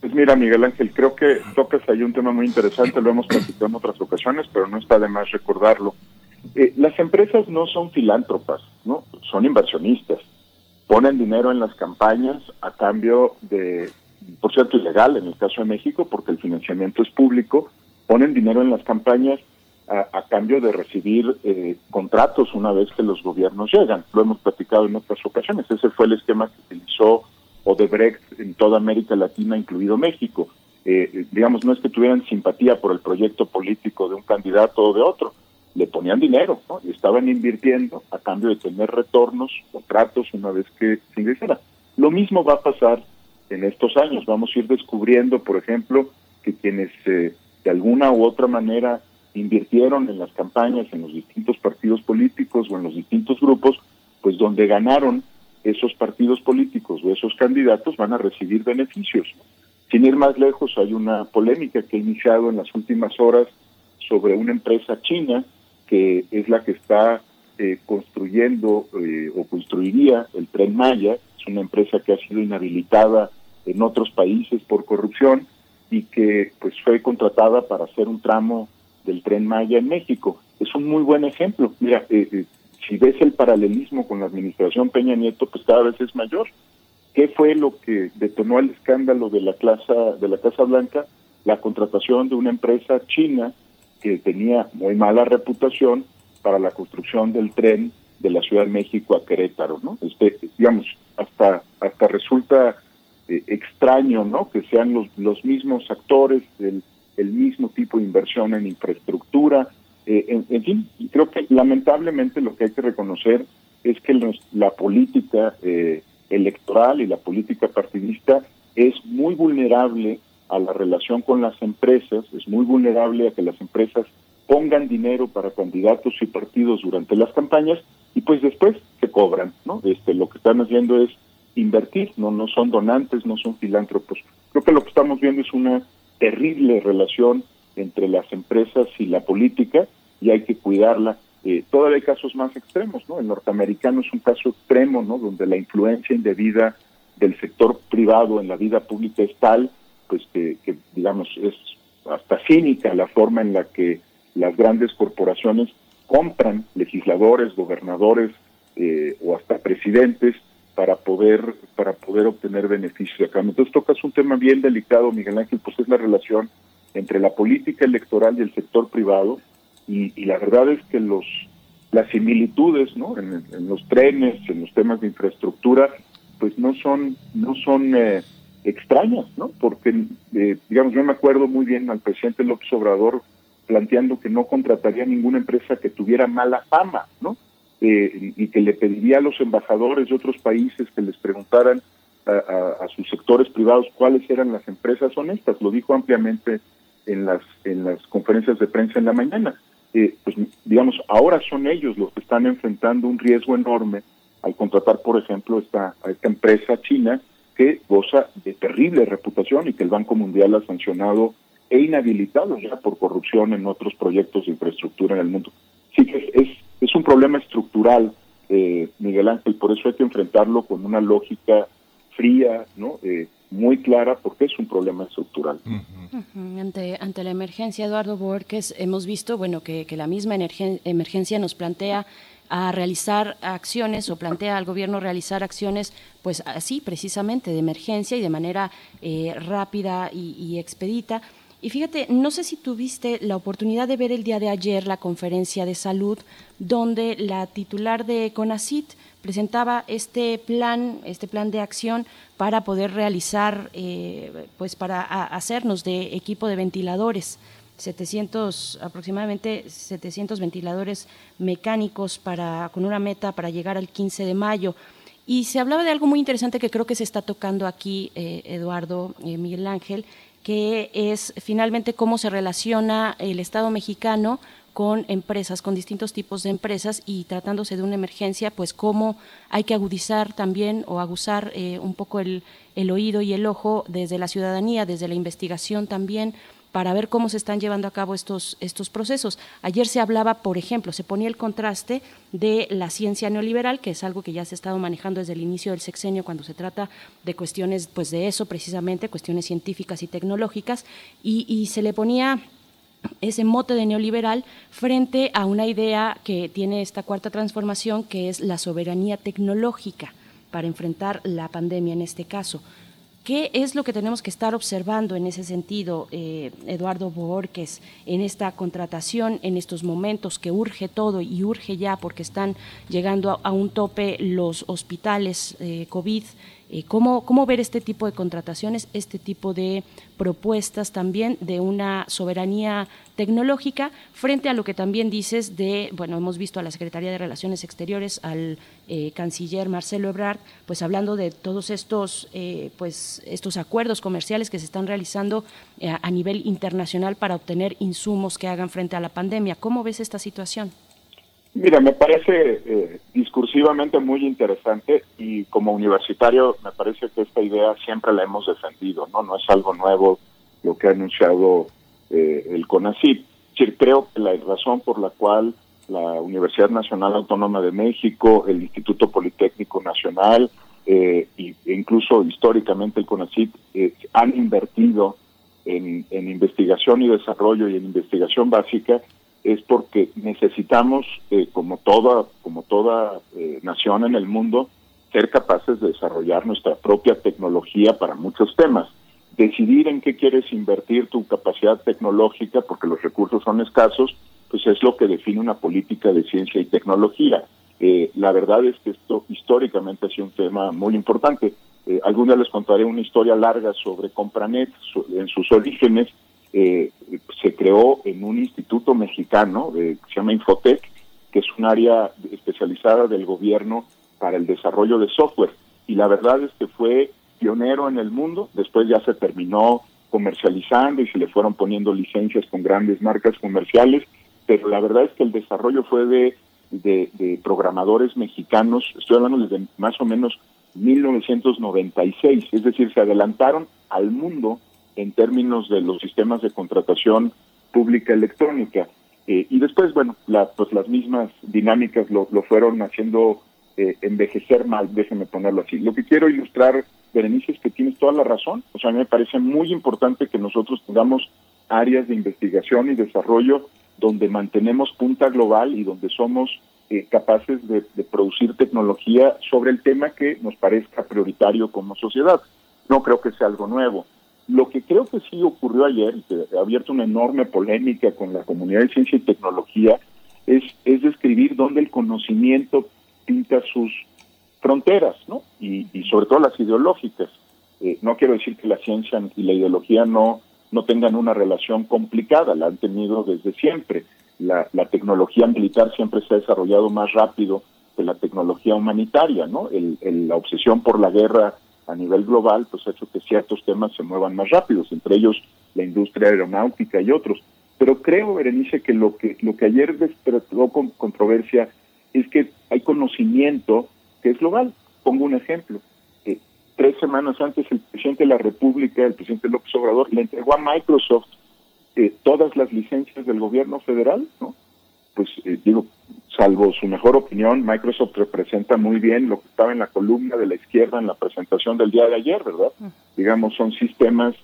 Pues mira, Miguel Ángel, creo que tocas ahí un tema muy interesante, lo hemos platicado en otras ocasiones, pero no está de más recordarlo. Eh, las empresas no son filántropas, ¿no? Son inversionistas. Ponen dinero en las campañas a cambio de, por cierto, ilegal en el caso de México, porque el financiamiento es público. Ponen dinero en las campañas a, a cambio de recibir eh, contratos una vez que los gobiernos llegan. Lo hemos platicado en otras ocasiones. Ese fue el esquema que utilizó Odebrecht en toda América Latina, incluido México. Eh, digamos, no es que tuvieran simpatía por el proyecto político de un candidato o de otro. Le ponían dinero, ¿no? Y estaban invirtiendo a cambio de tener retornos, contratos, una vez que se ingresara. Lo mismo va a pasar en estos años. Vamos a ir descubriendo, por ejemplo, que quienes eh, de alguna u otra manera invirtieron en las campañas, en los distintos partidos políticos o en los distintos grupos, pues donde ganaron esos partidos políticos o esos candidatos van a recibir beneficios, ¿no? Sin ir más lejos, hay una polémica que ha iniciado en las últimas horas sobre una empresa china que es la que está eh, construyendo eh, o construiría el Tren Maya. Es una empresa que ha sido inhabilitada en otros países por corrupción y que pues fue contratada para hacer un tramo del Tren Maya en México. Es un muy buen ejemplo. Mira, eh, eh, si ves el paralelismo con la administración Peña Nieto, pues cada vez es mayor. ¿Qué fue lo que detonó el escándalo de la, casa, de la Casa Blanca? La contratación de una empresa china que tenía muy mala reputación para la construcción del tren de la Ciudad de México a Querétaro, ¿no? Este, digamos, hasta hasta resulta eh, extraño, ¿no? Que sean los los mismos actores, el, el mismo tipo de inversión en infraestructura, eh, en, en fin, creo que lamentablemente lo que hay que reconocer es que los, la política eh, electoral y la política partidista es muy vulnerable a la relación con las empresas, es muy vulnerable a que las empresas pongan dinero para candidatos y partidos durante las campañas y pues después se cobran, ¿no? Este, lo que están haciendo es invertir, no no son donantes, no son filántropos. Creo que lo que estamos viendo es una terrible relación entre las empresas y la política y hay que cuidarla. Eh, todavía hay casos más extremos, ¿no? El norteamericano es un caso extremo, ¿no? Donde la influencia indebida del sector privado en la vida pública es tal pues que, que, digamos, es hasta cínica la forma en la que las grandes corporaciones compran legisladores, gobernadores eh, o hasta presidentes para poder para poder obtener beneficios acá. Entonces tocas un tema bien delicado, Miguel Ángel, pues es la relación entre la política electoral y el sector privado y, y la verdad es que los las similitudes, ¿no? En, en los trenes, en los temas de infraestructura, pues no son no son eh, extrañas, ¿no? Porque, eh, digamos, yo me acuerdo muy bien al presidente López Obrador planteando que no contrataría ninguna empresa que tuviera mala fama, ¿no? Eh, y que le pediría a los embajadores de otros países que les preguntaran a, a, a sus sectores privados cuáles eran las empresas honestas. Lo dijo ampliamente en las en las conferencias de prensa en la mañana. Eh, pues digamos, ahora son ellos los que están enfrentando un riesgo enorme al contratar, por ejemplo, esta, a esta empresa china que goza de terrible reputación y que el Banco Mundial ha sancionado e inhabilitado ya por corrupción en otros proyectos de infraestructura en el mundo. Sí que es, es Es un problema estructural, eh, Miguel Ángel, por eso hay que enfrentarlo con una lógica fría, ¿no? Eh, muy clara, porque es un problema estructural. Uh-huh. Uh-huh. Ante ante la emergencia, Eduardo Bohor, hemos visto, bueno, que, que la misma emergen, emergencia nos plantea a realizar acciones o plantea al gobierno realizar acciones, pues así, precisamente, de emergencia y de manera eh, rápida y, y expedita. Y fíjate, no sé si tuviste la oportunidad de ver el día de ayer la conferencia de salud donde la titular de CONACYT presentaba este plan, este plan de acción para poder realizar, eh, pues para hacernos de equipo de ventiladores, setecientos aproximadamente setecientos ventiladores mecánicos para con una meta para llegar al quince de mayo. Y se hablaba de algo muy interesante que creo que se está tocando aquí, eh, Eduardo, eh, Miguel Ángel, que es finalmente cómo se relaciona el Estado mexicano con empresas, con distintos tipos de empresas, y tratándose de una emergencia, pues cómo hay que agudizar también o aguzar eh, un poco el, el oído y el ojo desde la ciudadanía, desde la investigación también, para ver cómo se están llevando a cabo estos, estos procesos. Ayer se hablaba, por ejemplo, se ponía el contraste de la ciencia neoliberal, que es algo que ya se ha estado manejando desde el inicio del sexenio cuando se trata de cuestiones, pues de eso precisamente, cuestiones científicas y tecnológicas, y, y se le ponía ese mote de neoliberal frente a una idea que tiene esta cuarta transformación, que es la soberanía tecnológica para enfrentar la pandemia en este caso. ¿Qué es lo que tenemos que estar observando en ese sentido, eh, Eduardo Bohor, en esta contratación, en estos momentos que urge todo y urge ya porque están llegando a, a un tope los hospitales eh, COVID? Eh, ¿cómo, ¿Cómo ver este tipo de contrataciones, este tipo de propuestas también de una soberanía tecnológica frente a lo que también dices de, bueno, hemos visto a la Secretaría de Relaciones Exteriores, al eh, canciller Marcelo Ebrard, pues hablando de todos estos, eh, pues estos acuerdos comerciales que se están realizando eh, a nivel internacional para obtener insumos que hagan frente a la pandemia? ¿Cómo ves esta situación? Mira, me parece eh, discursivamente muy interesante, y como universitario me parece que esta idea siempre la hemos defendido, ¿no? No es algo nuevo lo que ha anunciado eh, el CONACYT. Es decir, creo que la razón por la cual la Universidad Nacional Autónoma de México, el Instituto Politécnico Nacional eh, e incluso históricamente el CONACYT eh, han invertido en, en investigación y desarrollo y en investigación básica es porque necesitamos, eh, como toda como toda eh, nación en el mundo, ser capaces de desarrollar nuestra propia tecnología para muchos temas. Decidir en qué quieres invertir tu capacidad tecnológica, porque los recursos son escasos, pues es lo que define una política de ciencia y tecnología. Eh, la verdad es que esto históricamente ha sido un tema muy importante. Eh, algún día les contaré una historia larga sobre Compranet, su, en sus orígenes. Eh, se creó en un instituto mexicano eh, que se llama Infotec, que es un área especializada del gobierno para el desarrollo de software. Y la verdad es que fue pionero en el mundo. Después ya se terminó comercializando y se le fueron poniendo licencias con grandes marcas comerciales. Pero la verdad es que el desarrollo fue de, de, de programadores mexicanos. Estoy hablando desde más o menos mil novecientos noventa y seis. Es decir, se adelantaron al mundo en términos de los sistemas de contratación pública electrónica. Eh, y después, bueno, la, pues las mismas dinámicas lo, lo fueron haciendo eh, envejecer mal, déjeme ponerlo así. Lo que quiero ilustrar, Berenice, es que tienes toda la razón. O sea, a mí me parece muy importante que nosotros tengamos áreas de investigación y desarrollo donde mantenemos punta global y donde somos eh, capaces de, de producir tecnología sobre el tema que nos parezca prioritario como sociedad. No creo que sea algo nuevo. Lo que creo que sí ocurrió ayer, y que ha abierto una enorme polémica con la comunidad de ciencia y tecnología, es, es describir dónde el conocimiento pinta sus fronteras, ¿no? Y, y sobre todo las ideológicas. Eh, no quiero decir que la ciencia y la ideología no, no tengan una relación complicada, la han tenido desde siempre. La, la tecnología militar siempre se ha desarrollado más rápido que la tecnología humanitaria, ¿no? El, el, la obsesión por la guerra a nivel global pues ha hecho que ciertos temas se muevan más rápidos, entre ellos la industria aeronáutica y otros. Pero creo, Berenice, que lo que lo que ayer despertó con controversia es que hay conocimiento que es global. Pongo un ejemplo. Eh, tres semanas antes, el presidente de la República, el presidente López Obrador, le entregó a Microsoft eh, todas las licencias del gobierno federal, ¿no? Pues, eh, digo, salvo su mejor opinión, Microsoft representa muy bien lo que estaba en la columna de la izquierda en la presentación del día de ayer, ¿verdad? Uh-huh. Digamos, son sistemas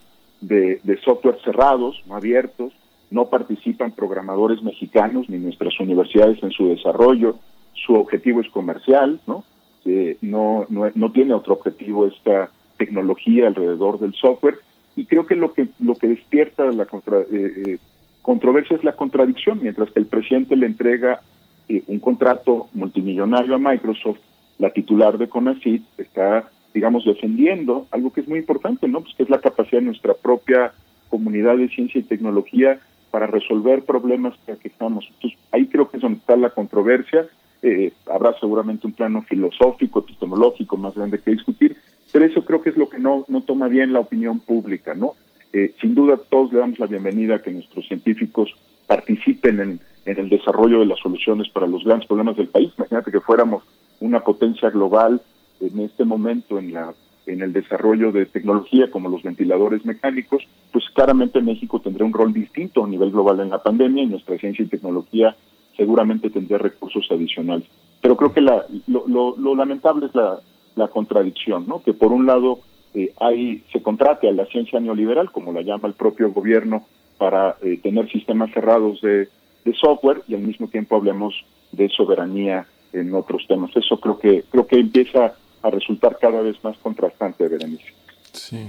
de, de software cerrados, no abiertos, no participan programadores mexicanos ni nuestras universidades en su desarrollo, su objetivo es comercial, ¿no? Eh, no, no, no tiene otro objetivo esta tecnología alrededor del software, y creo que lo que lo que despierta la contra, eh, eh, controversia es la contradicción. Mientras que el presidente le entrega eh, un contrato multimillonario a Microsoft, la titular de CONACYT está, digamos, defendiendo algo que es muy importante, ¿no? Pues que es la capacidad de nuestra propia comunidad de ciencia y tecnología para resolver problemas que aquí estamos. Entonces, ahí creo que es donde está la controversia. Eh, habrá seguramente un plano filosófico, epistemológico más grande que discutir, pero eso creo que es lo que no, no toma bien la opinión pública, ¿no? Eh, sin duda, todos le damos la bienvenida a que nuestros científicos participen en, en el desarrollo de las soluciones para los grandes problemas del país. Imagínate que fuéramos una potencia global en este momento en la en el desarrollo de tecnología como los ventiladores mecánicos, pues claramente México tendrá un rol distinto a nivel global en la pandemia, y nuestra ciencia y tecnología seguramente tendrá recursos adicionales. Pero creo que la, lo, lo, lo lamentable es la, la contradicción, ¿no? Que por un lado eh, hay, se contrate a la ciencia neoliberal, como la llama el propio gobierno, para eh, tener sistemas cerrados de, de software, y al mismo tiempo hablemos de soberanía en otros temas. Eso creo que creo que empieza a resultar cada vez más contrastante, Berenice. Sí,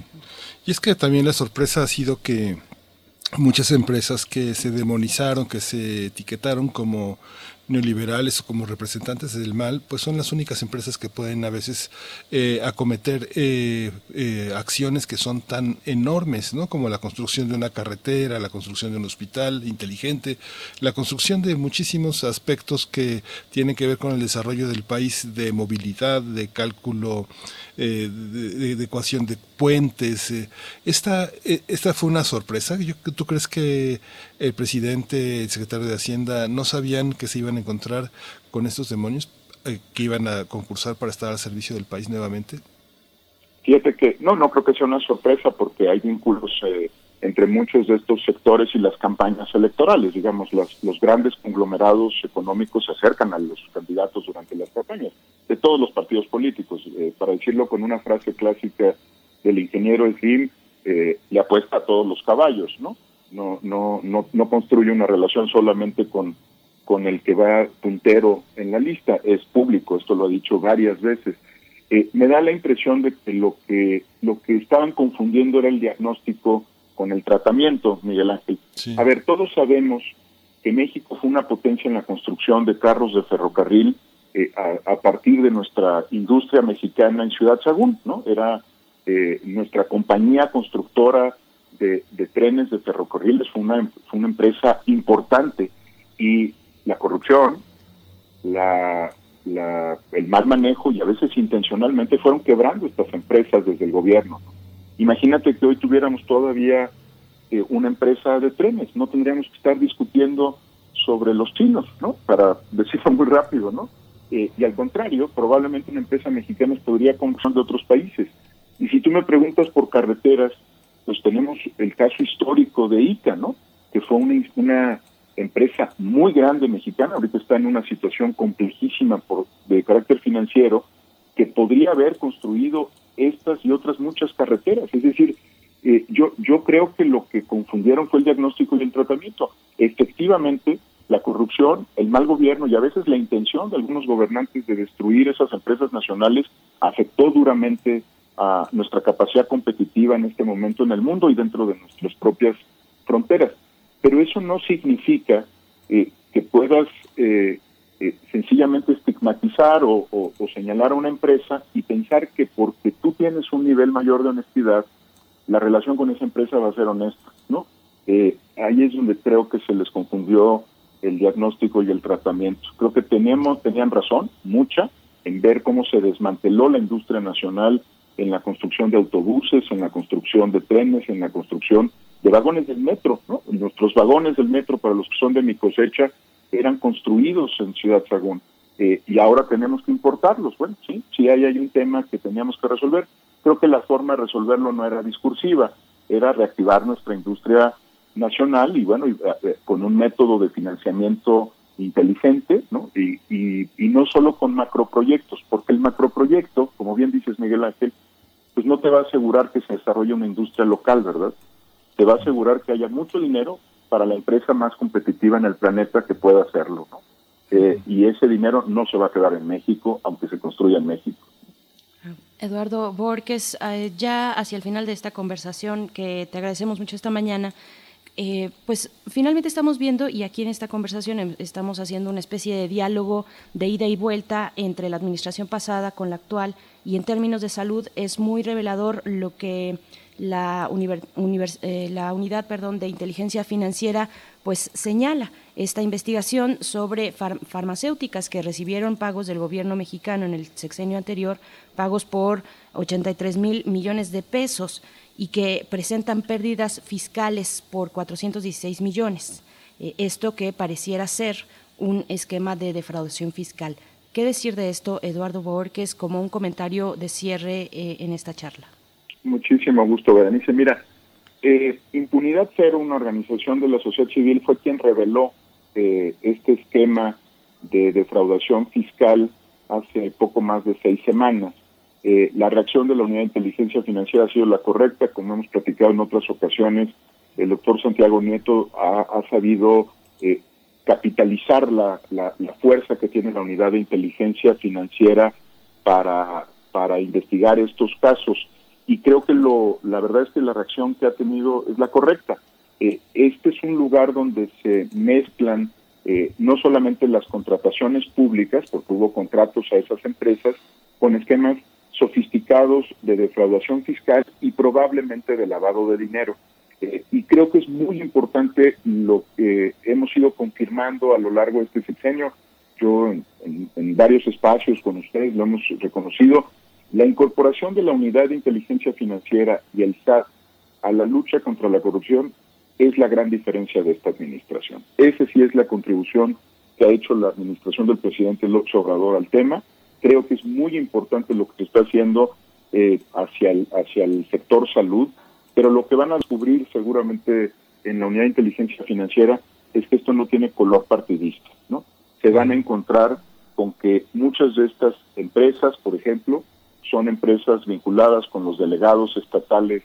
y es que también la sorpresa ha sido que muchas empresas que se demonizaron, que se etiquetaron como neoliberales o como representantes del mal, pues son las únicas empresas que pueden a veces eh, acometer eh, eh, acciones que son tan enormes, ¿no? Como la construcción de una carretera, la construcción de un hospital inteligente, la construcción de muchísimos aspectos que tienen que ver con el desarrollo del país, de movilidad, de cálculo, eh, de, de ecuación de puentes. Eh. Esta, eh, esta fue una sorpresa. Yo, ¿tú crees que el presidente, el secretario de Hacienda no sabían que se iban a encontrar con estos demonios eh, que iban a concursar para estar al servicio del país nuevamente? Fíjate que no, no creo que sea una sorpresa, porque hay vínculos eh, entre muchos de estos sectores y las campañas electorales. Digamos, las, los grandes conglomerados económicos se acercan a los candidatos durante las campañas, de todos los partidos políticos. Eh, para decirlo con una frase clásica del ingeniero Slim, eh, le apuesta a todos los caballos, ¿no? No, no, no, no construye una relación solamente con con el que va puntero en la lista. Es público, esto lo ha dicho varias veces. Eh, me da la impresión de que lo que lo que estaban confundiendo era el diagnóstico con el tratamiento, Miguel Ángel. Sí. A ver, todos sabemos que México fue una potencia en la construcción de carros de ferrocarril eh, a, a partir de nuestra industria mexicana en Ciudad Sagún, ¿no? Era eh, nuestra compañía constructora de, de trenes, de ferrocarriles, fue una, fue una empresa importante, y la corrupción, la, la, el mal manejo, y a veces intencionalmente, fueron quebrando estas empresas desde el gobierno. Imagínate que hoy tuviéramos todavía eh, una empresa de trenes, no tendríamos que estar discutiendo sobre los chinos, ¿no? Para decirlo muy rápido, ¿no? Eh, y al contrario, probablemente una empresa mexicana podría concursar de otros países. Y si tú me preguntas por carreteras, pues tenemos el caso histórico de ICA, ¿no? Que fue una... una empresa muy grande mexicana, ahorita está en una situación complejísima por, de carácter financiero, que podría haber construido estas y otras muchas carreteras. Es decir, eh, yo, yo creo que lo que confundieron fue el diagnóstico y el tratamiento. Efectivamente, la corrupción, el mal gobierno y a veces la intención de algunos gobernantes de destruir esas empresas nacionales afectó duramente a nuestra capacidad competitiva en este momento en el mundo y dentro de nuestras propias fronteras. Pero eso no significa eh, que puedas eh, eh, sencillamente estigmatizar o, o, o señalar a una empresa y pensar que porque tú tienes un nivel mayor de honestidad, la relación con esa empresa va a ser honesta, ¿no? eh, ahí es donde creo que se les confundió el diagnóstico y el tratamiento. Creo que tenemos, tenían razón, mucha, en ver cómo se desmanteló la industria nacional en la construcción de autobuses, en la construcción de trenes, en la construcción de vagones del metro, ¿no? Nuestros vagones del metro, para los que son de mi cosecha, eran construidos en Ciudad Sagún, eh, y ahora tenemos que importarlos. Bueno, sí, sí hay, hay un tema que teníamos que resolver. Creo que la forma de resolverlo no era discursiva, era reactivar nuestra industria nacional y, bueno, y, eh, con un método de financiamiento inteligente, ¿no? Y, y, y no solo con macroproyectos, porque el macroproyecto, como bien dices, Miguel Ángel, pues no te va a asegurar que se desarrolle una industria local, ¿verdad? Te va a asegurar que haya mucho dinero para la empresa más competitiva en el planeta que pueda hacerlo, ¿no? Eh, y ese dinero no se va a quedar en México, aunque se construya en México. Eduardo Borges, eh, ya hacia el final de esta conversación, que te agradecemos mucho esta mañana, Eh, pues finalmente estamos viendo, y aquí en esta conversación estamos haciendo una especie de diálogo de ida y vuelta entre la administración pasada con la actual, y en términos de salud es muy revelador lo que la, univers, univers, eh, la unidad perdón, de inteligencia financiera pues señala, esta investigación sobre far, farmacéuticas que recibieron pagos del gobierno mexicano en el sexenio anterior, pagos por ochenta y tres mil millones de pesos, y que presentan pérdidas fiscales por cuatrocientos dieciséis millones. Eh, esto que pareciera ser un esquema de defraudación fiscal. ¿Qué decir de esto, Eduardo Borges, como un comentario de cierre eh, en esta charla? Muchísimo gusto, Berenice. Mira, eh, Impunidad Cero, una organización de la sociedad civil, fue quien reveló eh, este esquema de defraudación fiscal hace poco más de seis semanas. Eh, la reacción de la Unidad de Inteligencia Financiera ha sido la correcta, como hemos platicado en otras ocasiones. El doctor Santiago Nieto ha, ha sabido eh, capitalizar la, la, la fuerza que tiene la Unidad de Inteligencia Financiera para, para investigar estos casos, y creo que lo, la verdad es que la reacción que ha tenido es la correcta. Eh, este es un lugar donde se mezclan eh, no solamente las contrataciones públicas, porque hubo contratos a esas empresas, con esquemas sofisticados de defraudación fiscal y probablemente de lavado de dinero. Eh, y creo que es muy importante lo que hemos ido confirmando a lo largo de este sexenio. Yo en, en, en varios espacios con ustedes lo hemos reconocido. La incorporación de la Unidad de Inteligencia Financiera y el S A T a la lucha contra la corrupción es la gran diferencia de esta administración. Esa sí es la contribución que ha hecho la administración del presidente López Obrador al tema. Creo que es muy importante lo que se está haciendo eh, hacia, el, hacia el sector salud, pero lo que van a descubrir seguramente en la Unidad de Inteligencia Financiera es que esto no tiene color partidista, ¿no? Se van a encontrar con que muchas de estas empresas, por ejemplo, son empresas vinculadas con los delegados estatales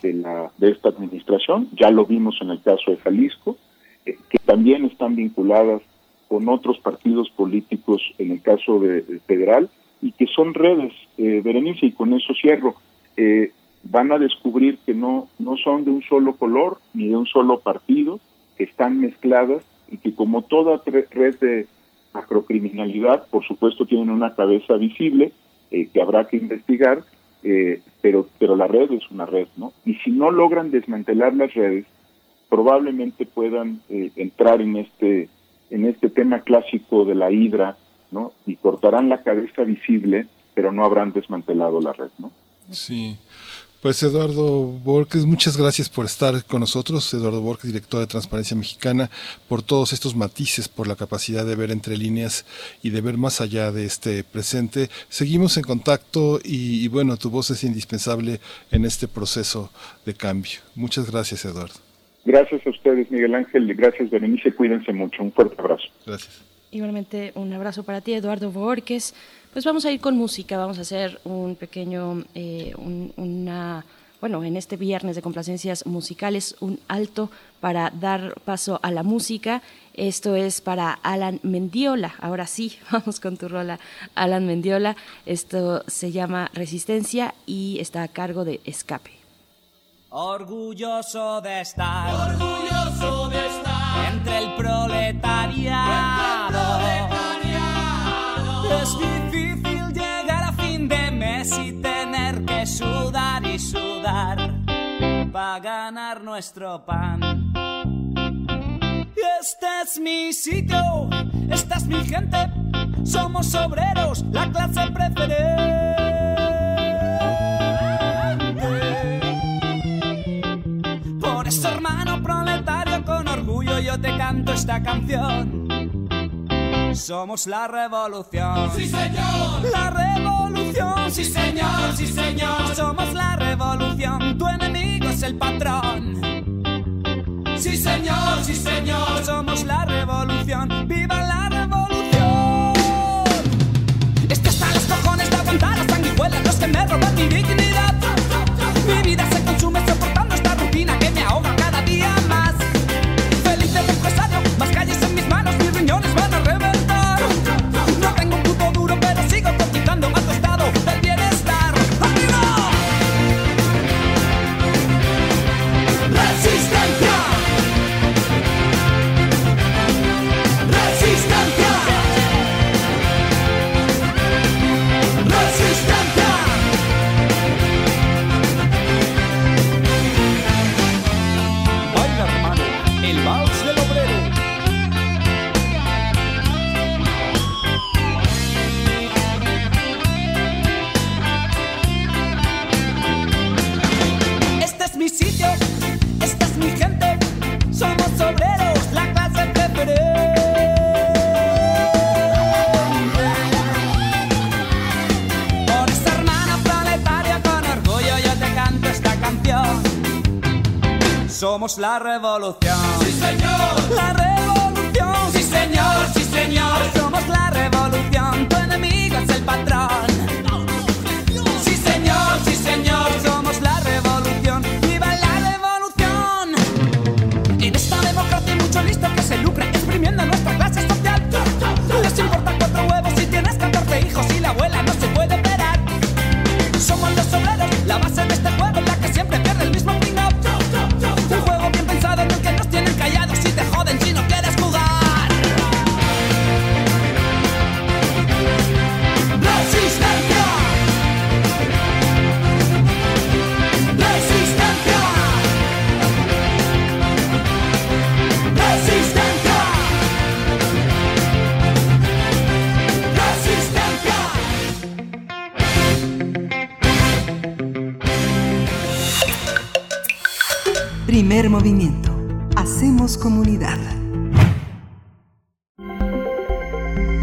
de, la, de esta administración, ya lo vimos en el caso de Jalisco, eh, que también están vinculadas con otros partidos políticos en el caso de, de federal, y que son redes, eh, Berenice, y con eso cierro, eh, van a descubrir que no, no son de un solo color, ni de un solo partido, que están mezcladas, y que como toda red de macrocriminalidad, por supuesto tienen una cabeza visible, eh, que habrá que investigar, eh, pero, pero la red es una red, ¿no? Y si no logran desmantelar las redes, probablemente puedan eh, entrar en este... en este tema clásico de la hidra, ¿no? Y cortarán la cabeza visible, pero no habrán desmantelado la red, ¿no? Sí. Pues Eduardo Borges, muchas gracias por estar con nosotros. Eduardo Borges, director de Transparencia Mexicana, por todos estos matices, por la capacidad de ver entre líneas y de ver más allá de este presente. Seguimos en contacto y, y bueno, tu voz es indispensable en este proceso de cambio. Muchas gracias, Eduardo. Gracias a ustedes, Miguel Ángel, y gracias, Berenice, cuídense mucho, un fuerte abrazo. Gracias. Igualmente un abrazo para ti, Eduardo Borges. Pues vamos a ir con música, vamos a hacer un pequeño, eh, un, una, bueno, en este viernes de complacencias musicales, un alto para dar paso a la música. Esto es para Alan Mendiola, ahora sí, vamos con tu rola, Alan Mendiola. Esto se llama Resistencia y está a cargo de Escape. Orgulloso de estar, orgulloso de estar entre el proletariado. Es difícil llegar a fin de mes y tener que sudar y sudar para ganar. ganar nuestro pan. Este es mi sitio, esta es mi gente, somos obreros, la clase preferente. Por eso, hermano proletario, con orgullo yo te canto esta canción. Somos la revolución. ¡Sí, señor! La revolución. ¡Sí, señor! ¡Sí, señor! Somos la revolución. Tu enemigo es el patrón. ¡Sí, señor! ¡Sí, señor! Somos la revolución. ¡Viva la revolución! Estoy hasta los cojones de aguantar las sanguijuelas, los que me roban mi dignidad. Mi vida se consume soportando esta rutina que me ahoga cada día más. Feliz de empresario, más calles en mis manos, mis riñones van a reventar. Somos la revolución. ¡Sí, señor! La revolución. ¡Sí, señor! ¡Sí, señor! Somos la revolución. Tu enemigo es el patrón. ¡Sí, señor! ¡Sí, señor! Somos la revolución. ¡Viva la revolución! En esta democracia hay mucho listo que se lucra exprimiendo nuestra clase social. Les importa cuatro huevos si tienes catorce hijos y la abuela no se puede operar. Somos los obreros, la base de este pueblo, la que siempre pierde el mismo pin. Primer movimiento. Hacemos comunidad.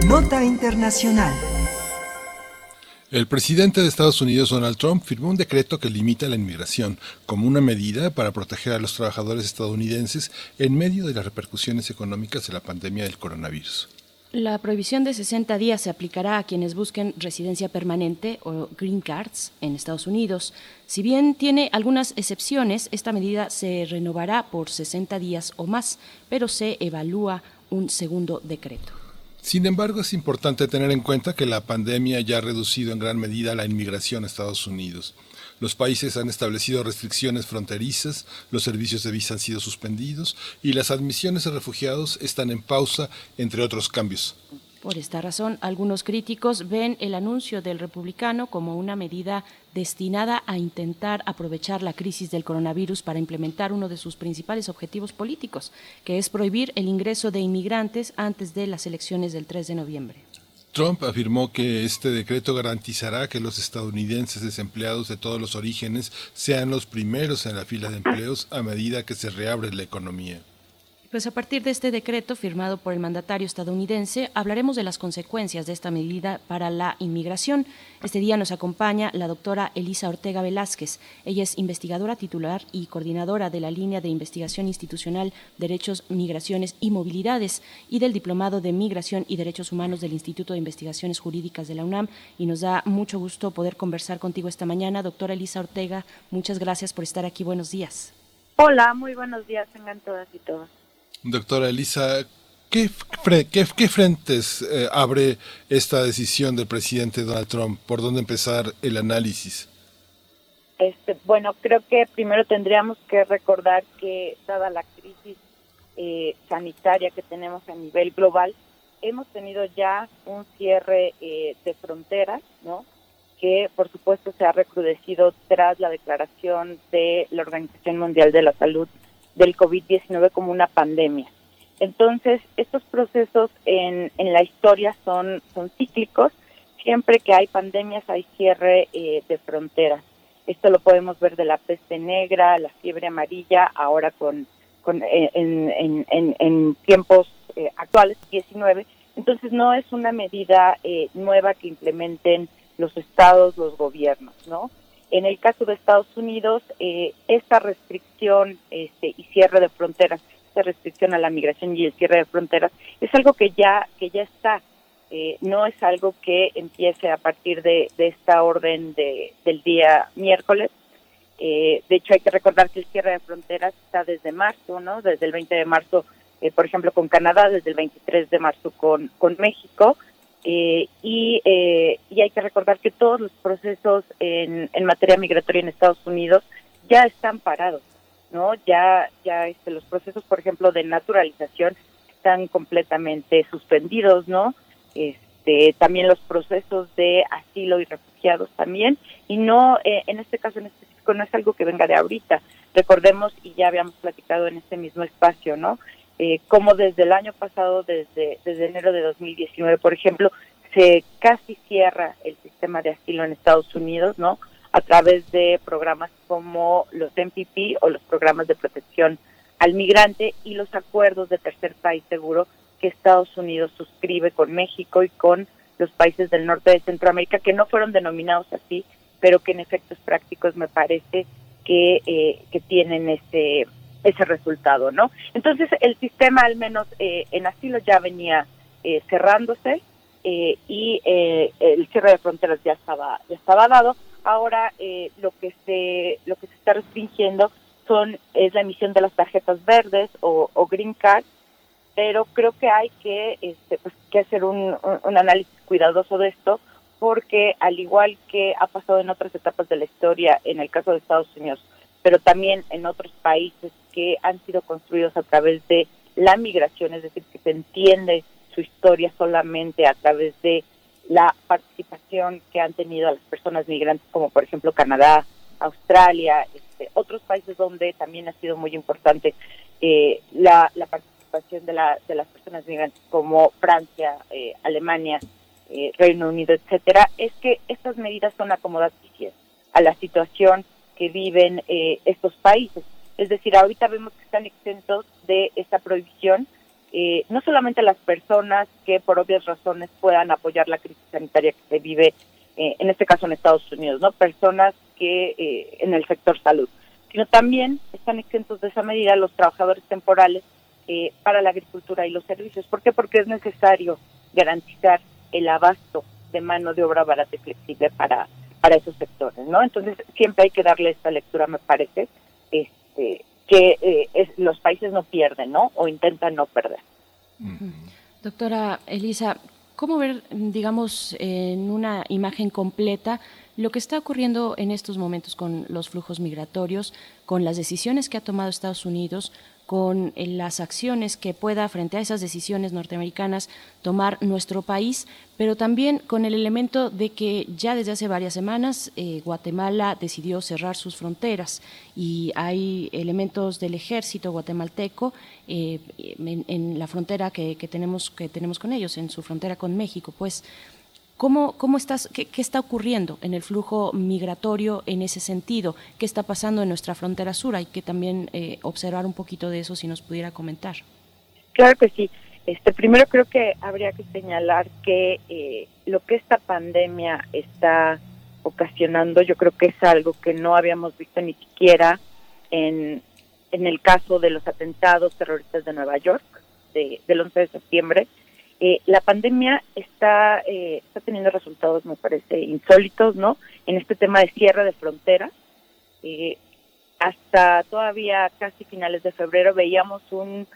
Nota internacional. El presidente de Estados Unidos, Donald Trump, firmó un decreto que limita la inmigración como una medida para proteger a los trabajadores estadounidenses en medio de las repercusiones económicas de la pandemia del coronavirus. La prohibición de sesenta días se aplicará a quienes busquen residencia permanente o green cards en Estados Unidos. Si bien tiene algunas excepciones, esta medida se renovará por sesenta días o más, pero se evalúa un segundo decreto. Sin embargo, es importante tener en cuenta que la pandemia ya ha reducido en gran medida la inmigración a Estados Unidos. Los países han establecido restricciones fronterizas, los servicios de visa han sido suspendidos y las admisiones de refugiados están en pausa, entre otros cambios. Por esta razón, algunos críticos ven el anuncio del republicano como una medida destinada a intentar aprovechar la crisis del coronavirus para implementar uno de sus principales objetivos políticos, que es prohibir el ingreso de inmigrantes antes de las elecciones del tres de noviembre. Trump afirmó que este decreto garantizará que los estadounidenses desempleados de todos los orígenes sean los primeros en la fila de empleos a medida que se reabre la economía. Pues a partir de este decreto firmado por el mandatario estadounidense, hablaremos de las consecuencias de esta medida para la inmigración. Este día nos acompaña la doctora Elisa Ortega Velázquez. Ella es investigadora titular y coordinadora de la línea de investigación institucional Derechos, Migraciones y Movilidades y del Diplomado de Migración y Derechos Humanos del Instituto de Investigaciones Jurídicas de la UNAM. Y nos da mucho gusto poder conversar contigo esta mañana. Doctora Elisa Ortega, muchas gracias por estar aquí. Buenos días. Hola, muy buenos días. Tengan todas y todos. Doctora Elisa, ¿qué, fre- qué, qué frentes eh, abre esta decisión del presidente Donald Trump? ¿Por dónde empezar el análisis? Este, bueno, creo que primero tendríamos que recordar que, dada la crisis eh, sanitaria que tenemos a nivel global, hemos tenido ya un cierre eh, de fronteras, ¿no? que por supuesto se ha recrudecido tras la declaración de la Organización Mundial de la Salud del covid diecinueve como una pandemia. Entonces, estos procesos en, en la historia son, son cíclicos. Siempre que hay pandemias hay cierre eh, de fronteras. Esto lo podemos ver de la peste negra, la fiebre amarilla, ahora con, con en, en, en, en tiempos eh, actuales, diecinueve. Entonces, no es una medida eh, nueva que implementen los estados, los gobiernos, ¿no? En el caso de Estados Unidos, eh, esta restricción este, y cierre de fronteras, esta restricción a la migración y el cierre de fronteras, es algo que ya que ya está, eh, no es algo que empiece a partir de, de esta orden de, del día miércoles. Eh, de hecho, hay que recordar que el cierre de fronteras está desde marzo, ¿no? Desde el veinte de marzo, eh, por ejemplo, con Canadá, desde el veintitrés de marzo con, con México. Eh, y, eh, y hay que recordar que todos los procesos en, en materia migratoria en Estados Unidos ya están parados, ¿no? Ya, ya este, los procesos, por ejemplo, de naturalización están completamente suspendidos, ¿no? Este, también los procesos de asilo y refugiados también. Y no, eh, en este caso en específico, no es algo que venga de ahorita. Recordemos, y ya habíamos platicado en este mismo espacio, ¿no? Eh, como desde el año pasado, desde, desde enero de dos mil diecinueve, por ejemplo, se casi cierra el sistema de asilo en Estados Unidos, ¿no? A través de programas como los M P P o los programas de protección al migrante y los acuerdos de tercer país seguro que Estados Unidos suscribe con México y con los países del norte de Centroamérica, que no fueron denominados así, pero que en efectos prácticos me parece que, eh, que tienen este... ese resultado, ¿no? Entonces, el sistema, al menos eh, en asilo, ya venía eh, cerrándose eh, y eh, el cierre de fronteras ya estaba ya estaba dado. Ahora eh, lo que se lo que se está restringiendo son es la emisión de las tarjetas verdes o, o green card, pero creo que hay que este, pues, que hacer un, un análisis cuidadoso de esto, porque al igual que ha pasado en otras etapas de la historia, en el caso de Estados Unidos, pero también en otros países que han sido construidos a través de la migración, es decir, que se entiende su historia solamente a través de la participación que han tenido las personas migrantes, como por ejemplo Canadá, Australia, este, otros países donde también ha sido muy importante eh, la, la participación de, la, de las personas migrantes, como Francia, eh, Alemania, eh, Reino Unido, etcétera. Es que estas medidas son acomodaticias a la situación que viven eh, estos países. Es decir, ahorita vemos que están exentos de esta prohibición, eh, no solamente las personas que por obvias razones puedan apoyar la crisis sanitaria que se vive, eh, en este caso en Estados Unidos, no personas que eh, en el sector salud, sino también están exentos de esa medida los trabajadores temporales eh, para la agricultura y los servicios. ¿Por qué? Porque es necesario garantizar el abasto de mano de obra barata y flexible para para esos sectores, ¿no? Entonces, siempre hay que darle esta lectura, me parece, este, que eh, es, los países no pierden, ¿no? O intentan no perder. Uh-huh. Doctora Elisa, ¿cómo ver, digamos, en una imagen completa lo que está ocurriendo en estos momentos con los flujos migratorios, con las decisiones que ha tomado Estados Unidos, con las acciones que pueda frente a esas decisiones norteamericanas tomar nuestro país, pero también con el elemento de que ya desde hace varias semanas eh, Guatemala decidió cerrar sus fronteras y hay elementos del ejército guatemalteco eh, en, en la frontera que, que tenemos que tenemos con ellos, en su frontera con México, pues. ¿Cómo, cómo estás, qué, qué está ocurriendo en el flujo migratorio en ese sentido? ¿Qué está pasando en nuestra frontera sur? Hay que también eh, observar un poquito de eso, si nos pudiera comentar. Claro que sí. Este, primero creo que habría que señalar que eh, lo que esta pandemia está ocasionando, yo creo que es algo que no habíamos visto ni siquiera en, en el caso de los atentados terroristas de Nueva York, de, del once de septiembre. Eh, la pandemia está eh, está teniendo resultados, me parece, insólitos, ¿no? En este tema de cierre de fronteras. Eh, hasta todavía casi finales de febrero veíamos un,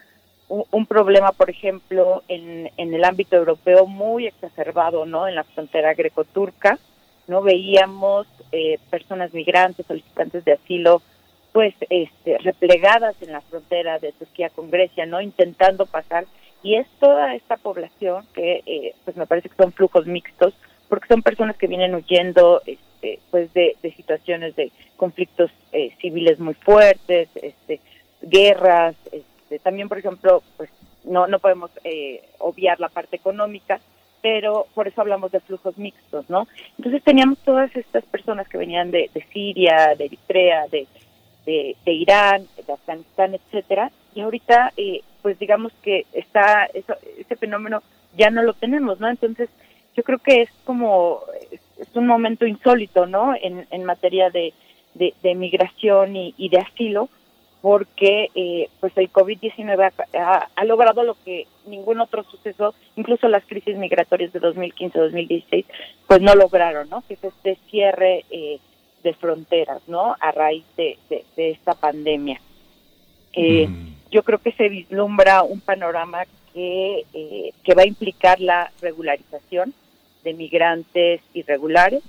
un, un problema, por ejemplo, en, en el ámbito europeo muy exacerbado, ¿no? En la frontera greco-turca, ¿no? Veíamos eh, personas migrantes, solicitantes de asilo, pues este, replegadas en la frontera de Turquía con Grecia, ¿no? Intentando pasar. Y es toda esta población que, eh, pues me parece que son flujos mixtos porque son personas que vienen huyendo este, pues de, de situaciones de conflictos eh, civiles muy fuertes, este, guerras, este, también por ejemplo pues no no podemos eh, obviar la parte económica, pero por eso hablamos de flujos mixtos, ¿no? Entonces teníamos todas estas personas que venían de, de Siria, de Eritrea, de, de, de Irán, de Afganistán, etcétera, y ahorita eh, pues digamos que está eso, ese fenómeno ya no lo tenemos, ¿no? Entonces yo creo que es como es un momento insólito, ¿no? En, en materia de, de, de migración y, y de asilo, porque eh, pues el covid diecinueve ha, ha, ha logrado lo que ningún otro suceso, incluso las crisis migratorias de dos mil quince a dos mil dieciséis, pues no lograron, ¿no? Que es este cierre eh, de fronteras, ¿no? A raíz de, de, de esta pandemia. Eh, mm. Yo creo que se vislumbra un panorama que, eh, que va a implicar la regularización de migrantes irregulares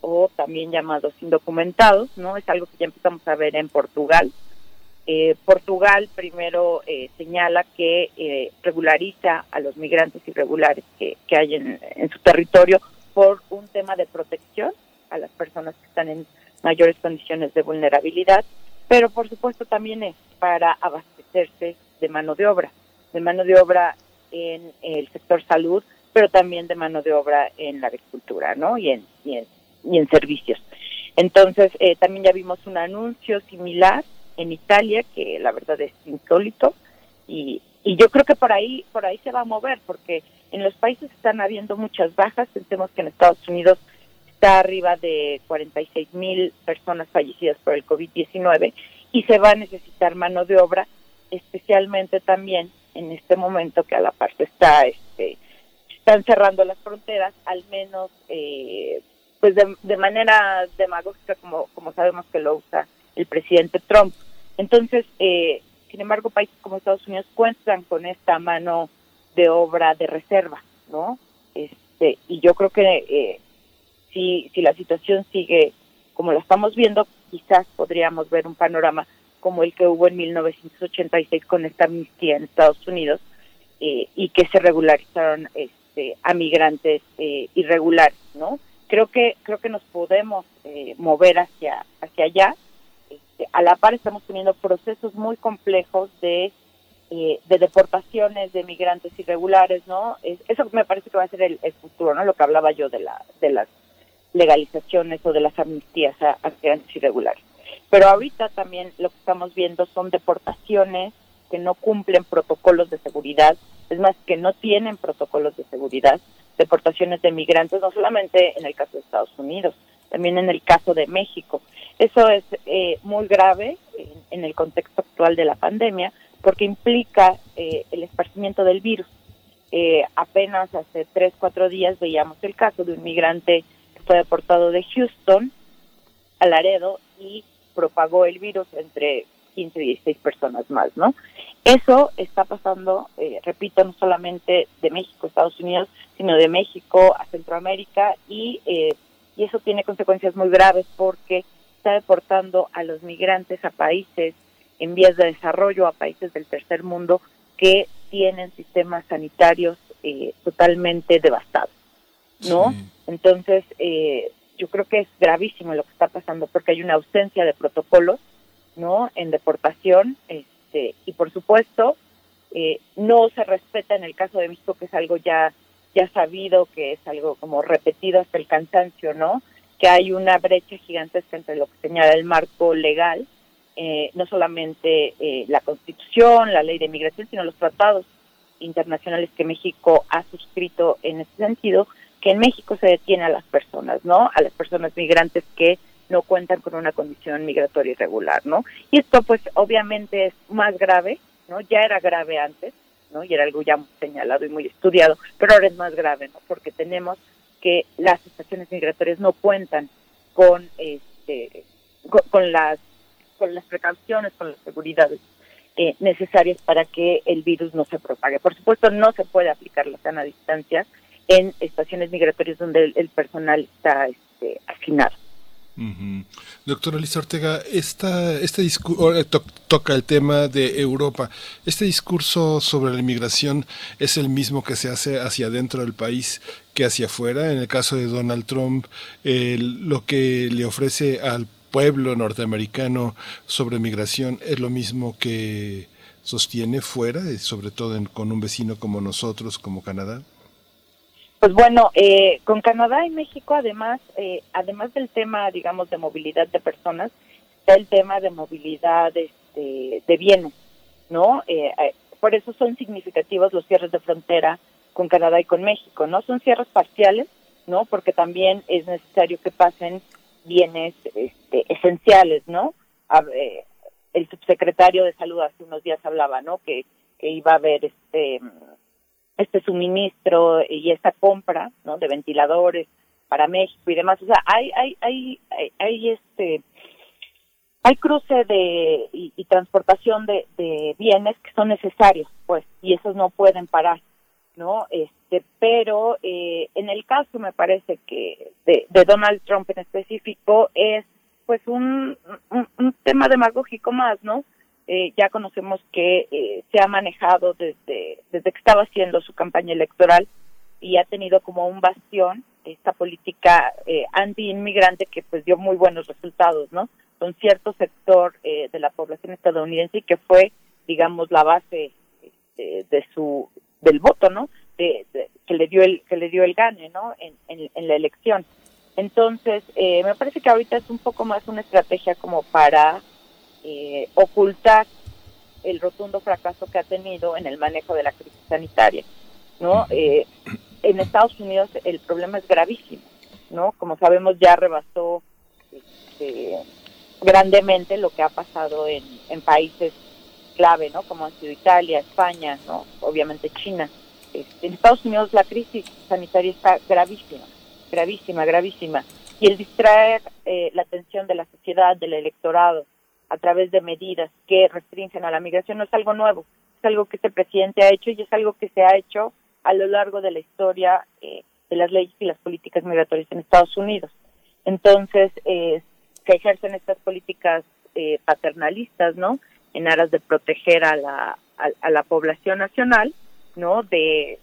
o también llamados indocumentados, ¿no? Es algo que ya empezamos a ver en Portugal. Eh, Portugal primero eh, señala que eh, regulariza a los migrantes irregulares que, que hay en, en su territorio por un tema de protección a las personas que están en mayores condiciones de vulnerabilidad, pero por supuesto también es para abastecerse de mano de obra, de mano de obra en el sector salud, pero también de mano de obra en la agricultura, ¿no? Y en, y en, y en servicios. Entonces eh, también ya vimos un anuncio similar en Italia, que la verdad es insólito, y, y yo creo que por ahí por ahí se va a mover, porque en los países están habiendo muchas bajas. Pensemos que en Estados Unidos está arriba de cuarenta y seis mil personas fallecidas por el covid diecinueve, y se va a necesitar mano de obra, especialmente también en este momento que a la par se está, este, están cerrando las fronteras, al menos eh, pues de, de manera demagógica, como, como sabemos que lo usa el presidente Trump. Entonces, eh, sin embargo, países como Estados Unidos cuentan con esta mano de obra de reserva, ¿no? Este, y yo creo que eh, si si la situación sigue como la estamos viendo, quizás podríamos ver un panorama como el que hubo en mil novecientos ochenta y seis con esta amnistía en Estados Unidos, eh, y que se regularizaron este, a migrantes eh, irregulares, ¿no? Creo que creo que nos podemos eh, mover hacia hacia allá. A la par estamos teniendo procesos muy complejos de, eh, de deportaciones de migrantes irregulares, ¿no? Es, eso me parece que va a ser el, el futuro, ¿no? Lo que hablaba yo de la de las legalizaciones o de las amnistías a, a migrantes irregulares. Pero ahorita también lo que estamos viendo son deportaciones que no cumplen protocolos de seguridad, es más, que no tienen protocolos de seguridad, deportaciones de migrantes, no solamente en el caso de Estados Unidos, también en el caso de México. Eso es eh, muy grave en, en el contexto actual de la pandemia, porque implica eh, el esparcimiento del virus. Eh, apenas hace tres, cuatro días veíamos el caso de un migrante que fue deportado de Houston a Laredo y propagó el virus entre quince y dieciséis personas más, ¿no? Eso está pasando, eh, repito, no solamente de México a Estados Unidos, sino de México a Centroamérica, y eh, y eso tiene consecuencias muy graves, porque está deportando a los migrantes a países en vías de desarrollo, a países del tercer mundo que tienen sistemas sanitarios eh, totalmente devastados, ¿no? Sí. Entonces, eh, yo creo que es gravísimo lo que está pasando, porque hay una ausencia de protocolos, ¿no? En deportación, este, y por supuesto, eh, no se respeta en el caso de México, que es algo ya... ya sabido, que es algo como repetido hasta el cansancio, ¿no? Que hay una brecha gigantesca entre lo que señala el marco legal, eh, no solamente eh, la Constitución, la ley de migración, sino los tratados internacionales que México ha suscrito en ese sentido, que en México se detiene a las personas, ¿no? A las personas migrantes que no cuentan con una condición migratoria irregular, ¿no? Y esto, pues, obviamente es más grave, ¿no? Ya era grave antes, ¿no? Y era algo ya señalado y muy estudiado, pero ahora es más grave, ¿no? Porque tenemos que las estaciones migratorias no cuentan con este con, con las con las precauciones, con las seguridades eh, necesarias para que el virus no se propague. Por supuesto, no se puede aplicar la sana distancia en estaciones migratorias donde el, el personal está este, hacinado. Uh-huh. Doctora Elisa Ortega, esta, este discurso to, toca el tema de Europa. ¿Este discurso sobre la inmigración es el mismo que se hace hacia adentro del país que hacia afuera? En el caso de Donald Trump, eh, lo que le ofrece al pueblo norteamericano sobre migración es lo mismo que sostiene fuera, sobre todo en, con un vecino como nosotros, como Canadá. Pues bueno, eh, con Canadá y México, además eh, además del tema, digamos, de movilidad de personas, está el tema de movilidad de, de, de bienes, ¿no? Eh, eh, por eso son significativos los cierres de frontera con Canadá y con México, ¿no? Son cierres parciales, ¿no? Porque también es necesario que pasen bienes este, esenciales, ¿no? A, eh, el subsecretario de Salud hace unos días hablaba, ¿no? Que, que iba a haber este... este suministro y esta compra, ¿no?, de ventiladores para México y demás. O sea, hay hay hay hay, hay este hay cruce de y, y transportación de, de bienes que son necesarios, pues, y esos no pueden parar, ¿no? Este, pero eh, en el caso, me parece que de, de Donald Trump en específico, es pues un un, un tema demagógico más, ¿no? Eh, ya conocemos que eh, se ha manejado desde desde que estaba haciendo su campaña electoral y ha tenido como un bastión esta política eh, anti-inmigrante que pues dio muy buenos resultados, ¿no? Con cierto sector eh, de la población estadounidense y que fue, digamos, la base eh, de su del voto, ¿no? De, de, que le dio el que le dio el gane, ¿no? En, en, en la elección. Entonces, eh, me parece que ahorita es un poco más una estrategia como para Eh, ocultar el rotundo fracaso que ha tenido en el manejo de la crisis sanitaria, ¿no? Eh, en Estados Unidos el problema es gravísimo, ¿no? Como sabemos, ya rebasó este, grandemente lo que ha pasado en, en países clave, ¿no? Como han sido Italia, España, ¿no? Obviamente China. Este, en Estados Unidos la crisis sanitaria está gravísima, gravísima, gravísima. Y el distraer eh, la atención de la sociedad, del electorado, a través de medidas que restringen a la migración no es algo nuevo, es algo que este presidente ha hecho y es algo que se ha hecho a lo largo de la historia eh, de las leyes y las políticas migratorias en Estados Unidos. Entonces, eh, se ejercen estas políticas eh, paternalistas, ¿no?, en aras de proteger a la a, a la población nacional, ¿no?, de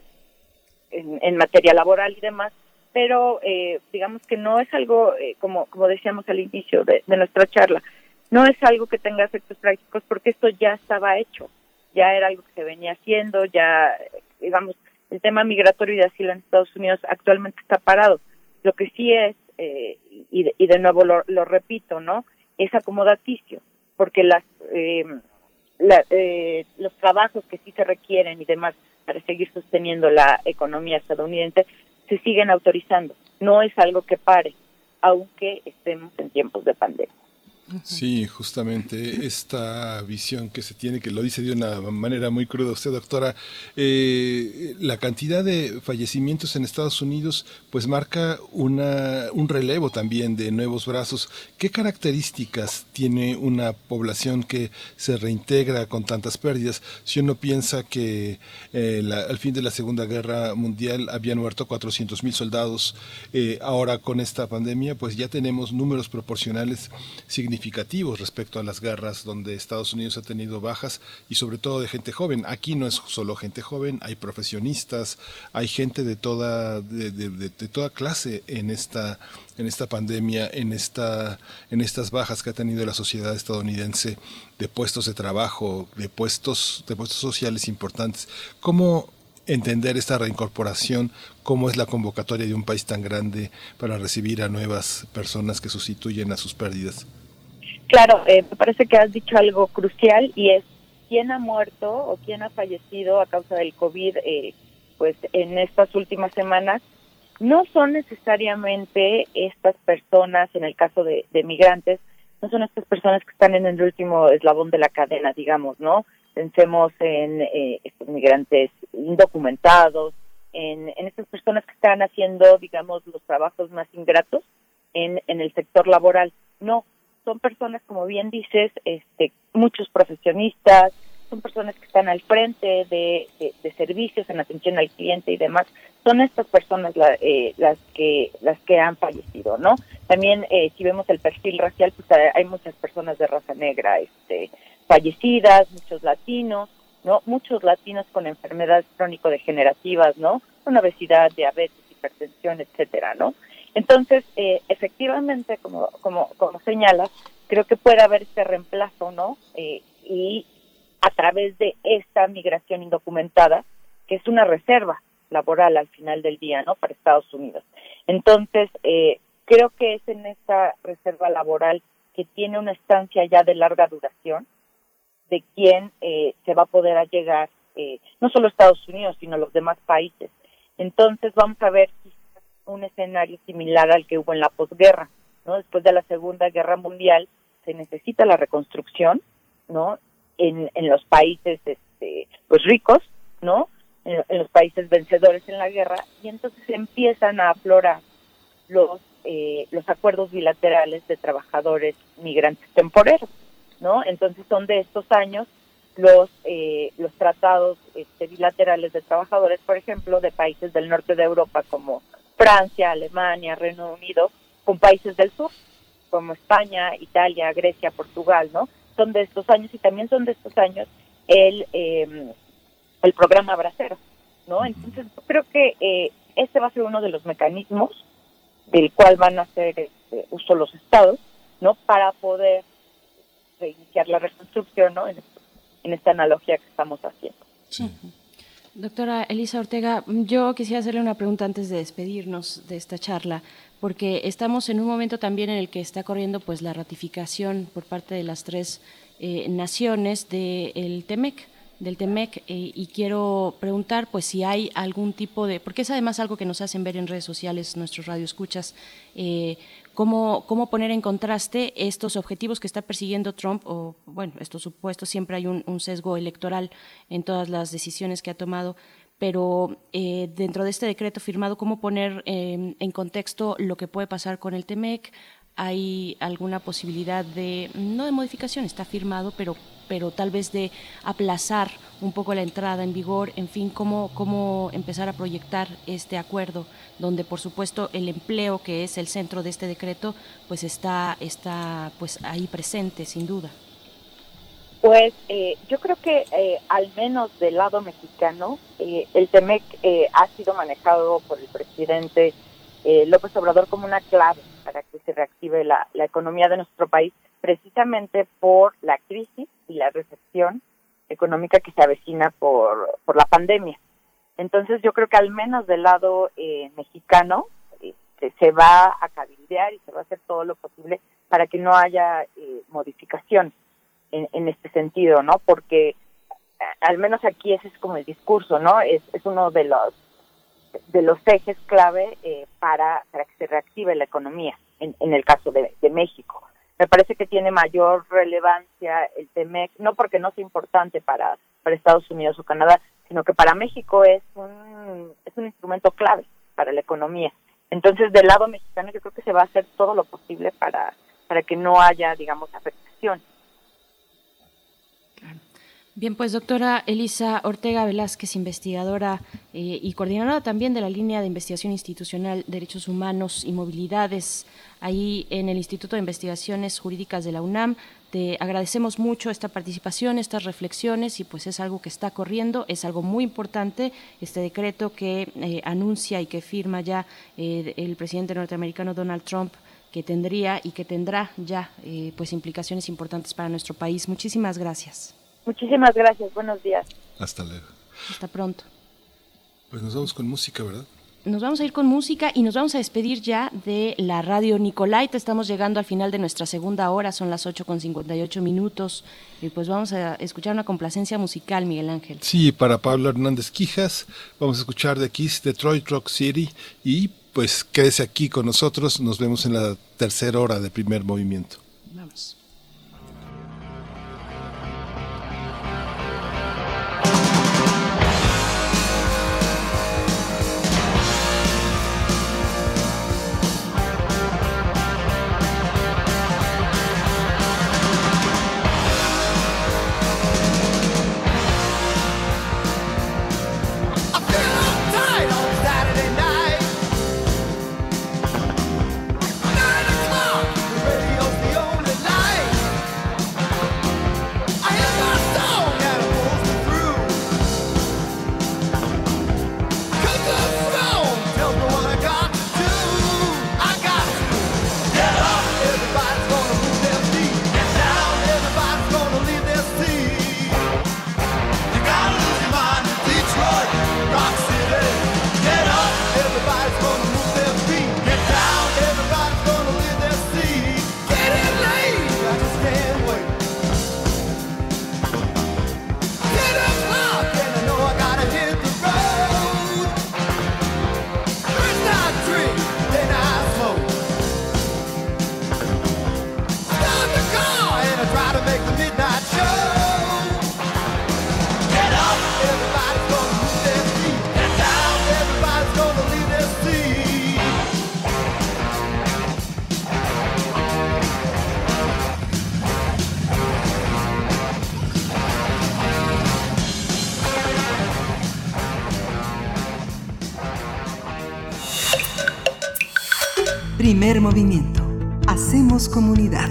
en, en materia laboral y demás, pero eh, digamos que no es algo, eh, como como decíamos al inicio de, de nuestra charla, no es algo que tenga efectos prácticos porque esto ya estaba hecho, ya era algo que se venía haciendo, ya, digamos, el tema migratorio y de asilo en Estados Unidos actualmente está parado. Lo que sí es, eh, y, de, y de nuevo lo, lo repito, ¿no?, es acomodaticio, porque las eh, la, eh, los trabajos que sí se requieren y demás para seguir sosteniendo la economía estadounidense se siguen autorizando, no es algo que pare, aunque estemos en tiempos de pandemia. Sí, justamente esta visión que se tiene, que lo dice de una manera muy cruda usted, doctora, eh, la cantidad de fallecimientos en Estados Unidos pues marca una un relevo también de nuevos brazos. ¿Qué características tiene una población que se reintegra con tantas pérdidas? Si uno piensa que eh, la, al fin de la Segunda Guerra Mundial habían muerto cuatrocientos mil soldados, eh, ahora con esta pandemia pues ya tenemos números proporcionales significativos significativos respecto a las guerras donde Estados Unidos ha tenido bajas y sobre todo de gente joven. Aquí no es solo gente joven, hay profesionistas, hay gente de toda de, de, de, de toda clase en esta en esta pandemia, en esta en estas bajas que ha tenido la sociedad estadounidense de puestos de trabajo, de puestos de puestos sociales importantes. ¿Cómo entender esta reincorporación? ¿Cómo es la convocatoria de un país tan grande para recibir a nuevas personas que sustituyen a sus pérdidas? Claro, eh, me parece que has dicho algo crucial y es quién ha muerto o quién ha fallecido a causa del COVID eh, pues en estas últimas semanas. No son necesariamente estas personas, en el caso de, de migrantes, no son estas personas que están en el último eslabón de la cadena, digamos, ¿no? Pensemos en eh, estos migrantes indocumentados, en, en estas personas que están haciendo, digamos, los trabajos más ingratos en, en el sector laboral. No. Son personas, como bien dices, este, muchos profesionistas, son personas que están al frente de, de, de servicios en atención al cliente y demás, son estas personas la, eh, las que las que han fallecido, ¿no? También eh, si vemos el perfil racial, pues hay muchas personas de raza negra este, fallecidas, muchos latinos, ¿no? Muchos latinos con enfermedades crónico-degenerativas, ¿no? Con obesidad, diabetes, hipertensión, etcétera, ¿no? Entonces, eh, efectivamente, como como como señalas, creo que puede haber este reemplazo, ¿no? Eh, y a través de esta migración indocumentada, que es una reserva laboral al final del día, ¿no? Para Estados Unidos. Entonces, eh, creo que es en esta reserva laboral que tiene una estancia ya de larga duración, de quién eh, se va a poder allegar, eh, no solo Estados Unidos, sino los demás países. Entonces, vamos a ver un escenario similar al que hubo en la posguerra, ¿no? Después de la Segunda Guerra Mundial se necesita la reconstrucción, ¿no? En, en los países este, pues ricos, ¿no? En, en los países vencedores en la guerra, y entonces empiezan a aflorar los eh, los acuerdos bilaterales de trabajadores migrantes temporeros, ¿no? Entonces son de estos años los eh, los tratados este, bilaterales de trabajadores, por ejemplo, de países del norte de Europa como Francia, Alemania, Reino Unido, con países del sur, como España, Italia, Grecia, Portugal, ¿no? Son de estos años, y también son de estos años el eh, el programa Bracero, ¿no? Entonces, yo creo que eh, este va a ser uno de los mecanismos del cual van a hacer este, uso los estados, ¿no? Para poder reiniciar la reconstrucción, ¿no? En, en esta analogía que estamos haciendo. Sí. Doctora Elisa Ortega, yo quisiera hacerle una pregunta antes de despedirnos de esta charla, porque estamos en un momento también en el que está corriendo pues la ratificación por parte de las tres eh, naciones del T E M E C, del T E M E C, eh, y quiero preguntar pues si hay algún tipo de, porque es además algo que nos hacen ver en redes sociales nuestros radioescuchas, eh, Cómo, ¿Cómo poner en contraste estos objetivos que está persiguiendo Trump? O, bueno, esto supuesto, siempre hay un, un sesgo electoral en todas las decisiones que ha tomado, pero eh, dentro de este decreto firmado, ¿cómo poner eh, en contexto lo que puede pasar con el T E M E C? ¿Hay alguna posibilidad de, no de modificación, está firmado, pero, pero tal vez de aplazar un poco la entrada en vigor? En fin, ¿cómo, cómo empezar a proyectar este acuerdo, donde por supuesto el empleo, que es el centro de este decreto, pues está está pues ahí presente sin duda? Pues eh, yo creo que eh, al menos del lado mexicano eh, el T E M E C eh, ha sido manejado por el presidente eh, López Obrador como una clave para que se reactive la, la economía de nuestro país, precisamente por la crisis y la recesión económica que se avecina por, por la pandemia. Entonces yo creo que al menos del lado eh, mexicano eh, se va a cabildear y se va a hacer todo lo posible para que no haya eh, modificación en, en este sentido, ¿no? Porque a, al menos aquí ese es como el discurso, ¿no? Es, es uno de los de los ejes clave eh, para, para que se reactive la economía en, en el caso de, de México. Me parece que tiene mayor relevancia el T E M E C, no porque no sea importante para, para Estados Unidos o Canadá, sino que para México es un es un instrumento clave para la economía. Entonces, del lado mexicano yo creo que se va a hacer todo lo posible para, para que no haya, digamos, afectación. Bien, pues doctora Elisa Ortega Velázquez, investigadora eh, y coordinadora también de la línea de investigación institucional Derechos Humanos y Movilidades, ahí en el Instituto de Investigaciones Jurídicas de la UNAM. Te agradecemos mucho esta participación, estas reflexiones, y pues es algo que está corriendo, es algo muy importante, este decreto que eh, anuncia y que firma ya eh, el presidente norteamericano Donald Trump, que tendría y que tendrá ya eh, pues implicaciones importantes para nuestro país. Muchísimas gracias. Muchísimas gracias, buenos días. Hasta luego. Hasta pronto. Pues nos vamos con música, ¿verdad? Nos vamos a ir con música y nos vamos a despedir ya de la radio Nicolaita. Estamos llegando al final de nuestra segunda hora, son las ocho con cincuenta y ocho minutos, y pues vamos a escuchar una complacencia musical, Miguel Ángel. Sí, para Pablo Hernández Quijas, vamos a escuchar de Kiss, Detroit Rock City, y pues quédese aquí con nosotros, nos vemos en la tercera hora de Primer Movimiento. Vamos. Primer movimiento. Hacemos comunidad.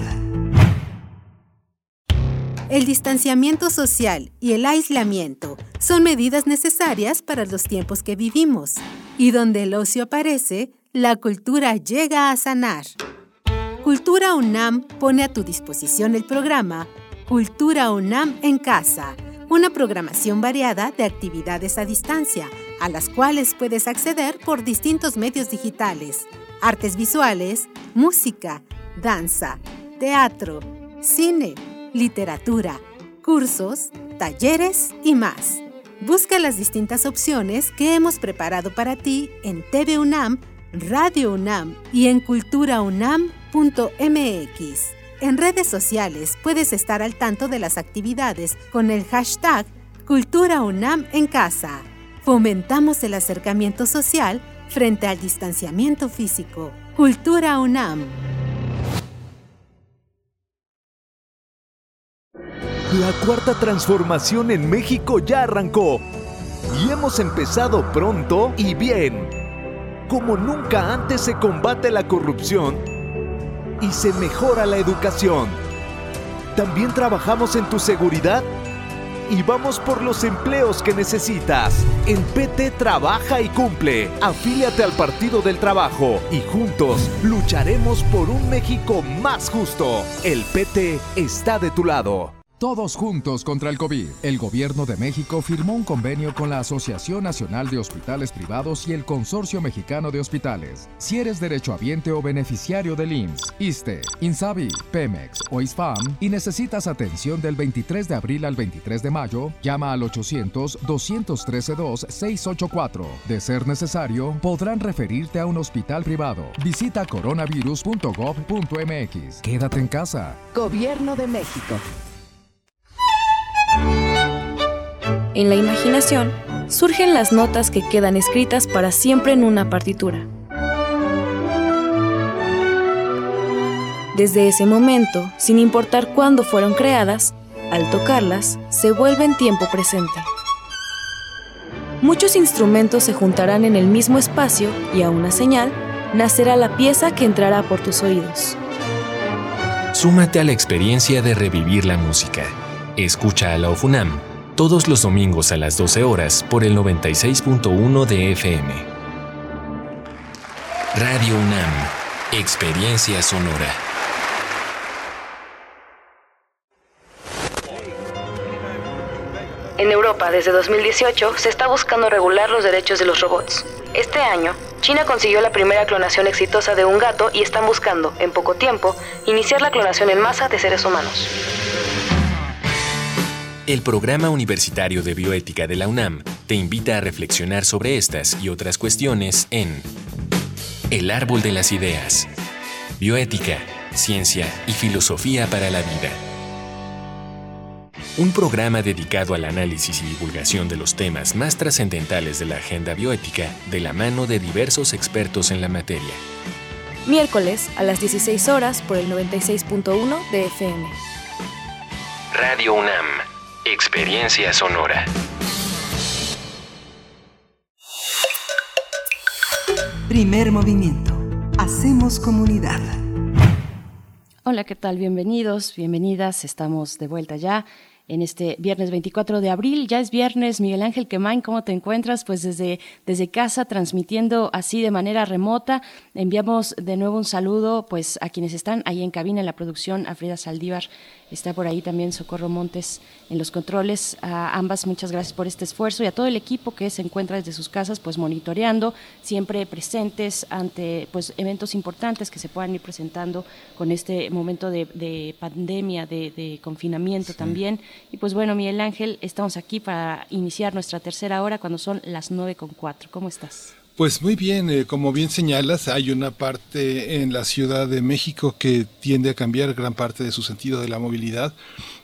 El distanciamiento social y el aislamiento son medidas necesarias para los tiempos que vivimos, y donde el ocio aparece, la cultura llega a sanar. Cultura UNAM pone a tu disposición el programa Cultura UNAM en Casa, una programación variada de actividades a distancia, a las cuales puedes acceder por distintos medios digitales: artes visuales, música, danza, teatro, cine, literatura, cursos, talleres y más. Busca las distintas opciones que hemos preparado para ti en T V UNAM, Radio UNAM y en cultura u n a m punto m x. En redes sociales puedes estar al tanto de las actividades con el hashtag Cultura UNAM en Casa. Fomentamos el acercamiento social frente al distanciamiento físico. Cultura UNAM. La cuarta transformación en México ya arrancó. Y hemos empezado pronto y bien. Como nunca antes se combate la corrupción y se mejora la educación. También trabajamos en tu seguridad y vamos por los empleos que necesitas. En P T trabaja y cumple. Afíliate al Partido del Trabajo y juntos lucharemos por un México más justo. El P T está de tu lado. Todos juntos contra el COVID. El Gobierno de México firmó un convenio con la Asociación Nacional de Hospitales Privados y el Consorcio Mexicano de Hospitales. Si eres derechohabiente o beneficiario del I M S S, ISSSTE, INSABI, Pemex o ISFAM y necesitas atención del veintitrés de abril al veintitrés de mayo, llama al ochocientos, dos uno tres, dos seis ocho cuatro. De ser necesario, podrán referirte a un hospital privado. Visita coronavirus punto gov punto m x. Quédate en casa. Gobierno de México. En la imaginación surgen las notas que quedan escritas para siempre en una partitura. Desde ese momento, sin importar cuándo fueron creadas, al tocarlas, se vuelven tiempo presente. Muchos instrumentos se juntarán en el mismo espacio y a una señal, nacerá la pieza que entrará por tus oídos. Súmate a la experiencia de revivir la música. Escucha a la OFUNAM todos los domingos a las doce horas por el noventa y seis punto uno de F M. Radio UNAM, experiencia sonora. En Europa, desde dos mil dieciocho, se está buscando regular los derechos de los robots. Este año, China consiguió la primera clonación exitosa de un gato y están buscando, en poco tiempo, iniciar la clonación en masa de seres humanos. El Programa Universitario de Bioética de la UNAM te invita a reflexionar sobre estas y otras cuestiones en El Árbol de las Ideas. Bioética, Ciencia y Filosofía para la Vida. Un programa dedicado al análisis y divulgación de los temas más trascendentales de la agenda bioética de la mano de diversos expertos en la materia. Miércoles a las dieciséis horas por el noventa y seis punto uno de F M. Radio UNAM. Experiencia sonora. Primer movimiento. Hacemos comunidad. Hola, ¿qué tal? Bienvenidos, bienvenidas. Estamos de vuelta ya en este viernes veinticuatro de abril. Ya es viernes. Miguel Ángel Quemain, ¿cómo te encuentras? Pues desde, desde casa, transmitiendo así de manera remota. Enviamos de nuevo un saludo pues a quienes están ahí en cabina en la producción, a Frida Saldívar. Está por ahí también Socorro Montes en los controles. A ambas, muchas gracias por este esfuerzo y a todo el equipo que se encuentra desde sus casas, pues monitoreando, siempre presentes ante pues eventos importantes que se puedan ir presentando con este momento de, de pandemia, de, de confinamiento sí. También. Y pues bueno, Miguel Ángel, estamos aquí para iniciar nuestra tercera hora cuando son las nueve con cuatro. ¿Cómo estás? Pues muy bien, eh, como bien señalas, hay una parte en la Ciudad de México que tiende a cambiar gran parte de su sentido de la movilidad.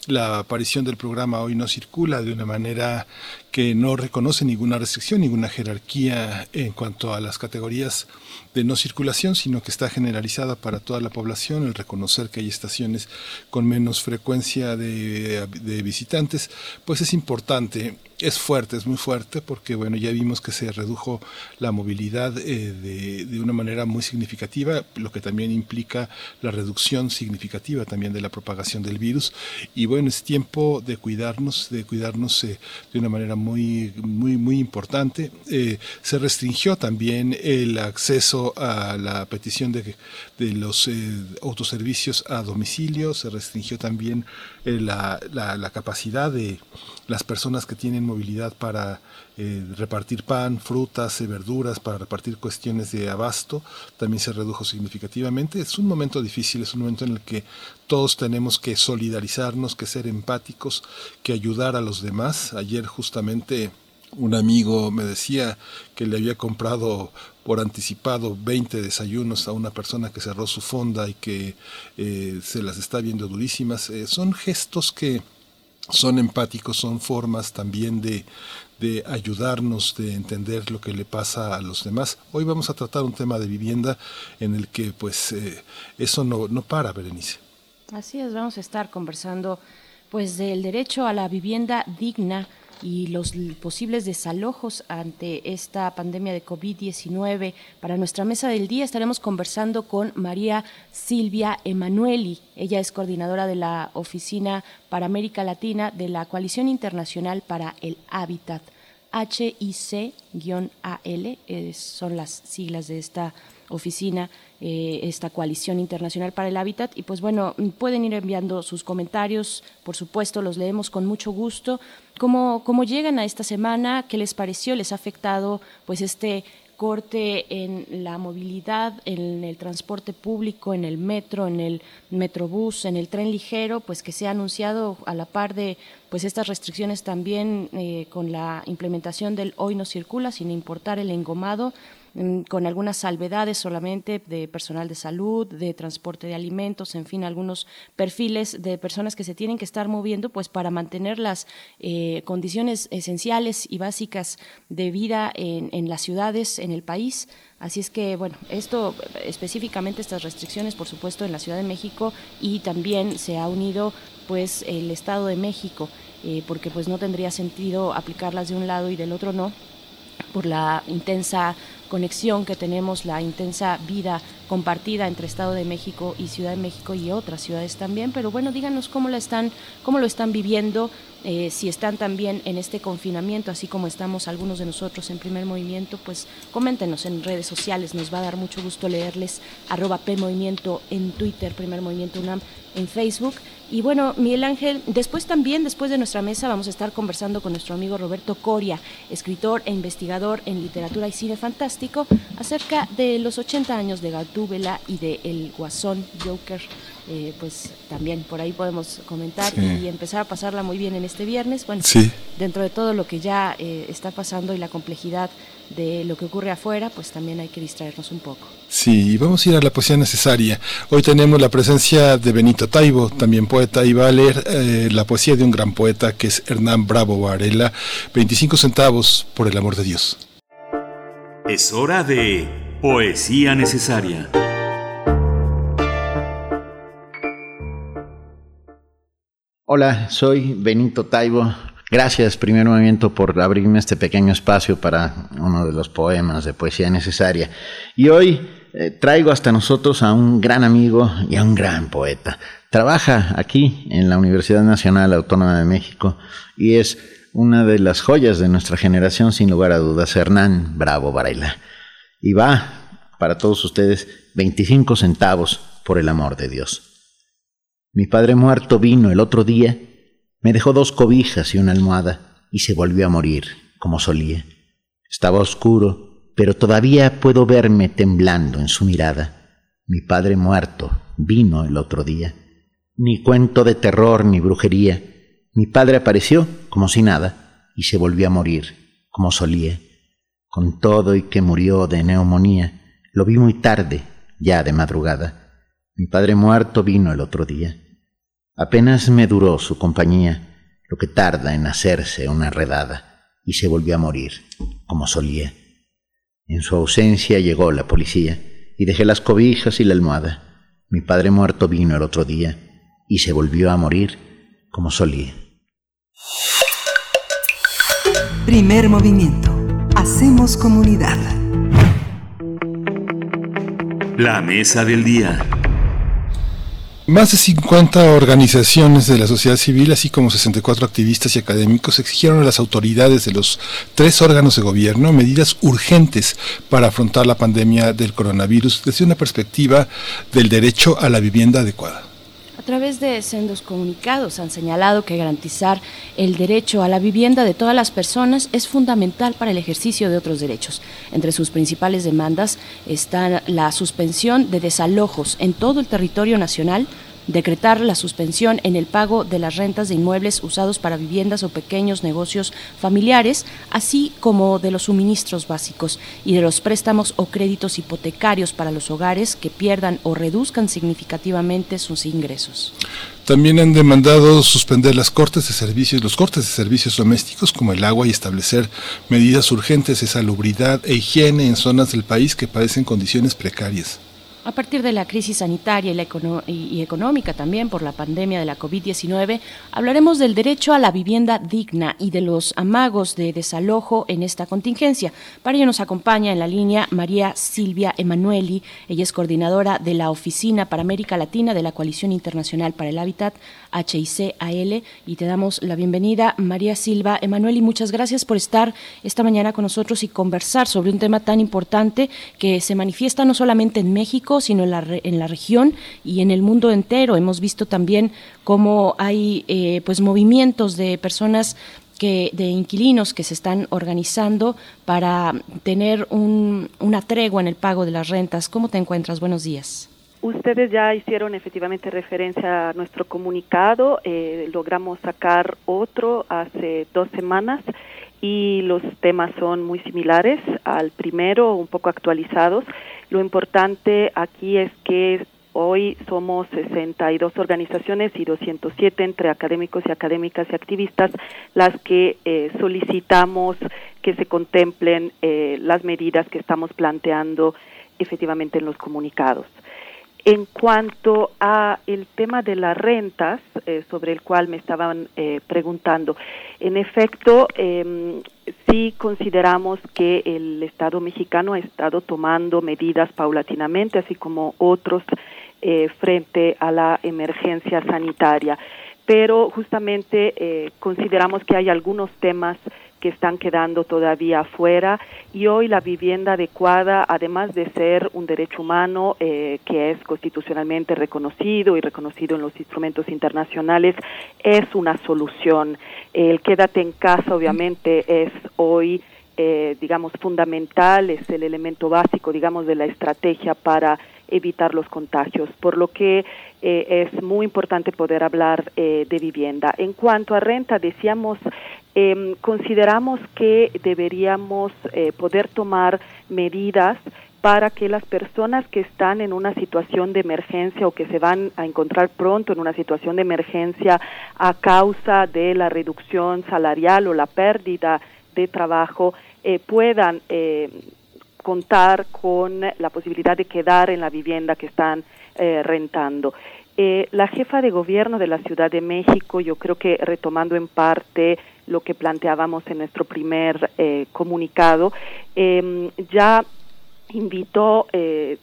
La aparición del programa Hoy No Circula de una manera que no reconoce ninguna restricción, ninguna jerarquía en cuanto a las categorías de no circulación, sino que está generalizada para toda la población, el reconocer que hay estaciones con menos frecuencia de, de visitantes, pues es importante. Es fuerte, es muy fuerte, porque bueno, ya vimos que se redujo la movilidad eh, de, de una manera muy significativa, lo que también implica la reducción significativa también de la propagación del virus. Y bueno, es tiempo de cuidarnos, de cuidarnos eh, de una manera muy, muy, muy importante. Eh, se restringió también el acceso a la petición de, de los eh, autoservicios a domicilio, se restringió también eh, la, la, la capacidad de las personas que tienen movilidad para eh, repartir pan, frutas, eh, verduras, para repartir cuestiones de abasto, también se redujo significativamente. Es un momento difícil, es un momento en el que todos tenemos que solidarizarnos, que ser empáticos, que ayudar a los demás. Ayer justamente un amigo me decía que le había comprado por anticipado veinte desayunos a una persona que cerró su fonda y que eh, se las está viendo durísimas. Eh, son gestos que son empáticos, son formas también de, de ayudarnos, de entender lo que le pasa a los demás. Hoy vamos a tratar un tema de vivienda en el que pues eh, eso no, no para, Berenice. Así es, vamos a estar conversando pues del derecho a la vivienda digna y los posibles desalojos ante esta pandemia de covid diecinueve. Para nuestra mesa del día estaremos conversando con María Silvia Emanueli. Ella es coordinadora de la Oficina para América Latina de la Coalición Internacional para el Hábitat. H I C A L eh, son las siglas de esta oficina, eh, esta Coalición Internacional para el Hábitat. Y pues bueno, pueden ir enviando sus comentarios, por supuesto, los leemos con mucho gusto. ¿Cómo, cómo llegan a esta semana? ¿Qué les pareció? ¿Les ha afectado pues este corte en la movilidad, en el transporte público, en el metro, en el metrobús, en el tren ligero, pues que se ha anunciado a la par de pues estas restricciones también eh, con la implementación del hoy no circula, sin importar el engomado, con algunas salvedades solamente de personal de salud, de transporte de alimentos, en fin, algunos perfiles de personas que se tienen que estar moviendo pues para mantener las eh, condiciones esenciales y básicas de vida en, en las ciudades, en el país. Así es que, bueno, esto específicamente, estas restricciones, por supuesto, en la Ciudad de México, y también se ha unido pues el Estado de México, eh, porque pues no tendría sentido aplicarlas de un lado y del otro no, por la intensa conexión que tenemos, la intensa vida compartida entre Estado de México y Ciudad de México y otras ciudades también. Pero bueno, díganos cómo la están, cómo lo están viviendo, eh, si están también en este confinamiento, así como estamos algunos de nosotros en Primer Movimiento, pues coméntenos en redes sociales, nos va a dar mucho gusto leerles. Arroba P Movimiento en Twitter, Primer Movimiento UNAM en Facebook. Y bueno, Miguel Ángel, después también, después de nuestra mesa, vamos a estar conversando con nuestro amigo Roberto Coria, escritor e investigador en literatura y cine fantástico, acerca de los ochenta años de Gatúbela y de El Guasón Joker. Eh, pues también por ahí podemos comentar, sí, y empezar a pasarla muy bien en este viernes. Bueno, sí, dentro de todo lo que ya eh, está pasando y la complejidad de lo que ocurre afuera, pues también hay que distraernos un poco. Sí, y vamos a ir a la poesía necesaria. Hoy tenemos la presencia de Benito Taibo, también poeta, y va a leer eh, la poesía de un gran poeta que es Hernán Bravo Varela, veinticinco centavos por el amor de Dios. Es hora de poesía necesaria. Hola, soy Benito Taibo. Gracias, Primer Movimiento, por abrirme este pequeño espacio para uno de los poemas de poesía necesaria. Y hoy eh, traigo hasta nosotros a un gran amigo y a un gran poeta. Trabaja aquí en la Universidad Nacional Autónoma de México y es una de las joyas de nuestra generación, sin lugar a dudas, Hernán Bravo Varela. Y va, para todos ustedes, veinticinco centavos por el amor de Dios. Mi padre muerto vino el otro día. Me dejó dos cobijas y una almohada y se volvió a morir, como solía. Estaba oscuro, pero todavía puedo verme temblando en su mirada. Mi padre muerto vino el otro día. Ni cuento de terror ni brujería. Mi padre apareció como si nada y se volvió a morir, como solía. Con todo y que murió de neumonía, lo vi muy tarde, ya de madrugada. Mi padre muerto vino el otro día. Apenas me duró su compañía, lo que tarda en hacerse una redada, y se volvió a morir, como solía. En su ausencia llegó la policía y dejé las cobijas y la almohada. Mi padre muerto vino el otro día y se volvió a morir, como solía. Primer movimiento. Hacemos comunidad. La mesa del día. Más de cincuenta organizaciones de la sociedad civil, así como sesenta y cuatro activistas y académicos, exigieron a las autoridades de los tres órganos de gobierno medidas urgentes para afrontar la pandemia del coronavirus desde una perspectiva del derecho a la vivienda adecuada. A través de sendos comunicados han señalado que garantizar el derecho a la vivienda de todas las personas es fundamental para el ejercicio de otros derechos. Entre sus principales demandas están la suspensión de desalojos en todo el territorio nacional, decretar la suspensión en el pago de las rentas de inmuebles usados para viviendas o pequeños negocios familiares, así como de los suministros básicos y de los préstamos o créditos hipotecarios para los hogares que pierdan o reduzcan significativamente sus ingresos. También han demandado suspender las cortes de servicios, los cortes de servicios domésticos como el agua y establecer medidas urgentes de salubridad e higiene en zonas del país que padecen condiciones precarias. A partir de la crisis sanitaria y, la econo- y económica también por la pandemia de la covid diecinueve, hablaremos del derecho a la vivienda digna y de los amagos de desalojo en esta contingencia. Para ello nos acompaña en la línea María Silvia Emanueli. Ella es coordinadora de la Oficina para América Latina de la Coalición Internacional para el Hábitat, H I C A L, y te damos la bienvenida, María Silvia Emanueli. Muchas gracias por estar esta mañana con nosotros y conversar sobre un tema tan importante que se manifiesta no solamente en México, sino en la, re, en la región y en el mundo entero. Hemos visto también cómo hay eh, pues movimientos de personas, que de inquilinos que se están organizando para tener un, una tregua en el pago de las rentas. ¿Cómo te encuentras? Buenos días. Ustedes ya hicieron efectivamente referencia a nuestro comunicado. Eh, logramos sacar otro hace dos semanas y los temas son muy similares al primero, un poco actualizados. Lo importante aquí es que hoy somos sesenta y dos organizaciones y doscientos siete entre académicos y académicas y activistas las que eh, solicitamos que se contemplen eh, las medidas que estamos planteando efectivamente en los comunicados. En cuanto a el tema de las rentas, eh, sobre el cual me estaban eh, preguntando, en efecto, eh, sí consideramos que el Estado mexicano ha estado tomando medidas paulatinamente, así como otros, eh, frente a la emergencia sanitaria. Pero justamente eh, consideramos que hay algunos temas que están quedando todavía afuera, y hoy la vivienda adecuada, además de ser un derecho humano eh, que es constitucionalmente reconocido y reconocido en los instrumentos internacionales, es una solución. El quédate en casa obviamente es hoy, eh, digamos, fundamental, es el elemento básico, digamos, de la estrategia para evitar los contagios, por lo que eh, es muy importante poder hablar eh, de vivienda. En cuanto a renta, decíamos, eh, consideramos que deberíamos eh, poder tomar medidas para que las personas que están en una situación de emergencia o que se van a encontrar pronto en una situación de emergencia a causa de la reducción salarial o la pérdida de trabajo eh, puedan eh, contar con la posibilidad de quedar en la vivienda que están eh, rentando. Eh, la jefa de gobierno de la Ciudad de México, yo creo que retomando en parte lo que planteábamos en nuestro primer eh, comunicado, eh, ya invitó eh,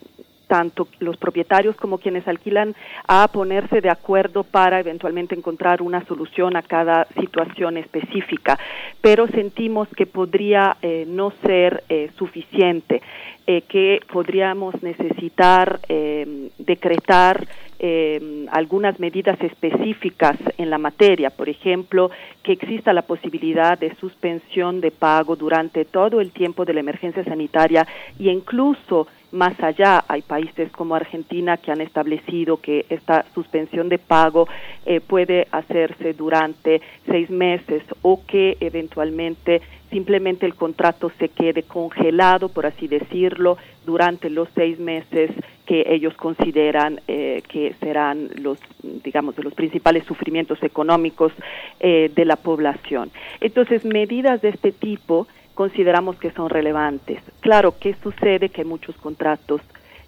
tanto los propietarios como quienes alquilan a ponerse de acuerdo para eventualmente encontrar una solución a cada situación específica, pero sentimos que podría eh, no ser eh, suficiente, eh, que podríamos necesitar eh, decretar eh, algunas medidas específicas en la materia, por ejemplo, que exista la posibilidad de suspensión de pago durante todo el tiempo de la emergencia sanitaria e incluso más allá. Hay países como Argentina que han establecido que esta suspensión de pago eh, puede hacerse durante seis meses o que eventualmente simplemente el contrato se quede congelado, por así decirlo, durante los seis meses que ellos consideran eh, que serán los, digamos, de los principales sufrimientos económicos eh, de la población. Entonces, medidas de este tipo consideramos que son relevantes. Claro, ¿qué sucede? Que hay muchos contratos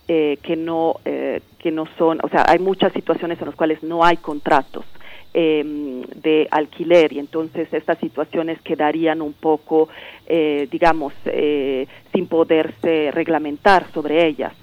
eh, que no eh, que no son, o sea, hay muchas situaciones en las cuales no hay contratos de alquiler, y entonces estas situaciones quedarían un poco, eh, digamos, eh, sin poderse reglamentar sobre ellas.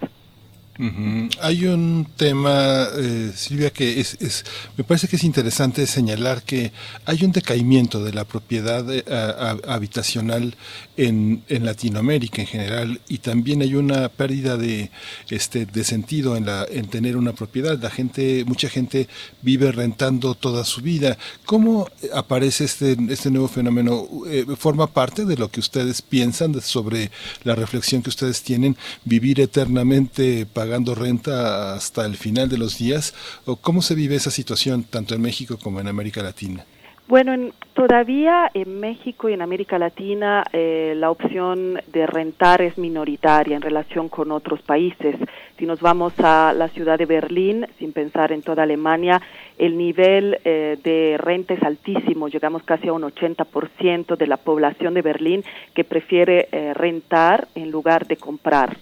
Uh-huh. Hay un tema, eh, Silvia, que es, es, me parece que es interesante señalar que hay un decaimiento de la propiedad eh, a, a, habitacional en, en Latinoamérica en general, y también hay una pérdida de este de sentido en la en tener una propiedad. La gente, mucha gente vive rentando toda su vida. ¿Cómo aparece este este nuevo fenómeno? Eh, ¿Forma parte de lo que ustedes piensan de, sobre la reflexión que ustedes tienen, vivir eternamente para pagando renta hasta el final de los días? ¿O cómo se vive esa situación tanto en México como en América Latina? Bueno, en, todavía en México y en América Latina eh, la opción de rentar es minoritaria en relación con otros países. Si nos vamos a la ciudad de Berlín, sin pensar en toda Alemania, el nivel eh, de renta es altísimo. Llegamos casi a un ochenta por ciento de la población de Berlín que prefiere eh, rentar en lugar de comprar,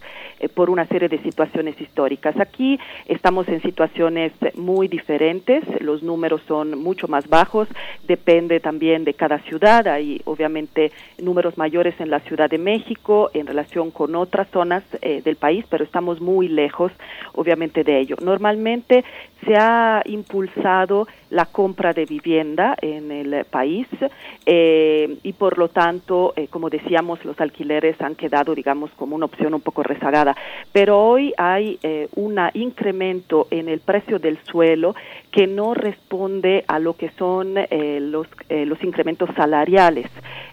por una serie de situaciones históricas. Aquí estamos en situaciones muy diferentes, los números son mucho más bajos, depende también de cada ciudad. Hay obviamente números mayores en la Ciudad de México en relación con otras zonas eh, del país, pero estamos muy lejos obviamente de ello. Normalmente se ha impulsado la compra de vivienda en el país eh, y por lo tanto, eh, como decíamos, los alquileres han quedado, digamos, como una opción un poco rezagada. Pero hoy hay eh, un incremento en el precio del suelo que no responde a lo que son eh, los, eh, los incrementos salariales.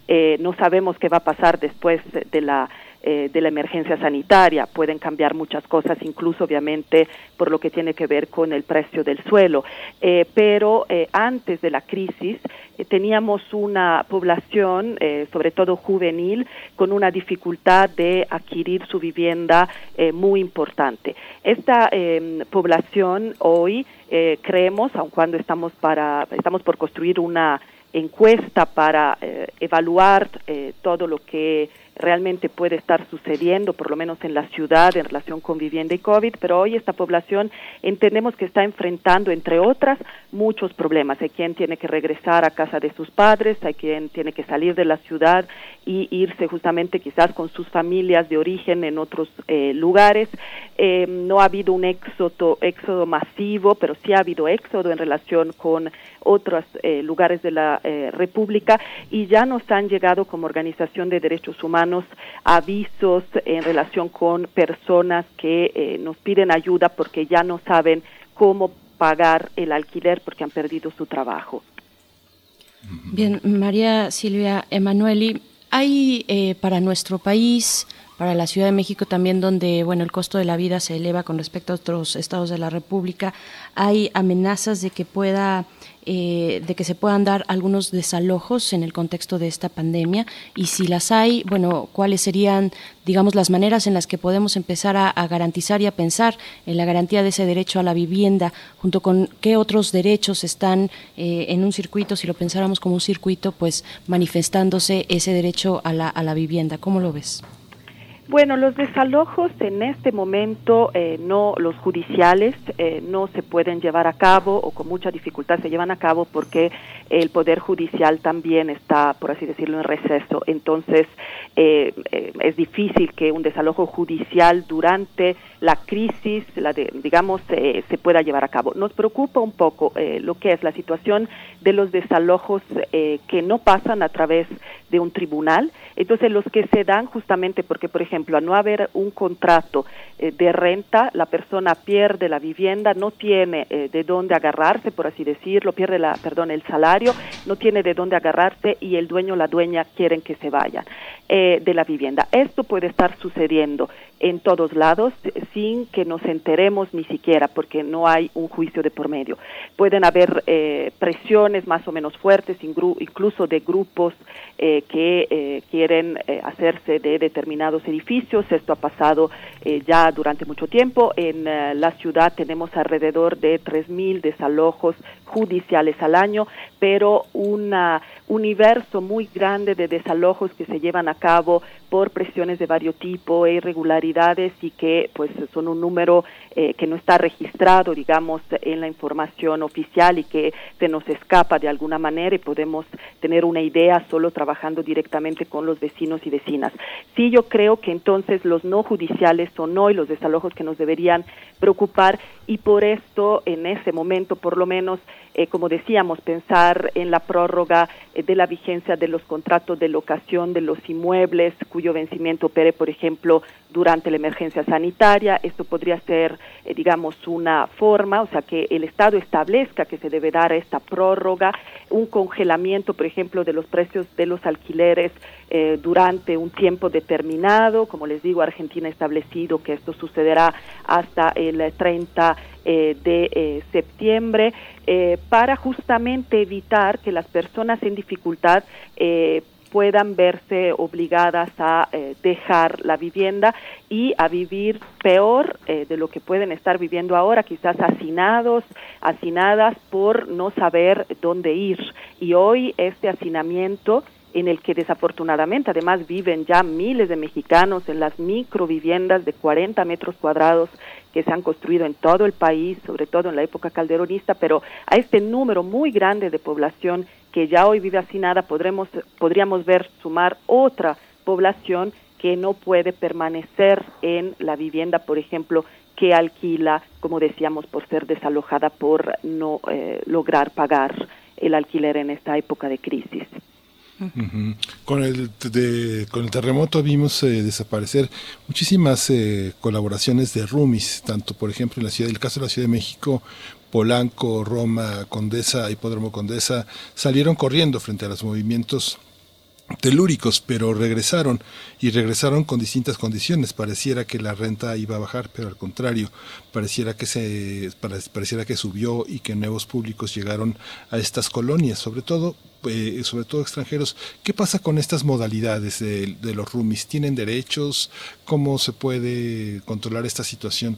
Eh, no sabemos qué va a pasar después de la Eh, de la emergencia sanitaria. Pueden cambiar muchas cosas, incluso obviamente por lo que tiene que ver con el precio del suelo. Eh, pero eh, antes de la crisis eh, teníamos una población, eh, sobre todo juvenil, con una dificultad de adquirir su vivienda eh, muy importante. Esta eh, población hoy, eh, creemos, aun cuando estamos, para, estamos por construir una encuesta para eh, evaluar eh, todo lo que realmente puede estar sucediendo, por lo menos en la ciudad, en relación con vivienda y COVID, pero hoy esta población entendemos que está enfrentando, entre otras, muchos problemas. Hay quien tiene que regresar a casa de sus padres, hay quien tiene que salir de la ciudad y irse justamente quizás con sus familias de origen en otros eh, lugares. Eh, no ha habido un éxodo, éxodo masivo, pero sí ha habido éxodo en relación con otros eh, lugares de la eh, República, y ya nos han llegado como Organización de Derechos Humanos avisos en relación con personas que eh, nos piden ayuda porque ya no saben cómo pagar el alquiler porque han perdido su trabajo. Bien, María Silvia Emanueli, hay eh, para nuestro país, para la Ciudad de México también, donde bueno el costo de la vida se eleva con respecto a otros estados de la República, hay amenazas de que pueda Eh, de que se puedan dar algunos desalojos en el contexto de esta pandemia, y si las hay, bueno, ¿cuáles serían, digamos, las maneras en las que podemos empezar a, a garantizar y a pensar en la garantía de ese derecho a la vivienda, junto con qué otros derechos están eh, en un circuito, si lo pensáramos como un circuito, pues manifestándose ese derecho a la, a la vivienda? ¿Cómo lo ves? Bueno, los desalojos en este momento, eh, no los judiciales, eh, no se pueden llevar a cabo, o con mucha dificultad se llevan a cabo porque el Poder Judicial también está, por así decirlo, en receso. Entonces, eh, eh, es difícil que un desalojo judicial durante la crisis, la de, digamos, eh, se pueda llevar a cabo. Nos preocupa un poco eh, lo que es la situación de los desalojos eh, que no pasan a través de un tribunal. Entonces, los que se dan justamente porque, por ejemplo, Por ejemplo, a no haber un contrato eh, de renta, la persona pierde la vivienda, no tiene eh, de dónde agarrarse, por así decirlo, pierde la, perdón, el salario, no tiene de dónde agarrarse y el dueño o la dueña quieren que se vayan eh, de la vivienda. Esto puede estar sucediendo en todos lados sin que nos enteremos ni siquiera, porque no hay un juicio de por medio. Pueden haber eh, presiones más o menos fuertes, incluso de grupos eh, que eh, quieren eh, hacerse de determinados edificios. Esto ha pasado eh, ya durante mucho tiempo. En eh, la ciudad tenemos alrededor de tres mil desalojos judiciales al año, pero un universo muy grande de desalojos que se llevan a cabo por presiones de varios tipos e irregularidades, y que pues son un número eh, que no está registrado, digamos, en la información oficial, y que se nos escapa de alguna manera, y podemos tener una idea solo trabajando directamente con los vecinos y vecinas. Sí, yo creo que entonces los no judiciales son hoy los desalojos que nos deberían preocupar, y por esto en ese momento, por lo menos, eh, como decíamos, pensar en la prórroga eh, de la vigencia de los contratos de locación de los inmuebles cuyo vencimiento opere, por ejemplo, durante la emergencia sanitaria. Esto podría ser, eh, digamos, una forma, o sea, que el Estado establezca que se debe dar esta prórroga, un congelamiento, por ejemplo, de los precios de los alquileres eh, durante un tiempo determinado. Como les digo, Argentina ha establecido que esto sucederá hasta el treinta eh, de eh, septiembre, eh, para justamente evitar que las personas en dificultad eh, puedan verse obligadas a eh, dejar la vivienda y a vivir peor eh, de lo que pueden estar viviendo ahora, quizás hacinados, hacinadas por no saber dónde ir. Y hoy este hacinamiento, en el que desafortunadamente además viven ya miles de mexicanos en las microviviendas de cuarenta metros cuadrados que se han construido en todo el país, sobre todo en la época calderonista, pero a este número muy grande de población que ya hoy vive hacinada, podremos, podríamos ver sumar otra población que no puede permanecer en la vivienda, por ejemplo, que alquila, como decíamos, por ser desalojada, por no eh, lograr pagar el alquiler en esta época de crisis. Uh-huh. Con el de, con el terremoto vimos eh, desaparecer muchísimas eh, colaboraciones de roomies, tanto por ejemplo en la ciudad, el caso de la Ciudad de México, Polanco, Roma, Condesa, Hipódromo Condesa, salieron corriendo frente a los movimientos telúricos, pero regresaron y regresaron con distintas condiciones. Pareciera que la renta iba a bajar, pero al contrario, pareciera que se pareciera que subió y que nuevos públicos llegaron a estas colonias, sobre todo eh, sobre todo extranjeros. ¿Qué pasa con estas modalidades de, de los roomies? ¿Tienen derechos? ¿Cómo se puede controlar esta situación?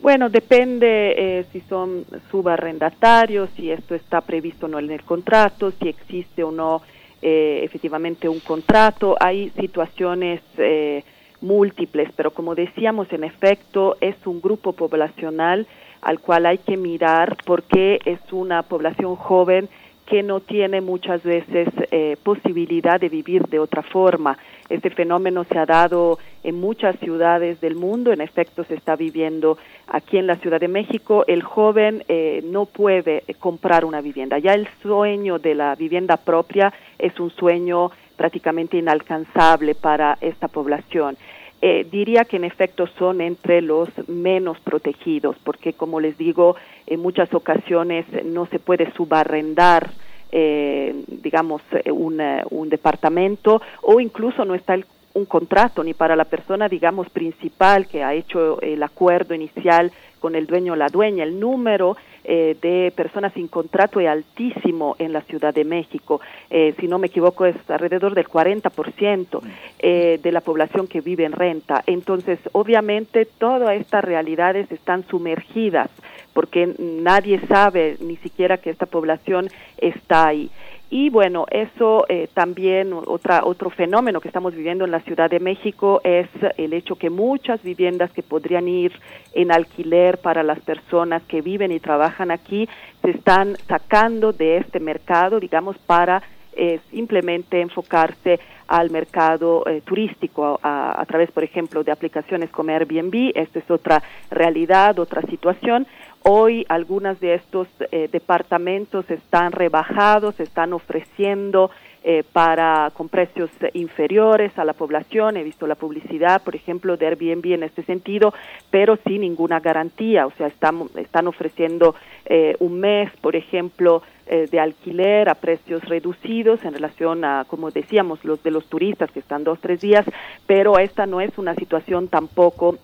Bueno, depende eh, si son subarrendatarios, si esto está previsto o no en el contrato, si existe o no Eh, efectivamente un contrato. Hay situaciones eh, múltiples, pero como decíamos, en efecto, es un grupo poblacional al cual hay que mirar, porque es una población joven que no tiene muchas veces eh, posibilidad de vivir de otra forma. Este fenómeno se ha dado en muchas ciudades del mundo. En efecto, se está viviendo aquí en la Ciudad de México. El joven eh, no puede comprar una vivienda. Ya el sueño de la vivienda propia es un sueño prácticamente inalcanzable para esta población. Eh, diría que en efecto son entre los menos protegidos, porque como les digo, en muchas ocasiones no se puede subarrendar Eh, digamos un, un departamento, o incluso no está el, un contrato ni para la persona, digamos, principal que ha hecho el acuerdo inicial con el dueño o la dueña. El número eh, de personas sin contrato es altísimo en la Ciudad de México. Eh, si no me equivoco, es alrededor del cuarenta por ciento eh, de la población que vive en renta. Entonces, obviamente, todas estas realidades están sumergidas, porque nadie sabe ni siquiera que esta población está ahí. Y bueno, eso eh, también otra, otro fenómeno que estamos viviendo en la Ciudad de México es el hecho que muchas viviendas que podrían ir en alquiler para las personas que viven y trabajan aquí se están sacando de este mercado, digamos, para eh, simplemente enfocarse al mercado eh, turístico a, a través, por ejemplo, de aplicaciones como Airbnb. Esta es otra realidad, otra situación. Hoy algunos de estos eh, departamentos están rebajados, están ofreciendo eh, para con precios inferiores a la población. He visto la publicidad, por ejemplo, de Airbnb en este sentido, pero sin ninguna garantía. O sea, están, están ofreciendo eh, un mes, por ejemplo, de alquiler a precios reducidos en relación a, como decíamos, los de los turistas que están dos, tres días, pero esta no es una situación tampoco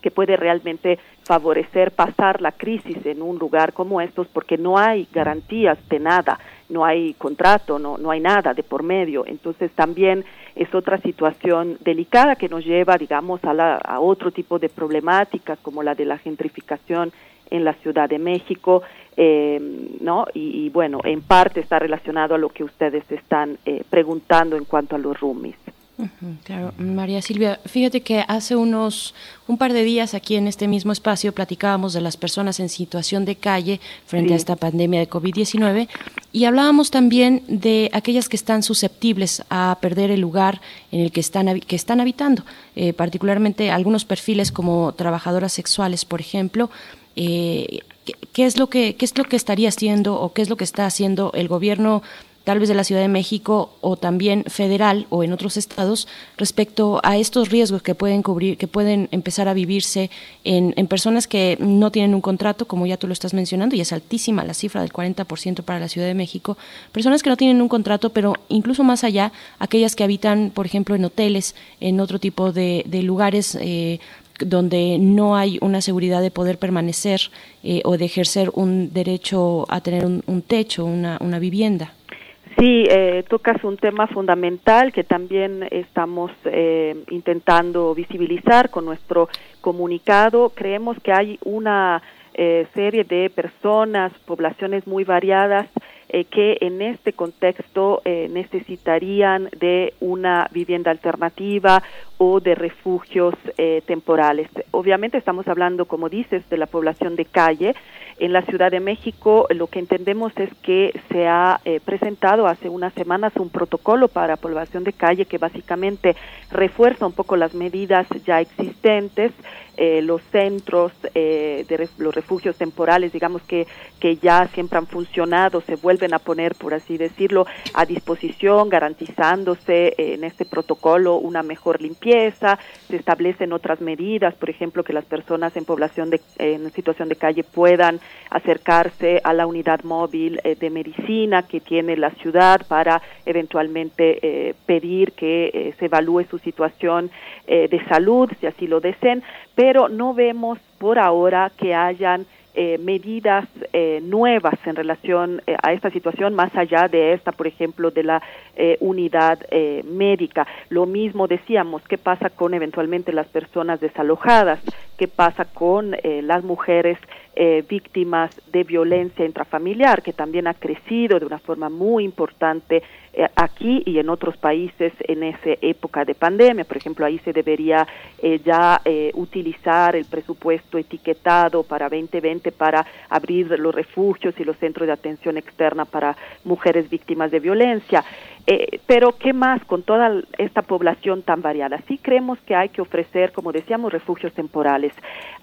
que puede realmente favorecer pasar la crisis en un lugar como estos, porque no hay garantías de nada, no hay contrato, no, no hay nada de por medio. Entonces también es otra situación delicada que nos lleva, digamos, a, la, a otro tipo de problemáticas como la de la gentrificación en la Ciudad de México, eh, ¿no? Y, y bueno, en parte está relacionado a lo que ustedes están eh, preguntando en cuanto a los roomies. Claro, María Silvia, fíjate que hace unos un par de días aquí en este mismo espacio platicábamos de las personas en situación de calle frente sí. a esta pandemia de covid diecinueve y hablábamos también de aquellas que están susceptibles a perder el lugar en el que están que están habitando, eh, particularmente algunos perfiles como trabajadoras sexuales, por ejemplo. Eh, ¿qué, qué es lo que qué es lo que estaría haciendo o qué es lo que está haciendo el gobierno tal vez de la Ciudad de México o también federal o en otros estados respecto a estos riesgos que pueden cubrir, que pueden empezar a vivirse en, en personas que no tienen un contrato, como ya tú lo estás mencionando, y es altísima la cifra del cuarenta por ciento para la Ciudad de México, personas que no tienen un contrato, pero incluso más allá, aquellas que habitan, por ejemplo, en hoteles, en otro tipo de, de lugares eh, donde no hay una seguridad de poder permanecer eh, o de ejercer un derecho a tener un, un techo, una, una vivienda. Sí, eh, tocas un tema fundamental que también estamos eh, intentando visibilizar con nuestro comunicado. Creemos que hay una eh, serie de personas, poblaciones muy variadas, Eh, que en este contexto eh, necesitarían de una vivienda alternativa o de refugios eh, temporales. Obviamente estamos hablando, como dices, de la población de calle. En la Ciudad de México lo que entendemos es que se ha eh, presentado hace unas semanas un protocolo para población de calle que básicamente refuerza un poco las medidas ya existentes, eh, los centros, eh, de ref- los refugios temporales, digamos que, que ya siempre han funcionado, se vuelven a poner, por así decirlo, a disposición, garantizándose eh, en este protocolo una mejor limpieza. Se establecen otras medidas, por ejemplo, que las personas en población de eh, en situación de calle puedan acercarse a la unidad móvil eh, de medicina que tiene la ciudad para eventualmente eh, pedir que eh, se evalúe su situación eh, de salud, si así lo deseen, pero no vemos por ahora que hayan Eh, medidas eh, nuevas en relación eh, a esta situación, más allá de esta, por ejemplo, de la eh, unidad eh, médica. Lo mismo decíamos, ¿qué pasa con eventualmente las personas desalojadas? ¿Qué pasa con eh, las mujeres eh, víctimas de violencia intrafamiliar, que también ha crecido de una forma muy importante eh, aquí y en otros países en esa época de pandemia? Por ejemplo, ahí se debería eh, ya eh, utilizar el presupuesto etiquetado para veinte veinte para abrir los refugios y los centros de atención externa para mujeres víctimas de violencia. Eh, pero ¿qué más con toda esta población tan variada? Sí creemos que hay que ofrecer, como decíamos, refugios temporales.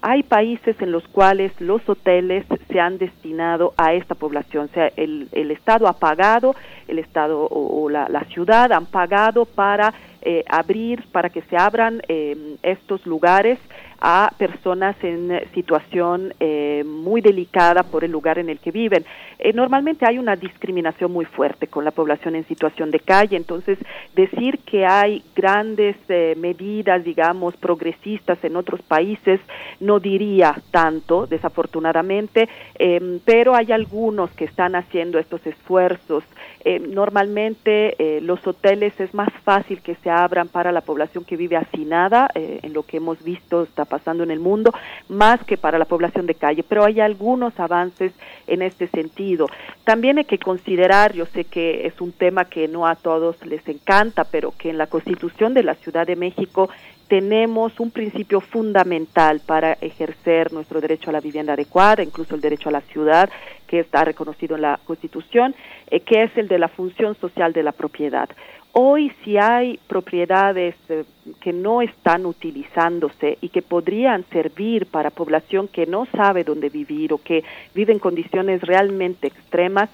Hay países en los cuales los hoteles se han destinado a esta población, o sea, el, el Estado ha pagado, el Estado o, o la, la ciudad han pagado para Eh, abrir, para que se abran eh, estos lugares a personas en situación eh, muy delicada por el lugar en el que viven. Eh, normalmente hay una discriminación muy fuerte con la población en situación de calle, entonces decir que hay grandes eh, medidas, digamos, progresistas en otros países no diría tanto, desafortunadamente, eh, pero hay algunos que están haciendo estos esfuerzos. Eh, normalmente eh, los hoteles es más fácil que se abran para la población que vive hacinada, eh, en lo que hemos visto está pasando en el mundo, más que para la población de calle, pero hay algunos avances en este sentido. También hay que considerar, yo sé que es un tema que no a todos les encanta, pero que en la Constitución de la Ciudad de México tenemos un principio fundamental para ejercer nuestro derecho a la vivienda adecuada, incluso el derecho a la ciudad, que está reconocido en la Constitución, eh, que es el de la función social de la propiedad. Hoy, si hay propiedades eh, que no están utilizándose y que podrían servir para población que no sabe dónde vivir o que vive en condiciones realmente extremas,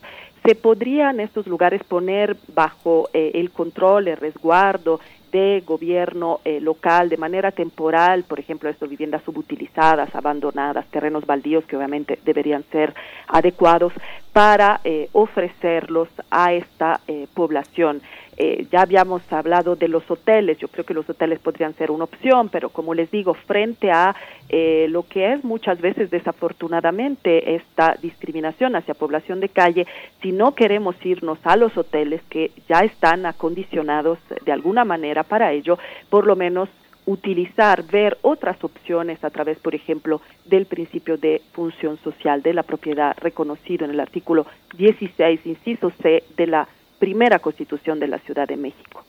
se podrían estos lugares poner bajo eh, el control, el resguardo de gobierno eh, local de manera temporal, por ejemplo, estas viviendas subutilizadas, abandonadas, terrenos baldíos que obviamente deberían ser adecuados para eh, ofrecerlos a esta eh, población. Eh, ya habíamos hablado de los hoteles, yo creo que los hoteles podrían ser una opción, pero como les digo, frente a eh, lo que es muchas veces desafortunadamente esta discriminación hacia población de calle, si no queremos irnos a los hoteles que ya están acondicionados de alguna manera para ello, por lo menos utilizar, ver otras opciones a través, por ejemplo, del principio de función social de la propiedad reconocido en el artículo dieciséis, inciso C, de la primera Constitución de la Ciudad de México.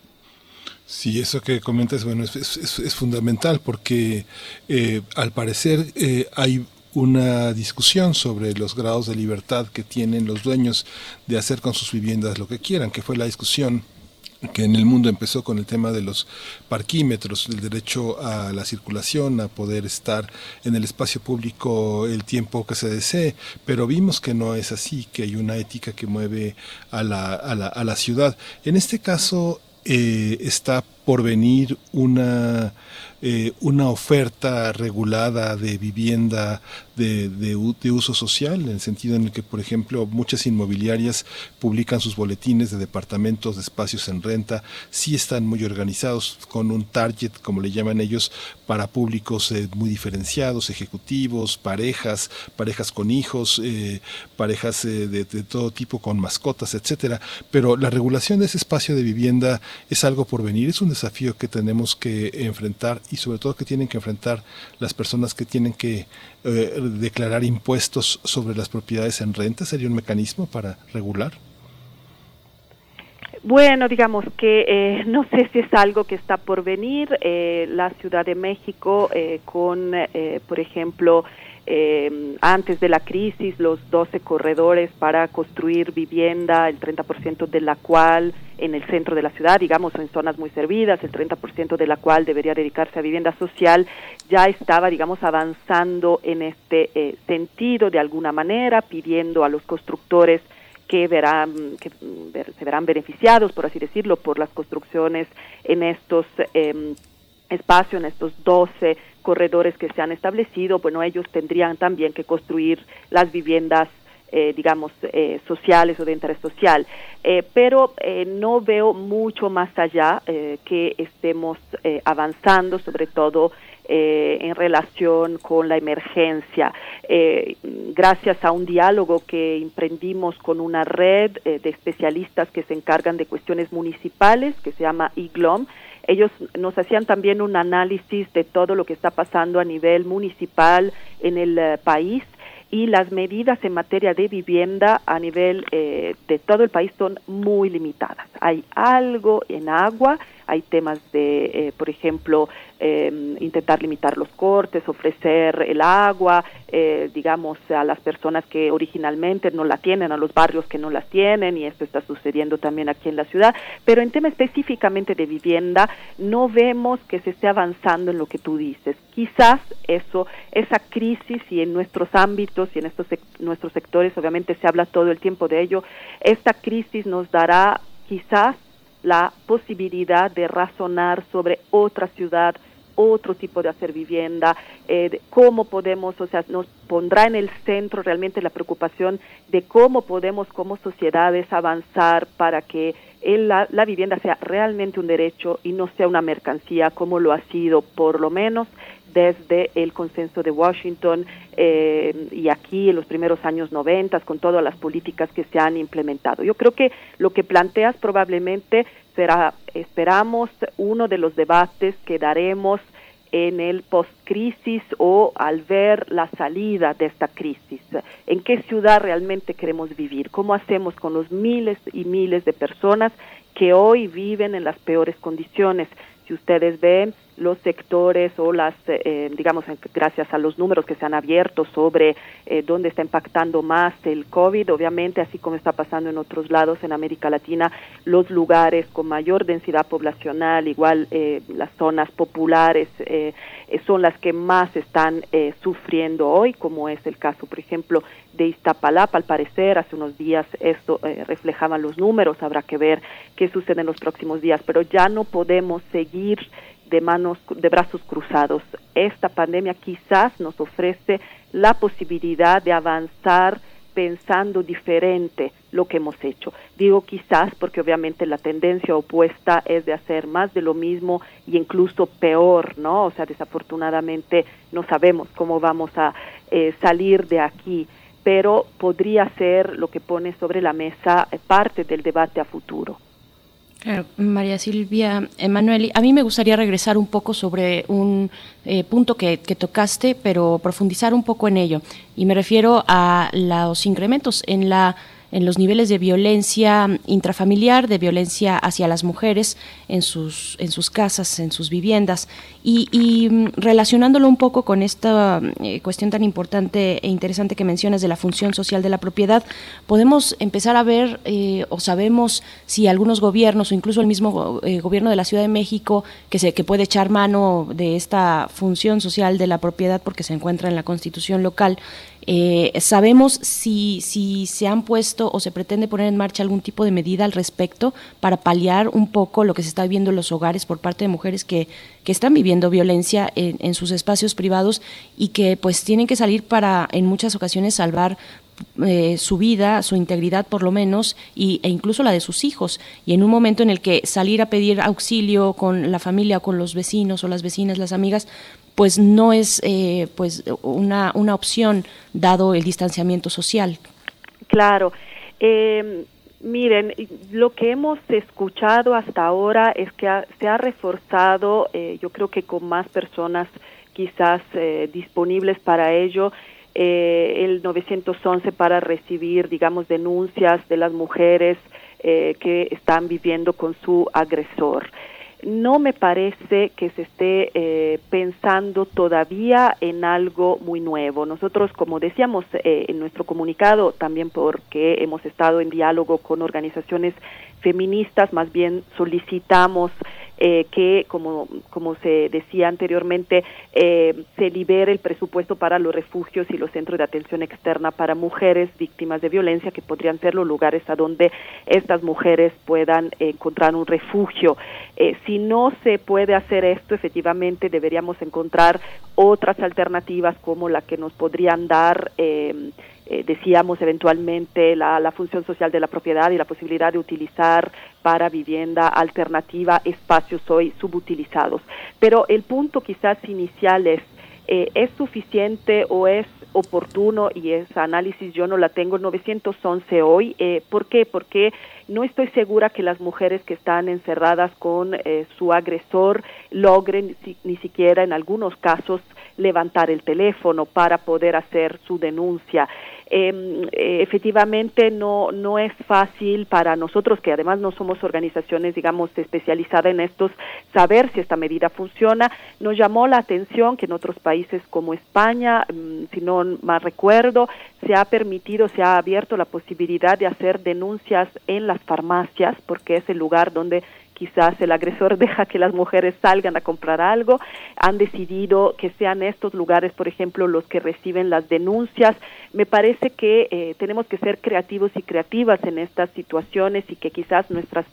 Sí, eso que comentas, bueno, es, es, es fundamental porque eh, al parecer eh, hay una discusión sobre los grados de libertad que tienen los dueños de hacer con sus viviendas lo que quieran, que fue la discusión que en el mundo empezó con el tema de los parquímetros, el derecho a la circulación, a poder estar en el espacio público el tiempo que se desee, pero vimos que no es así, que hay una ética que mueve a la, a la, a la ciudad. En este caso eh, está por venir una eh, una oferta regulada de vivienda de, de, de uso social, en el sentido en el que, por ejemplo, muchas inmobiliarias publican sus boletines de departamentos, de espacios en renta, sí están muy organizados con un target, como le llaman ellos, para públicos eh, muy diferenciados, ejecutivos, parejas, parejas con hijos, eh, parejas eh, de, de todo tipo, con mascotas, etcétera. Pero la regulación de ese espacio de vivienda es algo por venir, es un desafío que tenemos que enfrentar y sobre todo que tienen que enfrentar las personas que tienen que eh, declarar impuestos sobre las propiedades en renta. ¿Sería un mecanismo para regular? Bueno, digamos que eh, no sé si es algo que está por venir. Eh, la Ciudad de México eh, con, eh, por ejemplo, Eh, antes de la crisis, los doce corredores para construir vivienda, el treinta por ciento de la cual en el centro de la ciudad, digamos en zonas muy servidas, el treinta por ciento de la cual debería dedicarse a vivienda social, ya estaba, digamos, avanzando en este eh, sentido de alguna manera, pidiendo a los constructores que verán, que se verán beneficiados, por así decirlo, por las construcciones en estos eh, espacio, en estos doce corredores que se han establecido. Bueno, ellos tendrían también que construir las viviendas, eh, digamos, eh, sociales o de interés social. Eh, pero eh, no veo mucho más allá eh, que estemos eh, avanzando, sobre todo eh, en relación con la emergencia. Eh, gracias a un diálogo que emprendimos con una red eh, de especialistas que se encargan de cuestiones municipales, que se llama I G L O M, ellos nos hacían también un análisis de todo lo que está pasando a nivel municipal en el eh, país, y las medidas en materia de vivienda a nivel eh, de todo el país son muy limitadas. Hay algo en agua, hay temas de, eh, por ejemplo, eh, intentar limitar los cortes, ofrecer el agua, eh, digamos, a las personas que originalmente no la tienen, a los barrios que no las tienen, y esto está sucediendo también aquí en la ciudad. Pero en tema específicamente de vivienda, no vemos que se esté avanzando en lo que tú dices. Quizás eso, esa crisis, y en nuestros ámbitos y en estos nuestros sectores, obviamente se habla todo el tiempo de ello, esta crisis nos dará quizás la posibilidad de razonar sobre otra ciudad, otro tipo de hacer vivienda, eh, de cómo podemos, o sea, nos pondrá en el centro realmente la preocupación de cómo podemos como sociedades avanzar para que el, la, la vivienda sea realmente un derecho y no sea una mercancía, como lo ha sido por lo menos desde el consenso de Washington eh, y aquí en los primeros años noventa, con todas las políticas que se han implementado. Yo creo que lo que planteas probablemente será, esperamos, uno de los debates que daremos en el post-crisis o al ver la salida de esta crisis. ¿En qué ciudad realmente queremos vivir? ¿Cómo hacemos con los miles y miles de personas que hoy viven en las peores condiciones? Si ustedes ven, los sectores o las, eh, digamos, gracias a los números que se han abierto sobre eh, dónde está impactando más el COVID, obviamente, así como está pasando en otros lados en América Latina, los lugares con mayor densidad poblacional, igual eh, las zonas populares, eh, son las que más están eh, sufriendo hoy, como es el caso, por ejemplo, de Iztapalapa. Al parecer, hace unos días esto eh, reflejaban los números, habrá que ver qué sucede en los próximos días, pero ya no podemos seguir de manos, de brazos cruzados. Esta pandemia quizás nos ofrece la posibilidad de avanzar pensando diferente lo que hemos hecho. Digo quizás porque obviamente la tendencia opuesta es de hacer más de lo mismo y incluso peor, ¿no? O sea, desafortunadamente no sabemos cómo vamos a eh, salir de aquí, pero podría ser lo que pone sobre la mesa eh, parte del debate a futuro. Claro, María Silvia Emanueli, a mí me gustaría regresar un poco sobre un eh, punto que, que tocaste, pero profundizar un poco en ello, y me refiero a los incrementos en la en los niveles de violencia intrafamiliar, de violencia hacia las mujeres en sus en sus casas, en sus viviendas, y, y relacionándolo un poco con esta eh, cuestión tan importante e interesante que mencionas de la función social de la propiedad, podemos empezar a ver eh, o sabemos si algunos gobiernos o incluso el mismo eh, gobierno de la Ciudad de México que se que puede echar mano de esta función social de la propiedad porque se encuentra en la Constitución local. Eh, sabemos si, si se han puesto o se pretende poner en marcha algún tipo de medida al respecto para paliar un poco lo que se está viviendo en los hogares por parte de mujeres que, que están viviendo violencia en, en sus espacios privados y que pues tienen que salir para en muchas ocasiones salvar Eh, su vida, su integridad por lo menos, y, e incluso la de sus hijos, y en un momento en el que salir a pedir auxilio con la familia, con los vecinos o las vecinas, las amigas, pues no es eh, pues una, una opción dado el distanciamiento social. Claro, eh, miren, lo que hemos escuchado hasta ahora es que ha, se ha reforzado, eh, yo creo que con más personas quizás eh, disponibles para ello, Eh, el novecientos once para recibir, digamos, denuncias de las mujeres eh, que están viviendo con su agresor. No me parece que se esté eh, pensando todavía en algo muy nuevo. Nosotros, como decíamos eh, en nuestro comunicado, también porque hemos estado en diálogo con organizaciones feministas, más bien solicitamos Eh, que, como, como se decía anteriormente, eh, se libere el presupuesto para los refugios y los centros de atención externa para mujeres víctimas de violencia, que podrían ser los lugares a donde estas mujeres puedan eh, encontrar un refugio. Eh, si no se puede hacer esto, efectivamente deberíamos encontrar otras alternativas como la que nos podrían dar eh, Eh, decíamos eventualmente la, la función social de la propiedad y la posibilidad de utilizar para vivienda alternativa espacios hoy subutilizados. Pero el punto quizás inicial es, eh, ¿es suficiente o es oportuno? Y ese análisis yo no la tengo, el novecientos once hoy. Eh, ¿Por qué? Porque no estoy segura que las mujeres que están encerradas con eh, su agresor logren si, ni siquiera en algunos casos levantar el teléfono para poder hacer su denuncia. Eh, efectivamente no no es fácil para nosotros, que además no somos organizaciones, digamos, especializadas en estos, saber si esta medida funciona. Nos llamó la atención que en otros países como España, si no mal recuerdo, se ha permitido, se ha abierto la posibilidad de hacer denuncias en las farmacias, porque es el lugar donde quizás el agresor deja que las mujeres salgan a comprar algo. Han decidido que sean estos lugares, por ejemplo, los que reciben las denuncias. Me parece que eh, tenemos que ser creativos y creativas en estas situaciones y que quizás nuestras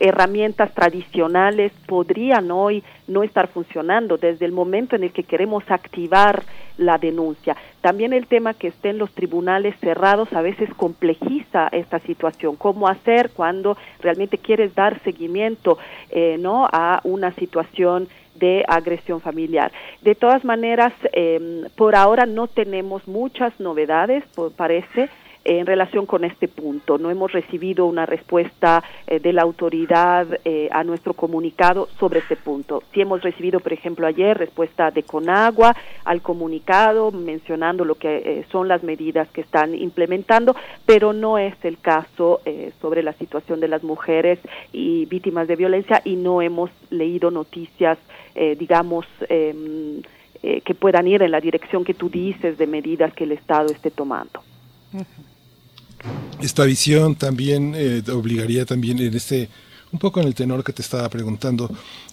herramientas tradicionales podrían hoy no estar funcionando desde el momento en el que queremos activar la denuncia. También el tema que estén los tribunales cerrados a veces complejiza esta situación. ¿Cómo hacer cuando realmente quieres dar seguimiento eh, no a una situación de agresión familiar? De todas maneras, eh, por ahora no tenemos muchas novedades, por, parece. en relación con este punto. No hemos recibido una respuesta eh, de la autoridad eh, a nuestro comunicado sobre este punto. Sí hemos recibido, por ejemplo, ayer respuesta de Conagua al comunicado mencionando lo que eh, son las medidas que están implementando, pero no es el caso eh, sobre la situación de las mujeres y víctimas de violencia, y no hemos leído noticias, eh, digamos, eh, eh, que puedan ir en la dirección que tú dices de medidas que el Estado esté tomando. Esta visión también eh, te obligaría también en este, un poco en el tenor que te estaba preguntando,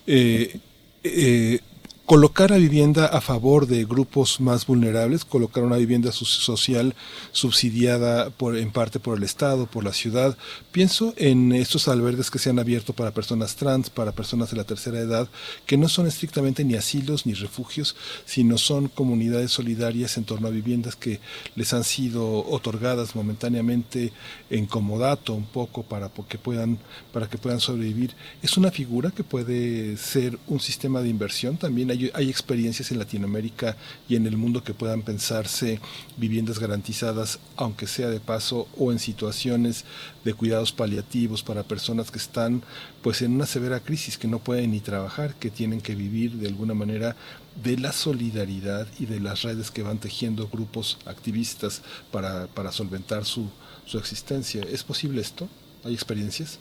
eh, eh, colocar a vivienda a favor de grupos más vulnerables, colocar una vivienda social subsidiada por, en parte por el Estado, por la ciudad. Pienso en estos albergues que se han abierto para personas trans, para personas de la tercera edad, que no son estrictamente ni asilos ni refugios, sino son comunidades solidarias en torno a viviendas que les han sido otorgadas momentáneamente en comodato, un poco para que puedan, para que puedan sobrevivir. Es una figura que puede ser un sistema de inversión también. Hay Hay experiencias en Latinoamérica y en el mundo que puedan pensarse viviendas garantizadas, aunque sea de paso, o en situaciones de cuidados paliativos para personas que están pues en una severa crisis, que no pueden ni trabajar, que tienen que vivir de alguna manera de la solidaridad y de las redes que van tejiendo grupos activistas para, para solventar su, su existencia. ¿Es posible esto? ¿Hay experiencias?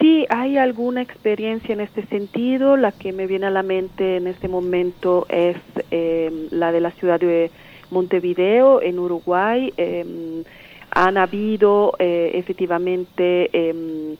Sí, hay alguna experiencia en este sentido. La que me viene a la mente en este momento es eh, la de la ciudad de Montevideo, en Uruguay. Eh, han habido eh, efectivamente eh,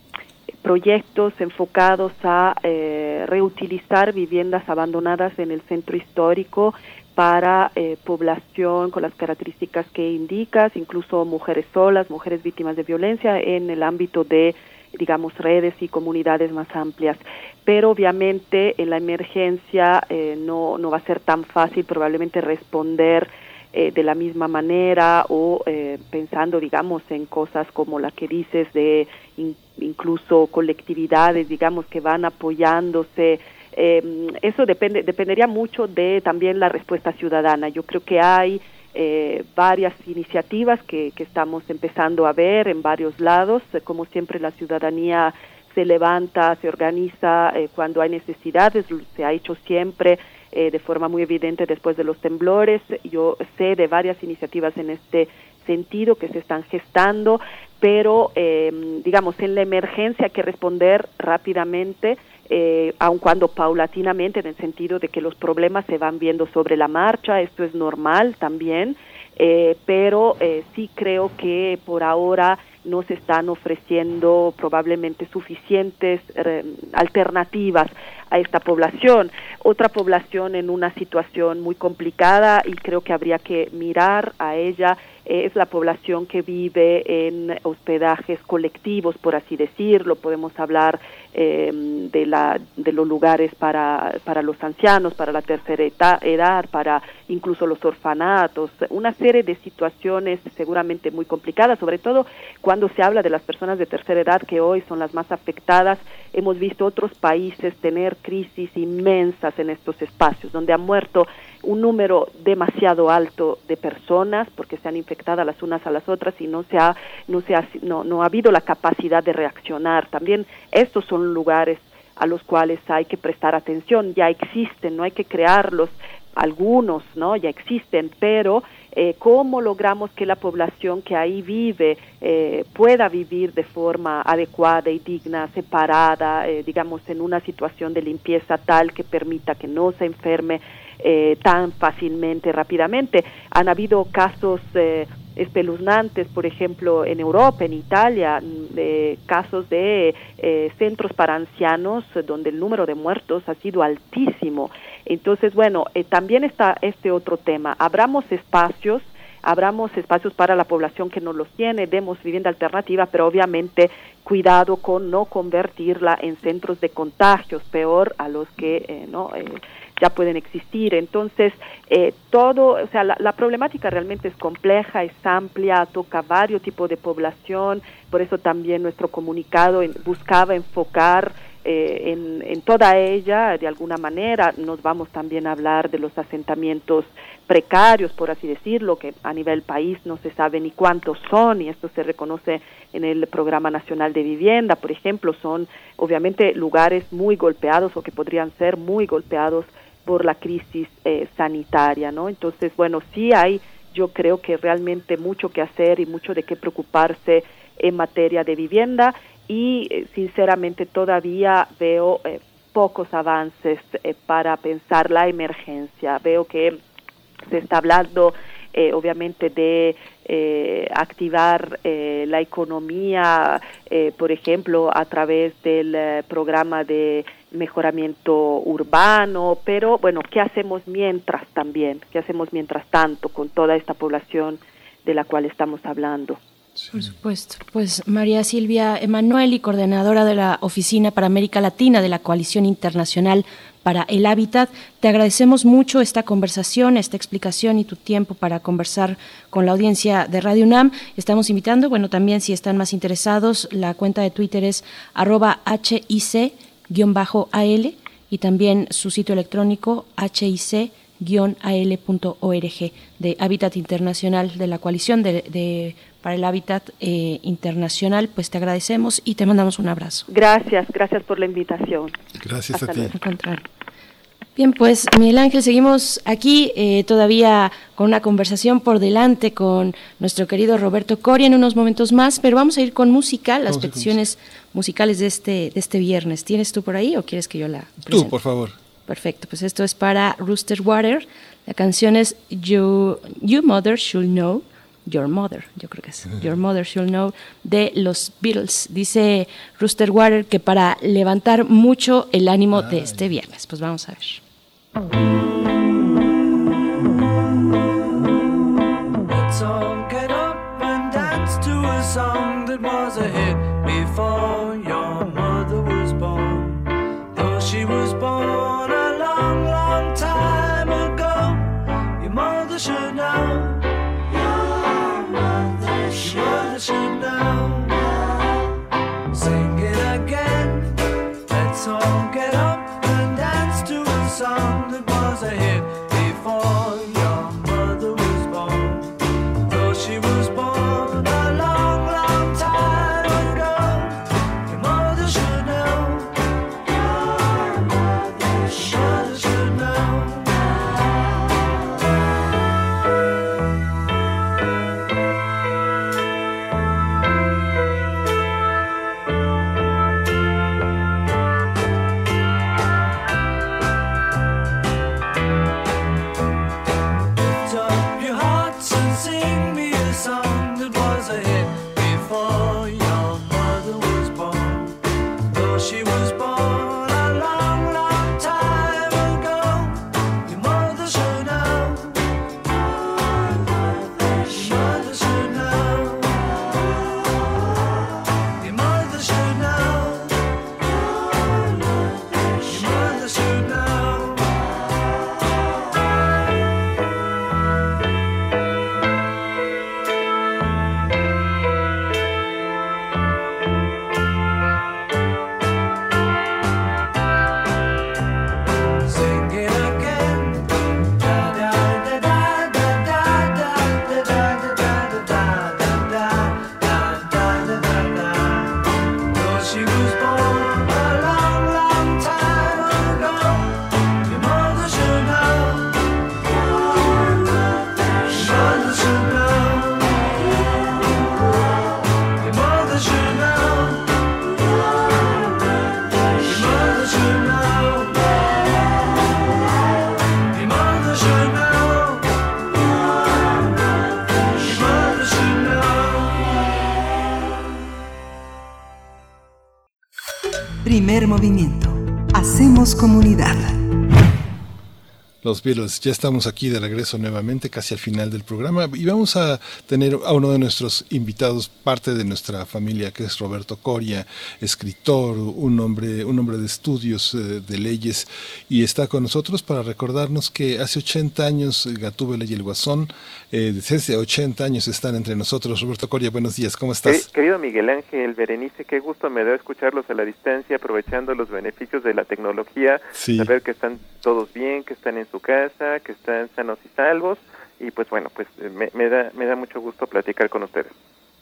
proyectos enfocados a eh, reutilizar viviendas abandonadas en el centro histórico para eh, población con las características que indicas, incluso mujeres solas, mujeres víctimas de violencia, en el ámbito de, digamos, redes y comunidades más amplias. Pero obviamente en la emergencia eh, no, no va a ser tan fácil probablemente responder eh, de la misma manera, o eh, pensando, digamos, en cosas como la que dices de in, incluso colectividades, digamos, que van apoyándose. Eh, eso depende dependería mucho de también la respuesta ciudadana. Yo creo que hay Eh, varias iniciativas que, que estamos empezando a ver en varios lados. Como siempre, la ciudadanía se levanta, se organiza eh, cuando hay necesidades. Se ha hecho siempre eh, de forma muy evidente después de los temblores. Yo sé de varias iniciativas en este sentido que se están gestando, pero eh, digamos, en la emergencia hay que responder rápidamente, Eh, aun cuando paulatinamente, en el sentido de que los problemas se van viendo sobre la marcha. Esto es normal también, eh, pero eh, sí creo que por ahora no se están ofreciendo probablemente suficientes eh, alternativas a esta población. Otra población en una situación muy complicada, y creo que habría que mirar a ella, es la población que vive en hospedajes colectivos, por así decirlo. Podemos hablar eh, de la de los lugares para para los ancianos, para la tercera edad, para incluso los orfanatos, una serie de situaciones seguramente muy complicadas, sobre todo cuando se habla de las personas de tercera edad, que hoy son las más afectadas. Hemos visto otros países tener crisis inmensas en estos espacios, donde han muerto un número demasiado alto de personas porque se han infectado las unas a las otras y no se ha no se ha no, no ha habido la capacidad de reaccionar. También estos son lugares a los cuales hay que prestar atención. Ya existen, no hay que crearlos. Algunos, ¿no?, ya existen, pero eh, ¿cómo logramos que la población que ahí vive eh, pueda vivir de forma adecuada y digna, separada, eh, digamos, en una situación de limpieza tal que permita que no se enferme eh, tan fácilmente, rápidamente? Han habido casos eh, espeluznantes, por ejemplo, en Europa, en Italia, eh, casos de eh, centros para ancianos donde el número de muertos ha sido altísimo. Entonces, bueno, eh, también está este otro tema. Abramos espacios, abramos espacios para la población que no los tiene, demos vivienda alternativa, pero obviamente cuidado con no convertirla en centros de contagios, peor a los que eh, no eh, ya pueden existir. Entonces, eh, todo, o sea, la, la problemática realmente es compleja, es amplia, toca varios tipos de población. Por eso también nuestro comunicado en, buscaba enfocar eh, en, en toda ella, de alguna manera. Nos vamos también a hablar de los asentamientos precarios, por así decirlo, que a nivel país no se sabe ni cuántos son, y esto se reconoce en el Programa Nacional de Vivienda, por ejemplo. Son obviamente lugares muy golpeados, o que podrían ser muy golpeados por la crisis eh, sanitaria, ¿no? Entonces, bueno, sí hay, yo creo que realmente mucho que hacer y mucho de qué preocuparse en materia de vivienda, y eh, sinceramente todavía veo eh, pocos avances eh, para pensar la emergencia. Veo que se está hablando eh, obviamente de eh, activar eh, la economía, eh, por ejemplo, a través del eh, programa de mejoramiento urbano, pero bueno, ¿qué hacemos mientras también? ¿Qué hacemos mientras tanto con toda esta población de la cual estamos hablando? Sí. Por supuesto. Pues María Silvia Emanueli, coordinadora de la Oficina para América Latina de la Coalición Internacional para el Hábitat, te agradecemos mucho esta conversación, esta explicación y tu tiempo para conversar con la audiencia de Radio UNAM. Estamos invitando, bueno, también si están más interesados, la cuenta de Twitter es arroba H I C guión A L y también su sitio electrónico H I C guión A L punto org de Hábitat Internacional de la Coalición de, de para el Hábitat eh, Internacional. Pues te agradecemos y te mandamos un abrazo. Gracias, gracias por la invitación. Gracias Hasta a ti. Al contrario. Bien, pues Miguel Ángel, seguimos aquí eh, todavía con una conversación por delante con nuestro querido Roberto Coria en unos momentos más, pero vamos a ir con música, las peticiones musicales de este de este viernes. ¿Tienes tú por ahí o quieres que yo la presente? Tú, por favor. Perfecto, pues esto es para Rooster Water. La canción es You, You Mother Should Know, Your Mother, yo creo que es Your Mother Should Know, de los Beatles. Dice Rooster Water que para levantar mucho el ánimo de este viernes. Pues vamos a ver. Movimiento. Hacemos comunidad. Los Beatles. Ya estamos aquí de regreso nuevamente, casi al final del programa, y vamos a tener a uno de nuestros invitados, parte de nuestra familia, que es Roberto Coria, escritor, un hombre, un hombre de estudios eh, de leyes, y está con nosotros para recordarnos que hace ochenta años Gatúbela y el Guasón, eh, desde ochenta años están entre nosotros. Roberto Coria, buenos días, ¿cómo estás? Querido Miguel Ángel, Berenice, qué gusto me da escucharlos a la distancia, aprovechando los beneficios de la tecnología, sí. Saber que están todos bien, que están en su casa, que están sanos y salvos, y pues bueno, pues me, me da me da mucho gusto platicar con ustedes.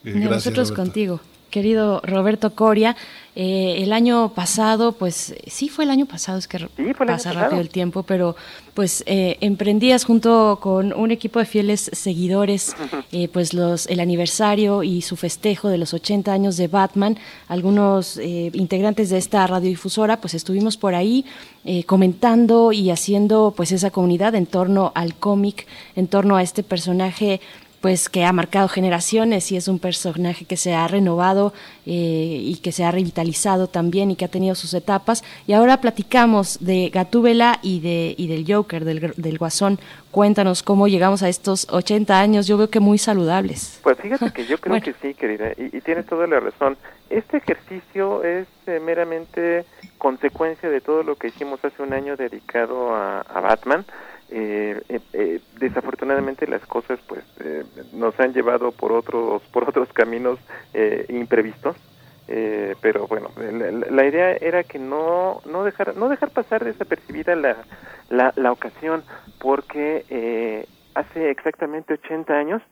Gracias, nosotros Roberto. Contigo, querido Roberto Coria, eh, el año pasado, pues sí fue el año pasado, es que sí, pasa rápido el tiempo, pero pues eh, emprendías junto con un equipo de fieles seguidores eh, pues los el aniversario y su festejo de los ochenta años de Batman. Algunos eh, integrantes de esta radiodifusora pues estuvimos por ahí eh, comentando y haciendo pues esa comunidad en torno al cómic, en torno a este personaje pues que ha marcado generaciones y es un personaje que se ha renovado eh, y que se ha revitalizado también y que ha tenido sus etapas. Y ahora platicamos de Gatúbela y de y del Joker, del, del Guasón. Cuéntanos cómo llegamos a estos ochenta años, yo veo que muy saludables. Pues fíjate que yo creo bueno. que sí, querida, y, y tienes toda la razón. Este ejercicio es eh, meramente consecuencia de todo lo que hicimos hace un año dedicado a, a Batman. Eh, eh, eh, desafortunadamente las cosas pues eh, nos han llevado por otros por otros caminos eh, imprevistos, eh, pero bueno, la, la idea era que no no dejar no dejar pasar desapercibida la la, la ocasión, porque eh, hace exactamente ochenta años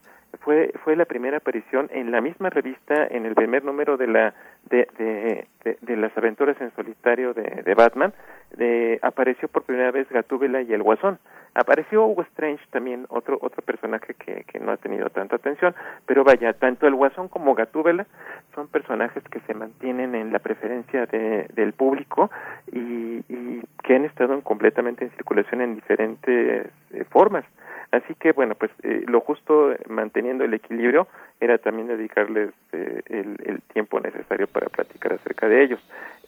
fue fue la primera aparición en la misma revista, en el primer número de la de de, de, de las aventuras en solitario de, de Batman, de, apareció por primera vez Gatúbela y el Guasón. Apareció Hugo Strange también, otro otro personaje que, que no ha tenido tanta atención, pero vaya, tanto el Guasón como Gatúbela son personajes que se mantienen en la preferencia de, del público y, y que han estado en, completamente en circulación en diferentes eh, formas. Así que, bueno, pues eh, lo justo, manteniendo el equilibrio, era también dedicarles eh, el, el tiempo necesario para platicar acerca de ellos.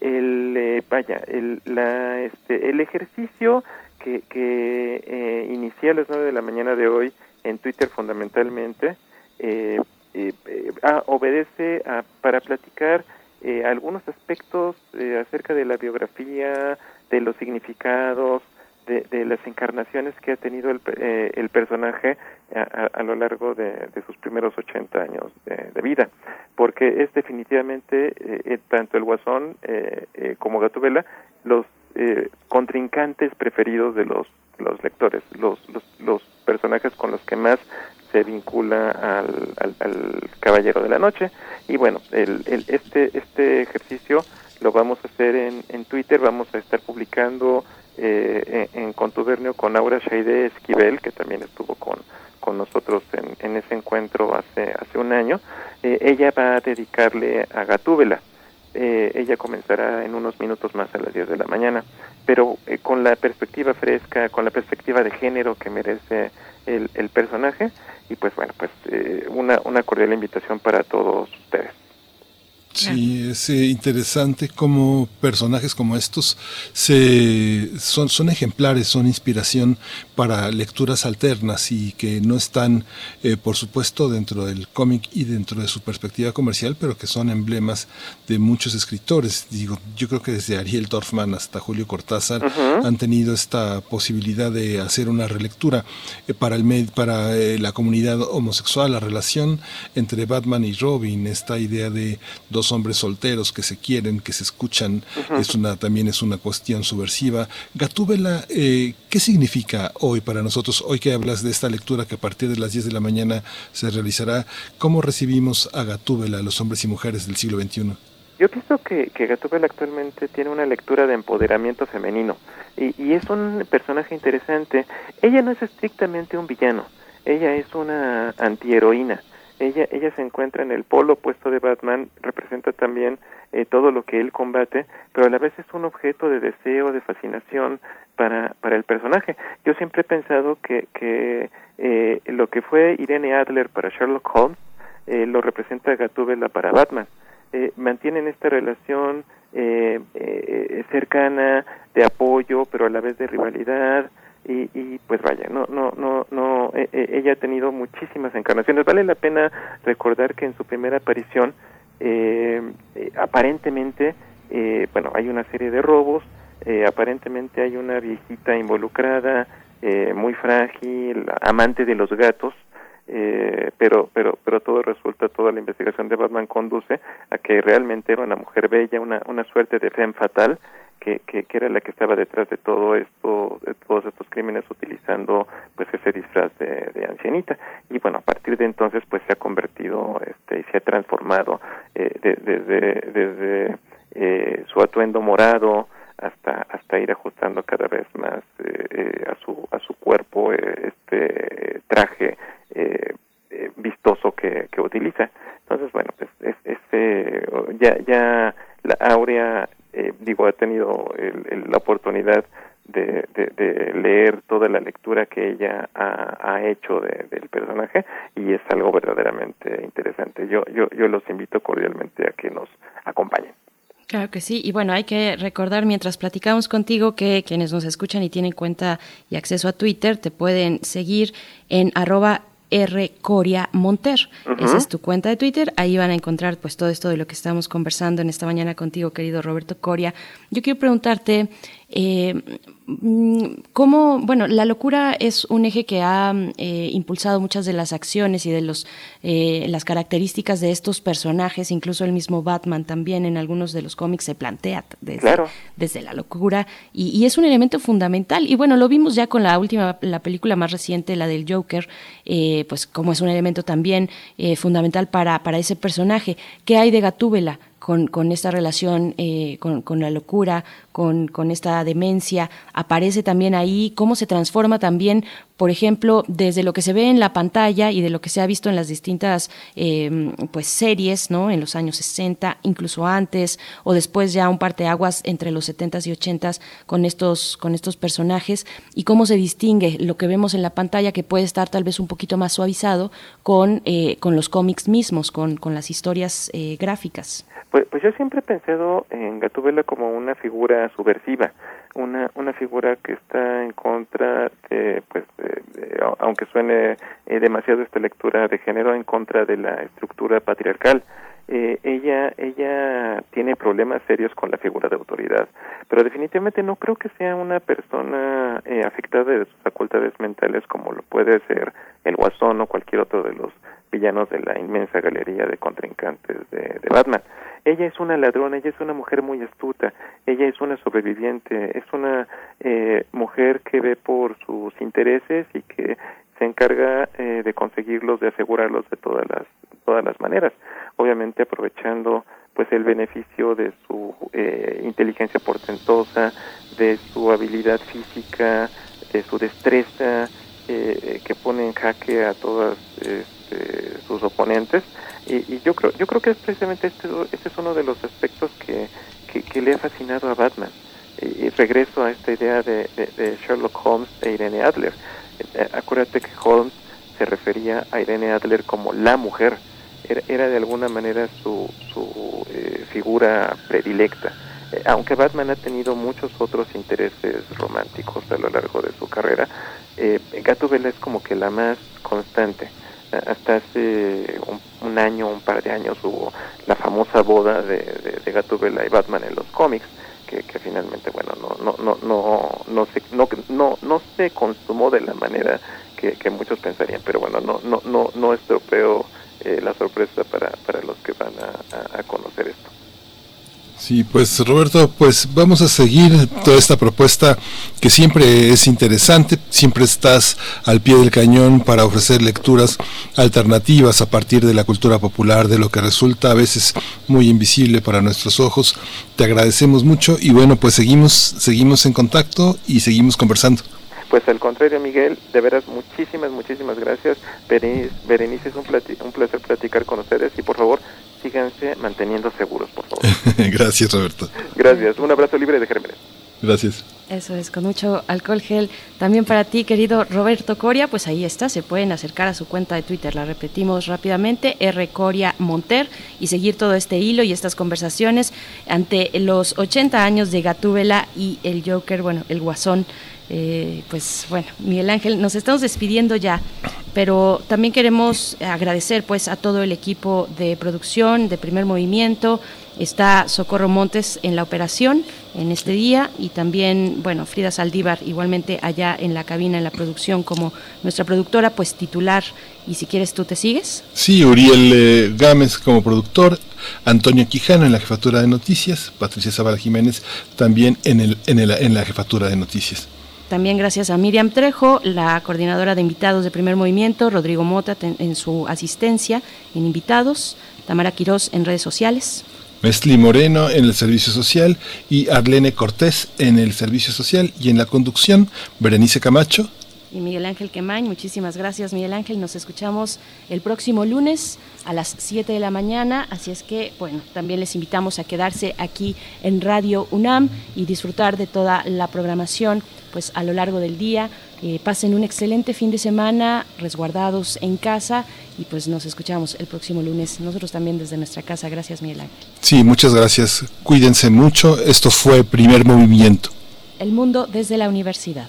El, eh, vaya, el, la, este, el ejercicio que, que eh, inicié a las nueve de la mañana de hoy en Twitter fundamentalmente, eh, eh, eh, ah, obedece a, para platicar eh, algunos aspectos eh, acerca de la biografía, de los significados, De, de las encarnaciones que ha tenido el, eh, el personaje a, a, a lo largo de, de sus primeros ochenta años de, de vida, porque es definitivamente eh, tanto el Guasón eh, eh, como Gatúbela los eh, contrincantes preferidos de los los lectores, los, los los personajes con los que más se vincula al, al, al Caballero de la Noche. Y bueno, el, el, este este ejercicio lo vamos a hacer en, en Twitter, vamos a estar publicando Eh, en, en contubernio con Aura Shaide Esquivel, que también estuvo con, con nosotros en, en ese encuentro hace hace un año. Eh, ella va a dedicarle a Gatúbela. Eh, ella comenzará en unos minutos más, a las diez de la mañana, pero eh, con la perspectiva fresca, con la perspectiva de género que merece el, el personaje. Y pues bueno, pues eh, una, una cordial invitación para todos ustedes. Sí, es eh, interesante cómo personajes como estos se son, son ejemplares, son inspiración para lecturas alternas y que no están, eh, por supuesto, dentro del cómic y dentro de su perspectiva comercial, pero que son emblemas de muchos escritores. Digo, yo creo que desde Ariel Dorfman hasta Julio Cortázar uh-huh. han tenido esta posibilidad de hacer una relectura eh, para el med- para eh, la comunidad homosexual, la relación entre Batman y Robin, esta idea de dos hombres solteros que se quieren, que se escuchan, uh-huh. es una también es una cuestión subversiva. Gatúbela, eh, ¿qué significa hoy para nosotros? Hoy que hablas de esta lectura que a partir de las diez de la mañana se realizará, ¿cómo recibimos a Gatúbela, los hombres y mujeres del siglo veintiuno? Yo pienso que, que Gatúbela actualmente tiene una lectura de empoderamiento femenino y, y es un personaje interesante. Ella no es estrictamente un villano, ella es una antiheroína. Ella, ella se encuentra en el polo opuesto de Batman, representa también eh, todo lo que él combate, pero a la vez es un objeto de deseo, de fascinación para, para el personaje. Yo siempre he pensado que, que eh, lo que fue Irene Adler para Sherlock Holmes, eh, lo representa Gatúbela para Batman. Eh, mantienen esta relación eh, eh, cercana, de apoyo, pero a la vez de rivalidad, y, y pues vaya, no, no, no, no, eh, ella ha tenido muchísimas encarnaciones. Vale la pena recordar que en su primera aparición, eh, eh, aparentemente, eh, bueno, hay una serie de robos, eh, aparentemente hay una viejita involucrada, eh, muy frágil, amante de los gatos. Eh, pero pero pero todo resulta, toda la investigación de Batman conduce a que realmente era una mujer bella, una una suerte de femme fatale que, que que era la que estaba detrás de todo esto, de todos estos crímenes, utilizando pues ese disfraz de, de ancianita. Y bueno, a partir de entonces pues se ha convertido este y se ha transformado eh, de, de, de, desde eh, su atuendo morado hasta hasta ir ajustando cada vez más eh, eh, a su a su cuerpo eh, este eh, traje eh, eh, vistoso que, que utiliza. Entonces bueno, pues es, es, eh, ya ya la Aurea eh, digo ha tenido el, el, la oportunidad de, de, de leer toda la lectura que ella ha, ha hecho de, del personaje, y es algo verdaderamente interesante. Yo yo yo los invito cordialmente a que nos acompañen. Claro que sí, y bueno, hay que recordar mientras platicamos contigo que quienes nos escuchan y tienen cuenta y acceso a Twitter te pueden seguir en arroba R Coria Monter. Uh-huh. Esa es tu cuenta de Twitter. Ahí van a encontrar pues todo esto de lo que estamos conversando en esta mañana contigo, querido Roberto Coria. Yo quiero preguntarte eh, cómo, bueno, la locura es un eje que ha eh, impulsado muchas de las acciones y de los eh, las características de estos personajes, incluso el mismo Batman también en algunos de los cómics se plantea desde, claro. desde la locura y, y es un elemento fundamental. Y bueno, lo vimos ya con la última, la película más reciente, la del Joker, eh, pues como es un elemento también eh, fundamental para, para ese personaje. ¿Qué hay de Gatúbela con, con esta relación, eh, con, con la locura, con, con esta demencia? ¿Aparece también ahí? ¿Cómo se transforma también, por ejemplo, desde lo que se ve en la pantalla y de lo que se ha visto en las distintas eh, pues series, ¿no? En los años sesenta, incluso antes, o después ya un parteaguas entre los setentas y ochentas con estos, con estos personajes? ¿Y cómo se distingue lo que vemos en la pantalla, que puede estar tal vez un poquito más suavizado, con, eh, con los cómics mismos, con, con las historias eh, gráficas? Pues, pues yo siempre he pensado en Gatúbela como una figura subversiva, una una figura que está en contra de, pues, de, de, aunque suene eh, demasiado esta lectura de género, en contra de la estructura patriarcal. Eh, ella ella tiene problemas serios con la figura de autoridad, pero definitivamente no creo que sea una persona eh, afectada de sus facultades mentales como lo puede ser el Guasón o cualquier otro de los villanos de la inmensa galería de contrincantes de, de Batman. Ella es una ladrona, ella es una mujer muy astuta, ella es una sobreviviente, es una eh, mujer que ve por sus intereses y que se encarga eh, de conseguirlos, de asegurarlos de todas las todas las maneras, obviamente aprovechando pues el beneficio de su eh, inteligencia portentosa, de su habilidad física, de su destreza eh, que pone en jaque a todas este, sus oponentes. Y, y yo creo yo creo que es precisamente este, este es uno de los aspectos que que, que le ha fascinado a Batman. Y, y regreso a esta idea de, de, de Sherlock Holmes e Irene Adler. Acuérdate que Holmes se refería a Irene Adler como la mujer, era, era de alguna manera su, su eh, figura predilecta, eh, aunque Batman ha tenido muchos otros intereses románticos a lo largo de su carrera. eh, Gatúbela es como que la más constante. Hasta hace un, un año, un par de años hubo la famosa boda de, de, de Gatúbela y Batman en los cómics, Que, que finalmente bueno no no no no no se no no no se consumó de la manera que, que muchos pensarían, pero bueno, no no no no estropeó eh, la sorpresa para para los que van a, a conocer esto. Sí, pues Roberto, pues vamos a seguir toda esta propuesta que siempre es interesante, siempre estás al pie del cañón para ofrecer lecturas alternativas a partir de la cultura popular, de lo que resulta a veces muy invisible para nuestros ojos. Te agradecemos mucho y bueno, pues seguimos, seguimos en contacto y seguimos conversando. Pues al contrario, Miguel, de veras muchísimas, muchísimas gracias. Berenice, es un, plati- un placer platicar con ustedes y por favor, síganse manteniendo seguros, por favor. Gracias, Roberto. Gracias, un abrazo libre de gérmenes. Gracias. Eso es, con mucho alcohol gel. También para ti, querido Roberto Coria, pues ahí está, se pueden acercar a su cuenta de Twitter, la repetimos rápidamente, R Coria Monter, y seguir todo este hilo y estas conversaciones ante los ochenta años de Gatúbela y el Joker, bueno, el Guasón, Eh, pues bueno, Miguel Ángel, nos estamos despidiendo ya, pero también queremos agradecer pues a todo el equipo de producción de Primer Movimiento. Está Socorro Montes en la operación en este día y también, bueno, Frida Saldívar igualmente allá en la cabina, en la producción, como nuestra productora pues titular. Y si quieres tú te sigues. Sí, Uriel eh, Gámez como productor, Antonio Quijano en la jefatura de noticias, Patricia Zavala Jiménez también en, el, en, el, en la jefatura de noticias. También gracias a Miriam Trejo, la coordinadora de invitados de Primer Movimiento, Rodrigo Mota ten, en su asistencia en invitados, Tamara Quirós en redes sociales, Mextli Moreno en el Servicio Social y Arlene Cortés en el Servicio Social, y en la conducción, Berenice Camacho y Miguel Ángel Quemain. Muchísimas gracias, Miguel Ángel. Nos escuchamos el próximo lunes a las siete de la mañana, así es que, bueno, también les invitamos a quedarse aquí en Radio UNAM y disfrutar de toda la programación pues a lo largo del día. Eh, pasen un excelente fin de semana, resguardados en casa. Y pues nos escuchamos el próximo lunes, nosotros también desde nuestra casa. Gracias, Miguel Ángel. Sí, muchas gracias. Cuídense mucho. Esto fue Primer Movimiento. El mundo desde la universidad.